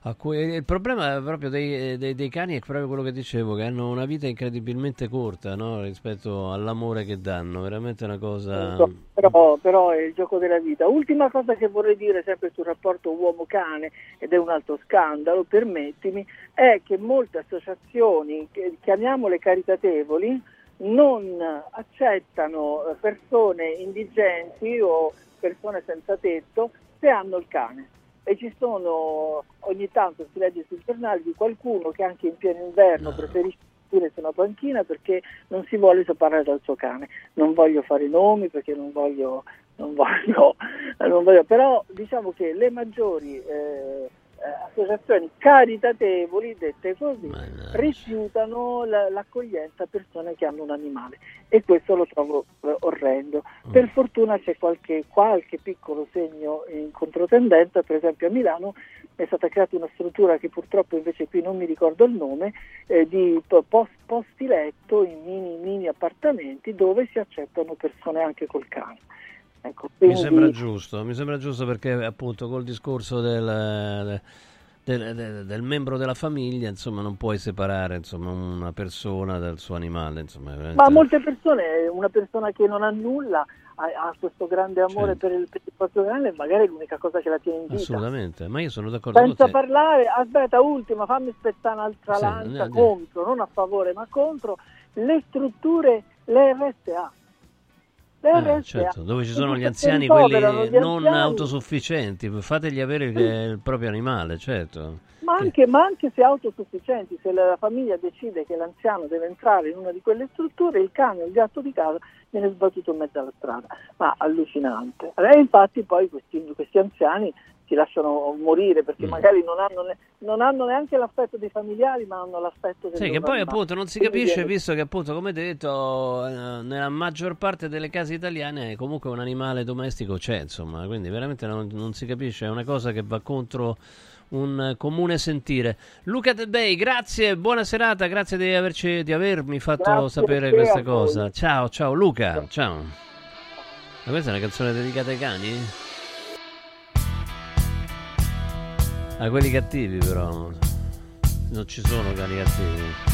A cui, il problema proprio dei, dei, dei cani è proprio quello che dicevo, che hanno una vita incredibilmente corta, no? Rispetto all'amore che danno, veramente una cosa... So, però, però è il gioco della vita. Ultima cosa che vorrei dire sempre sul rapporto uomo-cane, ed è un altro scandalo, permettimi, è che molte associazioni, chiamiamole caritatevoli, non accettano persone indigenti o persone senza tetto se hanno il cane. E ci sono, ogni tanto si legge sui giornali di qualcuno che anche in pieno inverno no. preferisce stare su una panchina perché non si vuole separare dal suo cane. Non voglio fare i nomi perché non voglio, non voglio, non voglio. Però diciamo che le maggiori eh, associazioni caritatevoli, dette così, rifiutano la, l'accoglienza a persone che hanno un animale, e questo lo trovo orrendo. Mm. Per fortuna c'è qualche, qualche piccolo segno in controtendenza. Per esempio a Milano è stata creata una struttura che purtroppo invece qui non mi ricordo il nome, eh, di post, posti letto in mini, mini appartamenti dove si accettano persone anche col cane. Ecco, quindi... Mi sembra giusto, mi sembra giusto perché appunto col discorso del, del, del, del membro della famiglia, insomma, non puoi separare, insomma, una persona dal suo animale, insomma, veramente... Ma molte persone, una persona che non ha nulla ha, ha questo grande amore, certo, per il, per il proprio animale, magari è l'unica cosa che la tiene in vita. Assolutamente, ma io sono d'accordo senza con te. Parlare, aspetta, ultima, fammi spezzare un'altra sì, lancia andiamo, andiamo. contro, non a favore ma contro le strutture, le erre esse a. Ah, certo, dove ci sono gli anziani, quelli non autosufficienti, fategli avere il, il proprio animale, certo. Ma anche, che... ma anche se autosufficienti, se la famiglia decide che l'anziano deve entrare in una di quelle strutture, il cane o il gatto di casa viene sbattuto in mezzo alla strada. Ma allucinante. E infatti poi questi, questi anziani si lasciano morire perché mm. magari non hanno, ne, non hanno neanche l'affetto dei familiari, ma hanno l'affetto del... Sì, che poi appunto non si capisce, visto che appunto, come detto, nella maggior parte delle case italiane comunque un animale domestico c'è, insomma, quindi veramente non, non si capisce, è una cosa che va contro un comune sentire. Luca De Bei, grazie, buona serata, grazie di averci, di avermi fatto grazie sapere questa cosa. Ciao, ciao Luca, sì. Ciao. Ma questa è una canzone dedicata ai cani? A quelli cattivi, però non ci sono cani cattivi.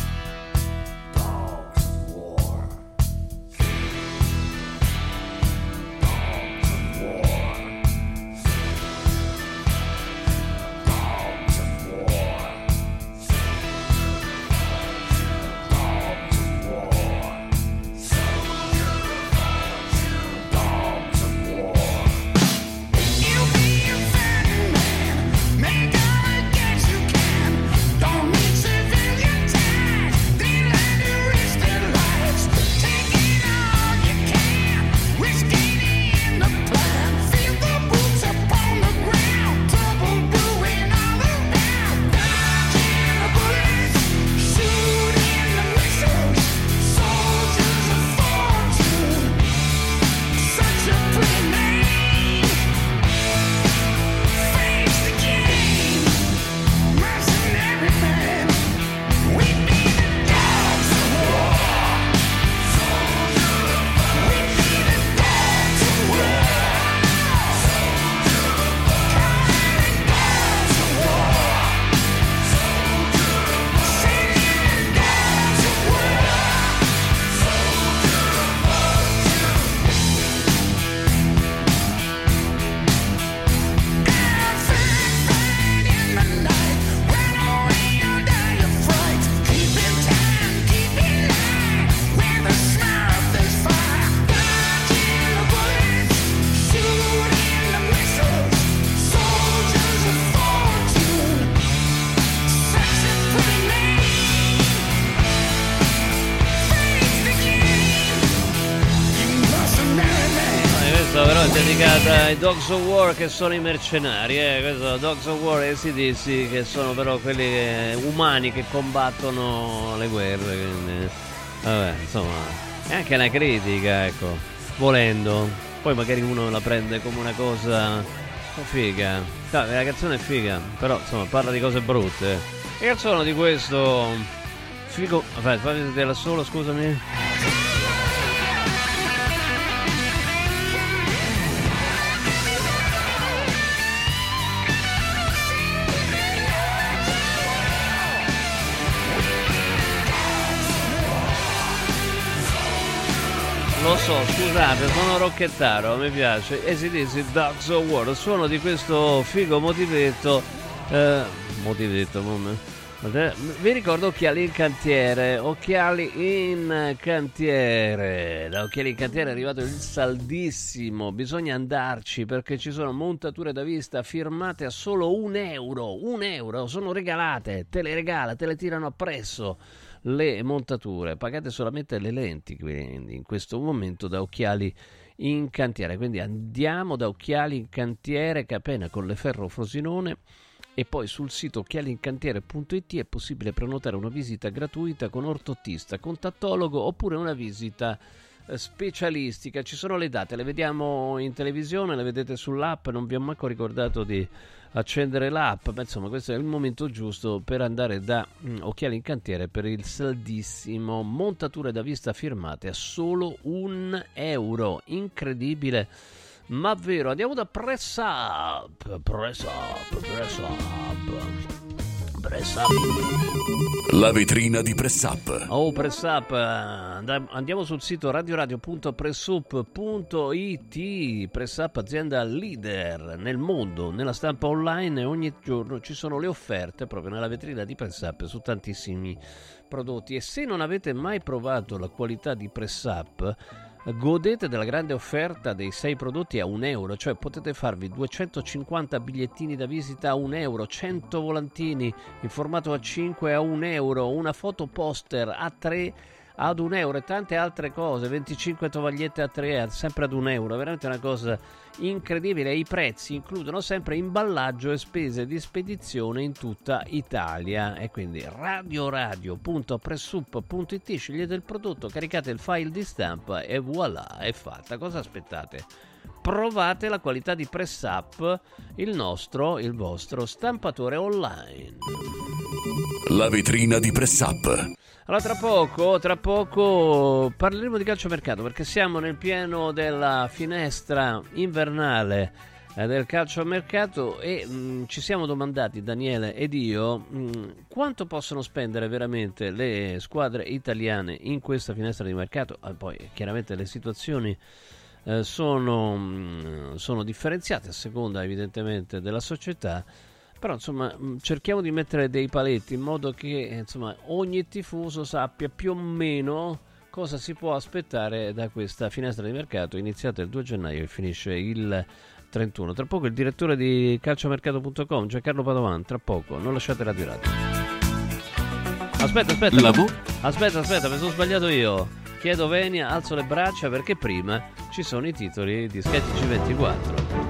I Dogs of War, che sono i mercenari, eh? Questo, Dogs of War e A C D C, che sono però quelli eh, umani che combattono le guerre, quindi vabbè, insomma, è anche una critica, ecco, volendo. Poi magari uno la prende come una cosa figa, no, la canzone è figa, però insomma parla di cose brutte. E che sono di questo figo, vabbè, fammi sentirla solo, scusami. Lo so, scusate, sono rocchettaro, mi piace. E si dice Dogs of War, suono di questo figo motivetto. Eh, motivetto, mamma. Vi ricordo Occhiali in Cantiere. Occhiali in Cantiere. Da Occhiali in Cantiere è arrivato il saldissimo. Bisogna andarci perché ci sono montature da vista firmate a solo un euro. Un euro, sono regalate, te le regala, te le tirano appresso. Le montature, pagate solamente le lenti, quindi in questo momento da Occhiali in Cantiere. Quindi andiamo da Occhiali in Cantiere, Capena, Colleferro, Frosinone, E poi sul sito occhiali in cantiere punto it è possibile prenotare una visita gratuita con ortottista, contattologo oppure una visita specialistica. Ci sono le date, le vediamo in televisione, le vedete sull'app, non vi ho manco ricordato di accendere l'app, ma insomma questo è il momento giusto per andare da mm, Occhiali in Cantiere per il saldissimo montature da vista firmate a solo un euro, incredibile ma vero. Andiamo da Press Up, Press Up, Press Up, Press Up. La vetrina di Press Up. Oh, Press Up, andiamo sul sito radio radio punto press up punto it. Press Up, azienda leader nel mondo nella stampa online, e ogni giorno ci sono le offerte proprio nella vetrina di Press Up su tantissimi prodotti. E se non avete mai provato la qualità di Press Up, godete della grande offerta dei sei prodotti a un euro, cioè potete farvi duecentocinquanta bigliettini da visita a un euro, cento volantini in formato A cinque a un euro, una foto poster A tre ad un euro e tante altre cose, venticinque tovagliette A tre sempre ad un euro, veramente una cosa incredibile. I prezzi includono sempre imballaggio e spese di spedizione in tutta Italia. E quindi radio radio punto pressup punto it, scegliete il prodotto, caricate il file di stampa e voilà, è fatta. Cosa aspettate? Provate la qualità di Press Up, il nostro, il vostro stampatore online. La vetrina di Press Up. Allora tra poco, tra poco parleremo di calciomercato, perché siamo nel pieno della finestra invernale eh, del calciomercato e mh, ci siamo domandati, Daniele ed io, mh, quanto possono spendere veramente le squadre italiane in questa finestra di mercato. Ah, poi chiaramente le situazioni eh, sono, mh, sono differenziate a seconda evidentemente della società. Però insomma cerchiamo di mettere dei paletti in modo che insomma ogni tifoso sappia più o meno cosa si può aspettare da questa finestra di mercato iniziata il due gennaio e finisce il trentuno. Tra poco il direttore di calciomercato punto com Giancarlo Padovan, tra poco, non lasciate Radio Radio. Aspetta, aspetta. La bu- aspetta, aspetta, mi sono sbagliato io. Chiedo venia, alzo le braccia perché prima ci sono i titoli di Sketch G ventiquattro.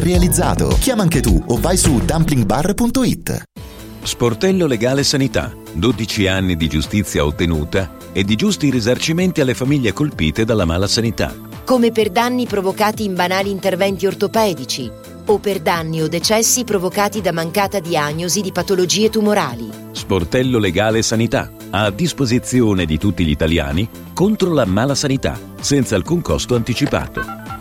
realizzato. Chiama anche tu o vai su dumpling bar punto it. Sportello Legale Sanità. dodici anni di giustizia ottenuta e di giusti risarcimenti alle famiglie colpite dalla mala sanità. Come per danni provocati in banali interventi ortopedici o per danni o decessi provocati da mancata diagnosi di patologie tumorali. Sportello Legale Sanità, a disposizione di tutti gli italiani contro la mala sanità, senza alcun costo anticipato.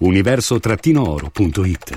universo oro punto it.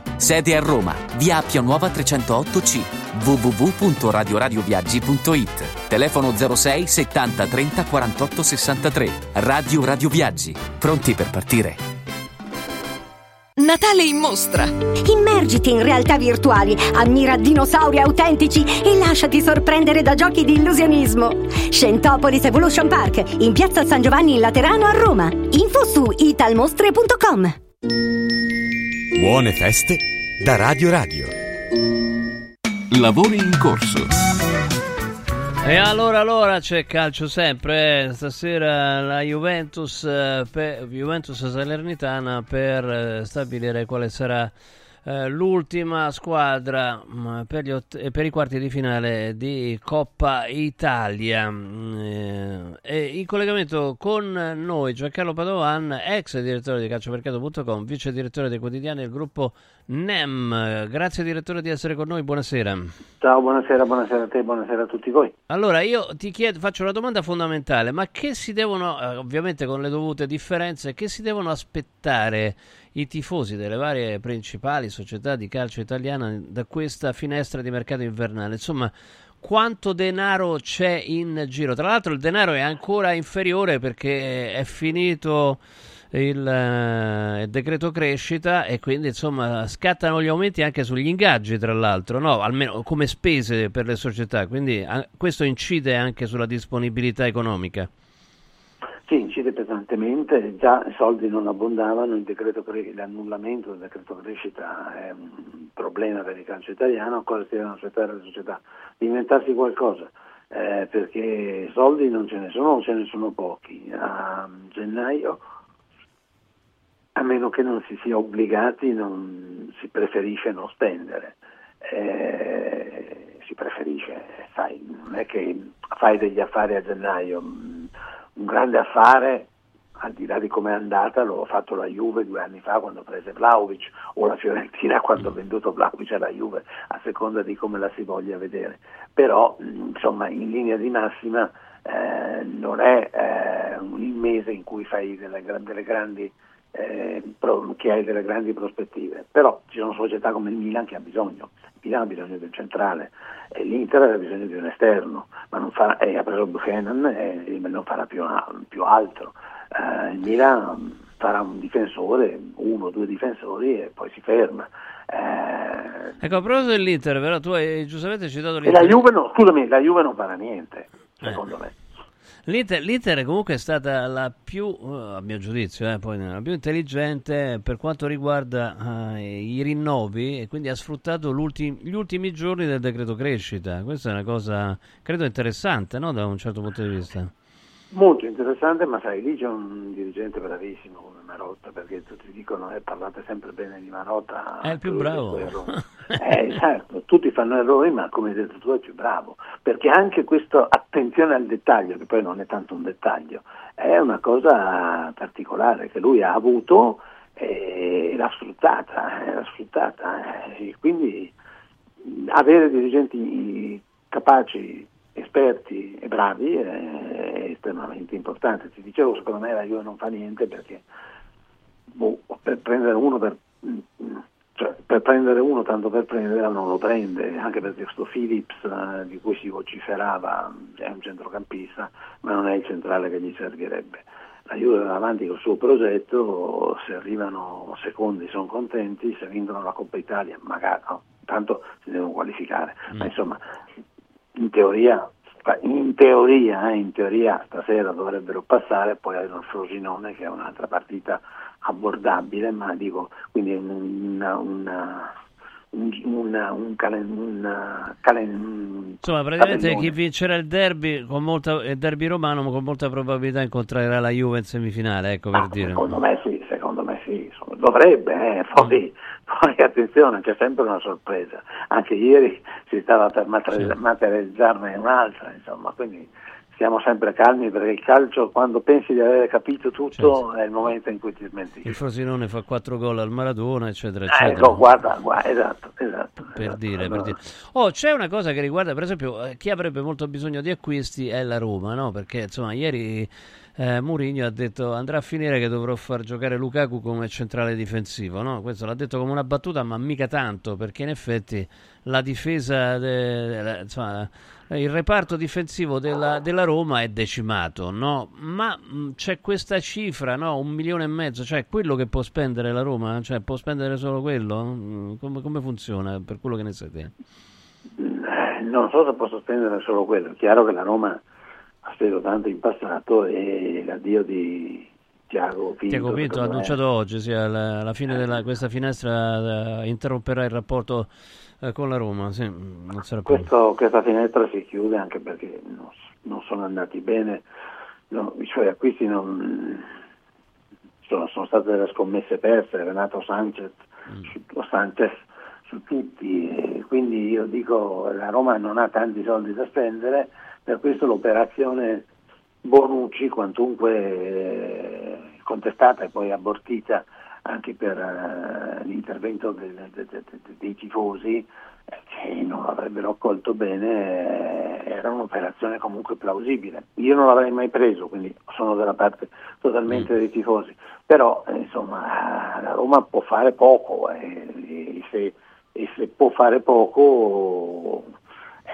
Sede a Roma, via Appia Nuova trecentootto C, w w w punto radio radio viaggi punto it, telefono zero sei settanta trenta quarantotto sessantatré. Radio Radio Viaggi, pronti per partire. Natale in mostra. Immergiti in realtà virtuali, ammira dinosauri autentici e lasciati sorprendere da giochi di illusionismo. Scientopolis Evolution Park, in piazza San Giovanni in Laterano a Roma. Info su italmostre punto com. Buone feste da Radio Radio. Lavori in corso. E allora allora c'è calcio sempre, eh. Stasera la Juventus eh, pe, Juventus Salernitana per eh, stabilire quale sarà eh, l'ultima squadra mh, per, gli ott- per i quarti di finale di Coppa Italia. Eh, e in collegamento con noi Giancarlo Padovan, ex direttore di calciomercato punto com, vice direttore dei quotidiani del gruppo NEM. Grazie direttore di essere con noi, buonasera. Ciao, buonasera, buonasera a te, buonasera a tutti voi. Allora io ti chiedo, faccio una domanda fondamentale, ma che si devono, ovviamente con le dovute differenze, che si devono aspettare i tifosi delle varie principali società di calcio italiana da questa finestra di mercato invernale? Insomma, quanto denaro c'è in giro? Tra l'altro il denaro è ancora inferiore perché è finito Il, eh, il decreto crescita e quindi insomma scattano gli aumenti anche sugli ingaggi, tra l'altro, no? Almeno come spese per le società, quindi a, questo incide anche sulla disponibilità economica. che incide pesantemente. Già i soldi non abbondavano, il decreto cre- l'annullamento del decreto crescita è un problema per il calcio italiano, ancora si devono aspettare le società di inventarsi qualcosa, eh, perché soldi non ce ne sono, non ce ne sono pochi a gennaio, a meno che non si sia obbligati, non si preferisce non spendere. Eh, si preferisce, sai, non è che fai degli affari a gennaio. Un grande affare, al di là di come è andata, l'ho fatto la Juve due anni fa quando prese Vlahovic, o la Fiorentina quando ha venduto Vlahovic alla Juve, a seconda di come la si voglia vedere. Però insomma, in linea di massima eh, non è eh, un mese in cui fai delle, delle grandi eh, pro, che hai delle grandi prospettive. Però ci sono società come il Milan che ha bisogno. Milan ha bisogno di un centrale, e l'Inter ha bisogno di un esterno, ma non fa, eh, ha preso Buchanan e non farà più, più altro. Eh, il Milan farà un difensore, uno o due difensori e poi si ferma. Eh, ecco, a proposito dell'Inter, però tu hai giustamente citato l'Inter. E la Juve no, scusami, la Juve non farà niente, secondo eh. me. L'Inter, l'Inter comunque è stata la più, a mio giudizio, eh, poi, la più intelligente per quanto riguarda eh, i rinnovi, e quindi ha sfruttato gli ultimi giorni del decreto crescita. Questa è una cosa, credo, interessante, no? Da un certo punto di vista. Molto interessante, ma sai, lì c'è un dirigente bravissimo come Marotta, perché tutti dicono, eh, parlate sempre bene di Marotta. È il più bravo. Eh, esatto, tutti fanno errori, ma come hai detto tu è più bravo, perché anche questa attenzione al dettaglio, che poi non è tanto un dettaglio, è una cosa particolare che lui ha avuto e l'ha sfruttata, l'ha sfruttata. E quindi avere dirigenti capaci, esperti e bravi è estremamente importante. Ti dicevo, secondo me la Juve non fa niente perché boh, per prendere uno per, cioè, per prendere uno tanto per prendere non lo prende, anche perché questo Phillips eh, di cui si vociferava è un centrocampista, ma non è il centrale che gli servirebbe. La Juve va avanti col suo progetto, se arrivano secondi sono contenti, se vincono la Coppa Italia magari no, tanto si devono qualificare, mm. ma insomma in teoria, in teoria, eh, in teoria stasera dovrebbero passare, poi hanno il Frosinone che è un'altra partita abbordabile, ma dico, quindi una, una, un, una, un, calen, una calen, insomma praticamente capellone. Chi vincerà il derby, con molta, il derby romano, ma con molta probabilità incontrerà la Juve in semifinale, ecco, per ah, dire. Secondo me sì, secondo me sì, insomma, dovrebbe, eh, poi... Poi attenzione, c'è sempre una sorpresa, anche ieri si stava per materializzarne un'altra, insomma, quindi stiamo sempre calmi, perché il calcio, quando pensi di aver capito tutto, certo, è il momento in cui ti smentisci. Il Frosinone fa quattro gol al Maradona, eccetera, eccetera. Ecco, guarda, guarda esatto, esatto. Per esatto, dire, allora. per dire. Oh, c'è una cosa che riguarda, per esempio, eh, chi avrebbe molto bisogno di acquisti è la Roma, no? Perché, insomma, ieri... Eh, Mourinho ha detto andrà a finire che dovrò far giocare Lukaku come centrale difensivo, no? Questo l'ha detto come una battuta, ma mica tanto, perché in effetti la difesa de, la, insomma, il reparto difensivo della, della Roma è decimato, no? Ma mh, c'è questa cifra, no? Un milione e mezzo, cioè quello che può spendere la Roma, cioè può spendere solo quello? Mh, come, come funziona, per quello che ne sapete? Non so se posso spendere solo quello. È chiaro che la Roma ha speso tanto in passato, e l'addio di Tiago Pinto, Tiago Pinto ha annunciato oggi, sì, alla, alla fine della questa finestra uh, interromperà il rapporto uh, con la Roma, sì, non sarà Questo, questa finestra si chiude anche perché non, non sono andati bene, no, i suoi acquisti non sono, sono state delle scommesse perse. Renato Sanchez, mm. su, Sanchez su tutti, e quindi io dico la Roma non ha tanti soldi da spendere. Per questo l'operazione Bonucci, quantunque contestata e poi abortita anche per l'intervento dei tifosi che non l'avrebbero accolto bene, era un'operazione comunque plausibile. Io non l'avrei mai preso, quindi sono dalla parte totalmente dei tifosi, però insomma la Roma può fare poco, e, e, se, e se può fare poco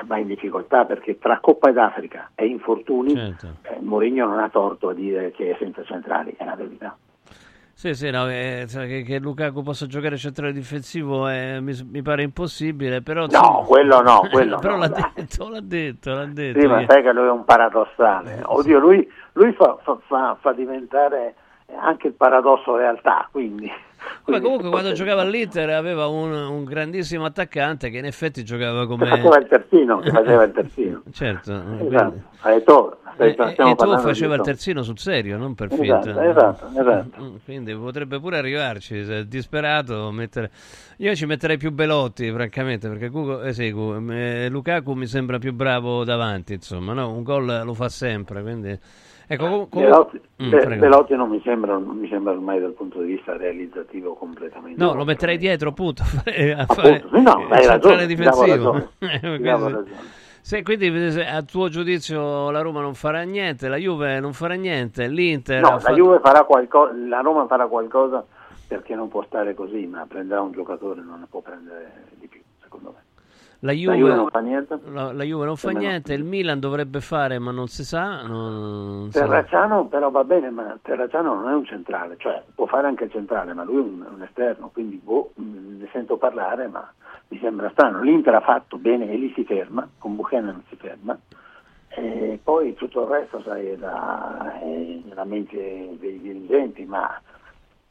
va in difficoltà, perché tra Coppa d'Africa e infortuni, certo, eh, Mourinho non ha torto a dire che è senza centrali, è la verità. Sì, sì, no, eh, che, che Lukaku possa giocare centrale difensivo eh, mi, mi pare impossibile, però... No, sì, quello no, quello Però no, l'ha dai. detto, l'ha detto, l'ha detto. Sì, che... ma sai che lui è un paradossale. Oddio, sì. lui, lui fa, fa, fa, fa diventare anche il paradosso realtà, quindi... Ma comunque quando giocava all'Inter aveva un, un grandissimo attaccante che in effetti giocava come... Faceva il terzino, che faceva il terzino. Certo. Esatto. Quindi... Tu, e, e tu faceva il terzino sul serio, non per esatto, finta. Esatto, esatto. Quindi potrebbe pure arrivarci, se è disperato, mettere... Io ci metterei più Belotti, francamente, perché Cucu, eh sì, Cucu, eh, Lukaku mi sembra più bravo davanti, insomma, no? Un gol lo fa sempre, quindi... Ecco, com- Belotti, mm, Be- Belotti non mi sembra non mi sembra ormai dal punto di vista realizzativo completamente. No, lo metterei dietro, appunto, a fare appunto. No, il centrale difensivo. Se quindi se, a tuo giudizio la Roma non farà niente, la Juve non farà niente, l'Inter No, la fatto... Juve farà qualcosa, la Roma farà qualcosa perché non può stare così, ma prenderà un giocatore, non ne può prendere di più, secondo me. La Juve, la Juve non fa niente, la, la Juve non fa niente. Il Milan dovrebbe fare, ma non si sa. Non Terracciano, sarà. Però va bene, ma Terracciano non è un centrale, cioè può fare anche il centrale, ma lui è un, un esterno, quindi boh, ne sento parlare, ma mi sembra strano. L'Inter ha fatto bene e lì si ferma, con Buchanan si ferma, e poi tutto il resto, sai, è, da, è nella mente dei dirigenti, ma...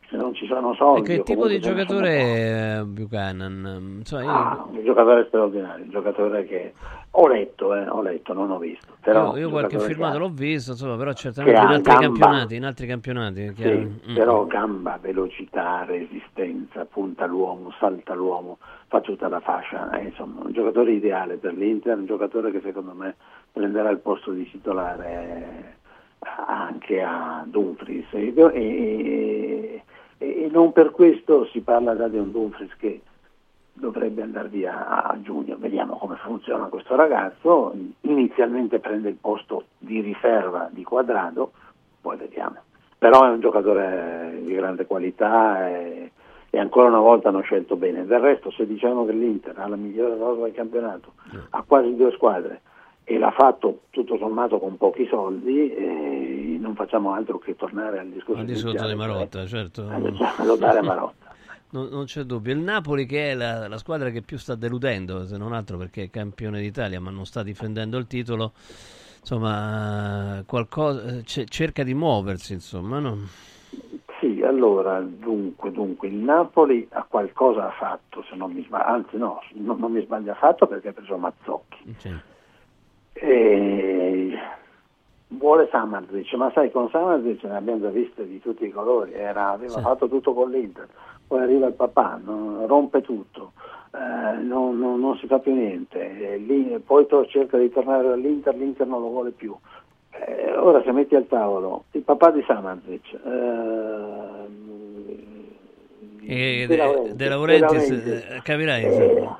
se non ci sono soldi. Che tipo di giocatore è Buchanan? Cioè, ah, io... un giocatore straordinario, un giocatore che ho letto, eh, ho letto, non ho visto. Però io, io qualche filmato l'ho visto, insomma, però certamente in altri gamba. campionati, in altri campionati. Sì, mm. Però gamba, velocità, resistenza, punta l'uomo, salta l'uomo, fa tutta la fascia. Eh, insomma, un giocatore ideale per l'Inter, un giocatore che secondo me prenderà il posto di titolare anche a Dumfries. E, e, E non per questo si parla già di un Dumfries che dovrebbe andare via a giugno. Vediamo come funziona questo ragazzo. Inizialmente prende il posto di riserva di Quadrado, poi vediamo. Però è un giocatore di grande qualità e, e ancora una volta hanno scelto bene. Del resto, se diciamo che l'Inter ha la migliore rosa del campionato, ha quasi due squadre e l'ha fatto tutto sommato con pochi soldi, e non facciamo altro che tornare al discorso di sotto di Marotta, eh? certo. A lodare Marotta. Non, non c'è dubbio. Il Napoli, che è la, la squadra che più sta deludendo, se non altro perché è campione d'Italia, ma non sta difendendo il titolo, insomma, qualcosa c- cerca di muoversi, insomma, no? Sì, allora, dunque, dunque, il Napoli ha qualcosa ha fatto, se non mi sbaglio, anzi no, non, non mi sbaglio affatto perché ha preso Mazzocchi. Certo. E vuole Samardžić, ma sai, con Samardžić ne abbiamo già viste di tutti i colori. Era, aveva sì. fatto tutto con l'Inter, poi arriva il papà, non, rompe tutto, eh, non, non, non si fa più niente, e lì, poi to- cerca di tornare all'Inter, l'Inter non lo vuole più, eh, ora se metti al tavolo il papà di Samardžić, eh, E De Laurentiis, De Laurentiis, De Laurentiis. Capirai, eh, no,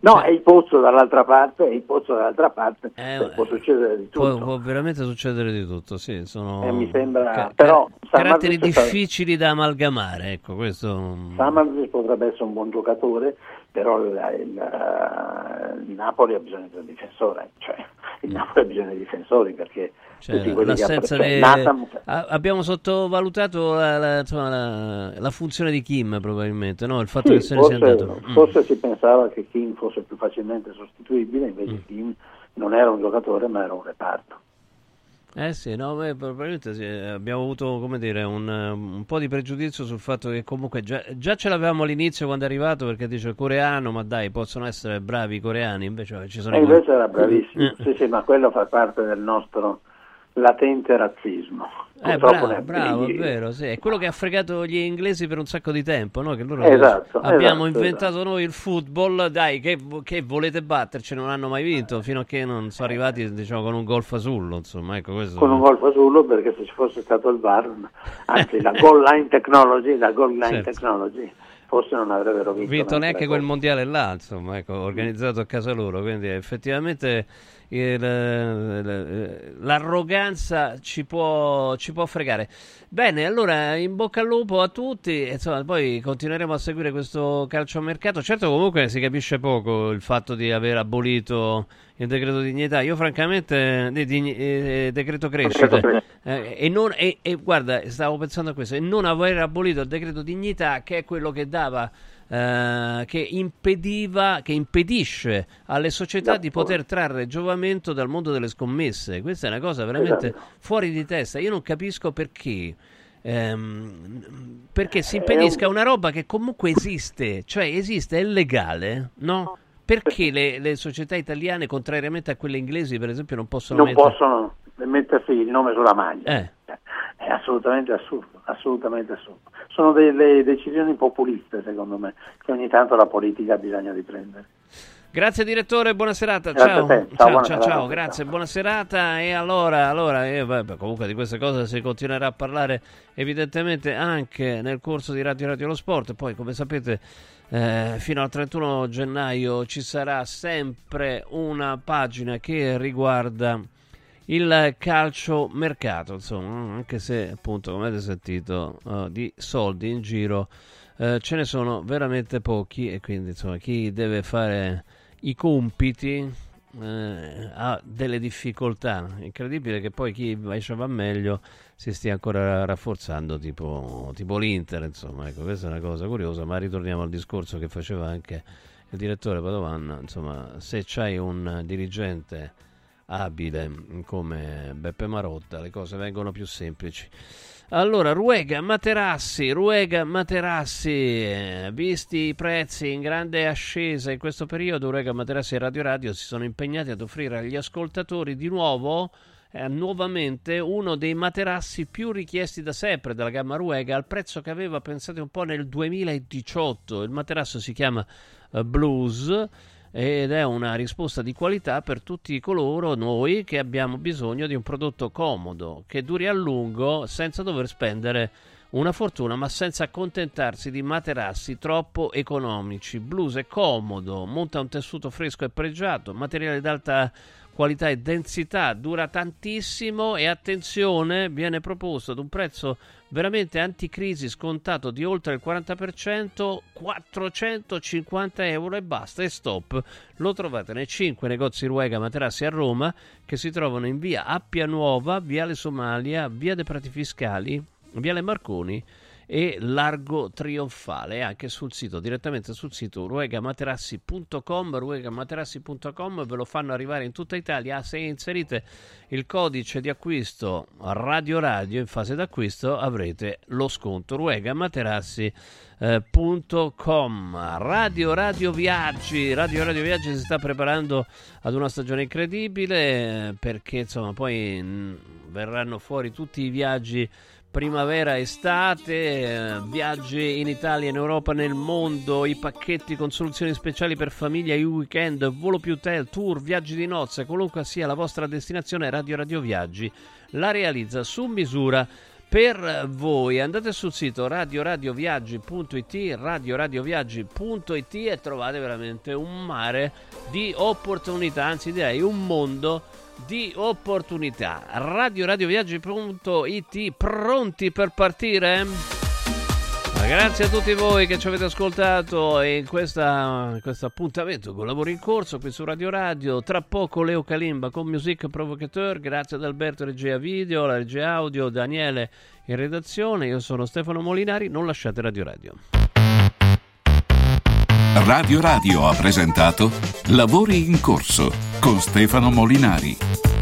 no cioè, è il pozzo dall'altra parte, è il pozzo dall'altra parte, eh, può succedere di tutto. Può, può veramente succedere di tutto, sì, sono eh, mi sembra, ca- però, caratteri difficili sarebbe... da amalgamare, ecco, questo. Samardžić potrebbe essere un buon giocatore, però la, la, il Napoli ha bisogno di un difensore, cioè il Napoli ha bisogno di difensori perché certo, l'assenza di... abbiamo sottovalutato la, la, insomma, la, la funzione di Kim, probabilmente, no? Il fatto sì, che se ne forse, sia andato. Forse mm. si pensava che Kim fosse più facilmente sostituibile, invece mm. Kim non era un giocatore, ma era un reparto. Eh sì, no, beh, probabilmente sì. Abbiamo avuto, come dire, un, un po' di pregiudizio sul fatto che comunque già, già ce l'avevamo all'inizio quando è arrivato, perché dice coreano, ma dai, possono essere bravi i coreani, invece ci sono. E invece era bravissimo, eh. sì sì, ma quello fa parte del nostro latente razzismo. Eh, bravo, è bravo, è vero, sì. È quello che ha fregato gli inglesi per un sacco di tempo, no? Che loro esatto, abbiamo esatto, inventato esatto. noi il football, dai, che, che volete batterci, non hanno mai vinto, fino a che non sono arrivati, diciamo, con un gol fasullo, insomma, ecco questo. Con un gol fasullo, perché se ci fosse stato il V A R, anzi la goal line technology, la goal line certo. technology, forse non avrebbero vinto, vinto neanche quel mondiale là, insomma, ecco, organizzato a casa loro, quindi effettivamente il, l'arroganza ci può, ci può fregare. Bene, allora in bocca al lupo a tutti, insomma, poi continueremo a seguire questo calciomercato. Certo, comunque si capisce poco il fatto di aver abolito il decreto dignità. Io francamente di, di, eh, decreto crescita eh, e non e, e guarda, stavo pensando a questo, e non aver abolito il decreto dignità, che è quello che dava eh, che impediva che impedisce alle società esatto. di poter trarre giovamento dal mondo delle scommesse. Questa è una cosa veramente esatto. fuori di testa. Io non capisco perché ehm, perché si impedisca una roba che comunque esiste, cioè esiste, è legale, no? Perché le, le società italiane, contrariamente a quelle inglesi, per esempio, non possono non mettere... possono mettersi il nome sulla maglia? Eh. È assolutamente assurdo, assolutamente assurdo. Sono delle decisioni populiste, secondo me, che ogni tanto la politica ha bisogno di prendere. Grazie direttore, buona serata. Ciao. Ciao, ciao, buona ciao, serata, ciao, grazie, ciao. Buona serata. E allora, allora eh, vabbè, comunque di queste cose si continuerà a parlare evidentemente anche nel corso di Radio Radio Lo Sport. Poi, come sapete, eh, fino al trentuno gennaio ci sarà sempre una pagina che riguarda il calcio mercato, insomma, anche se appunto, come avete sentito, uh, di soldi in giro uh, ce ne sono veramente pochi, e quindi insomma chi deve fare i compiti eh, ha delle difficoltà. Incredibile che poi chi invece va meglio si stia ancora rafforzando, tipo, tipo l'Inter, insomma. Ecco, questa è una cosa curiosa, ma ritorniamo al discorso che faceva anche il direttore Padovan. Insomma, se c'hai un dirigente abile come Beppe Marotta, le cose vengono più semplici. Allora, Ruega Materassi, Ruega Materassi, visti i prezzi in grande ascesa in questo periodo, Ruega Materassi e Radio Radio si sono impegnati ad offrire agli ascoltatori di nuovo, eh, nuovamente, uno dei materassi più richiesti da sempre dalla gamma Ruega, al prezzo che aveva, pensate un po', nel duemiladiciotto. Il materasso si chiama eh, Blues, ed è una risposta di qualità per tutti coloro noi che abbiamo bisogno di un prodotto comodo, che duri a lungo senza dover spendere una fortuna, ma senza accontentarsi di materassi troppo economici. Blues è comodo, monta un tessuto fresco e pregiato, materiale d'alta qualità e densità, dura tantissimo e, attenzione, viene proposto ad un prezzo veramente anticrisi, scontato di oltre il quaranta per cento, quattrocentocinquanta euro e basta, e stop. Lo trovate nei cinque negozi Ruega Materassi a Roma, che si trovano in via Appia Nuova, Viale Somalia, via dei Prati Fiscali, Viale Marconi e Largo Trionfale, anche sul sito, direttamente sul sito ruega materassi punto com, ruega materassi punto com. Ve lo fanno arrivare in tutta Italia. Se inserite il codice di acquisto Radio Radio in fase d'acquisto avrete lo sconto. ruega materassi punto com. Radio Radio Viaggi, Radio Radio Viaggi si sta preparando ad una stagione incredibile, perché insomma poi verranno fuori tutti i viaggi primavera, estate, viaggi in Italia, in Europa, nel mondo, i pacchetti con soluzioni speciali per famiglia, i weekend, volo più hotel, tour, viaggi di nozze. Qualunque sia la vostra destinazione, Radio Radio Viaggi la realizza su misura per voi. Andate sul sito radio radio viaggi punto it, radio radio viaggi punto it, e trovate veramente un mare di opportunità, anzi direi un mondo di opportunità. radio radio viaggi punto it, pronti per partire? Grazie a tutti voi che ci avete ascoltato in questa, questo appuntamento con Lavoro in Corso qui su Radio Radio. Tra poco Leo Kalimba con Music Provocateur. Grazie ad Alberto, regia video, la regia audio, Daniele in redazione. Io sono Stefano Molinari, non lasciate Radio Radio. Radio Radio ha presentato Lavori in Corso con Stefano Molinari.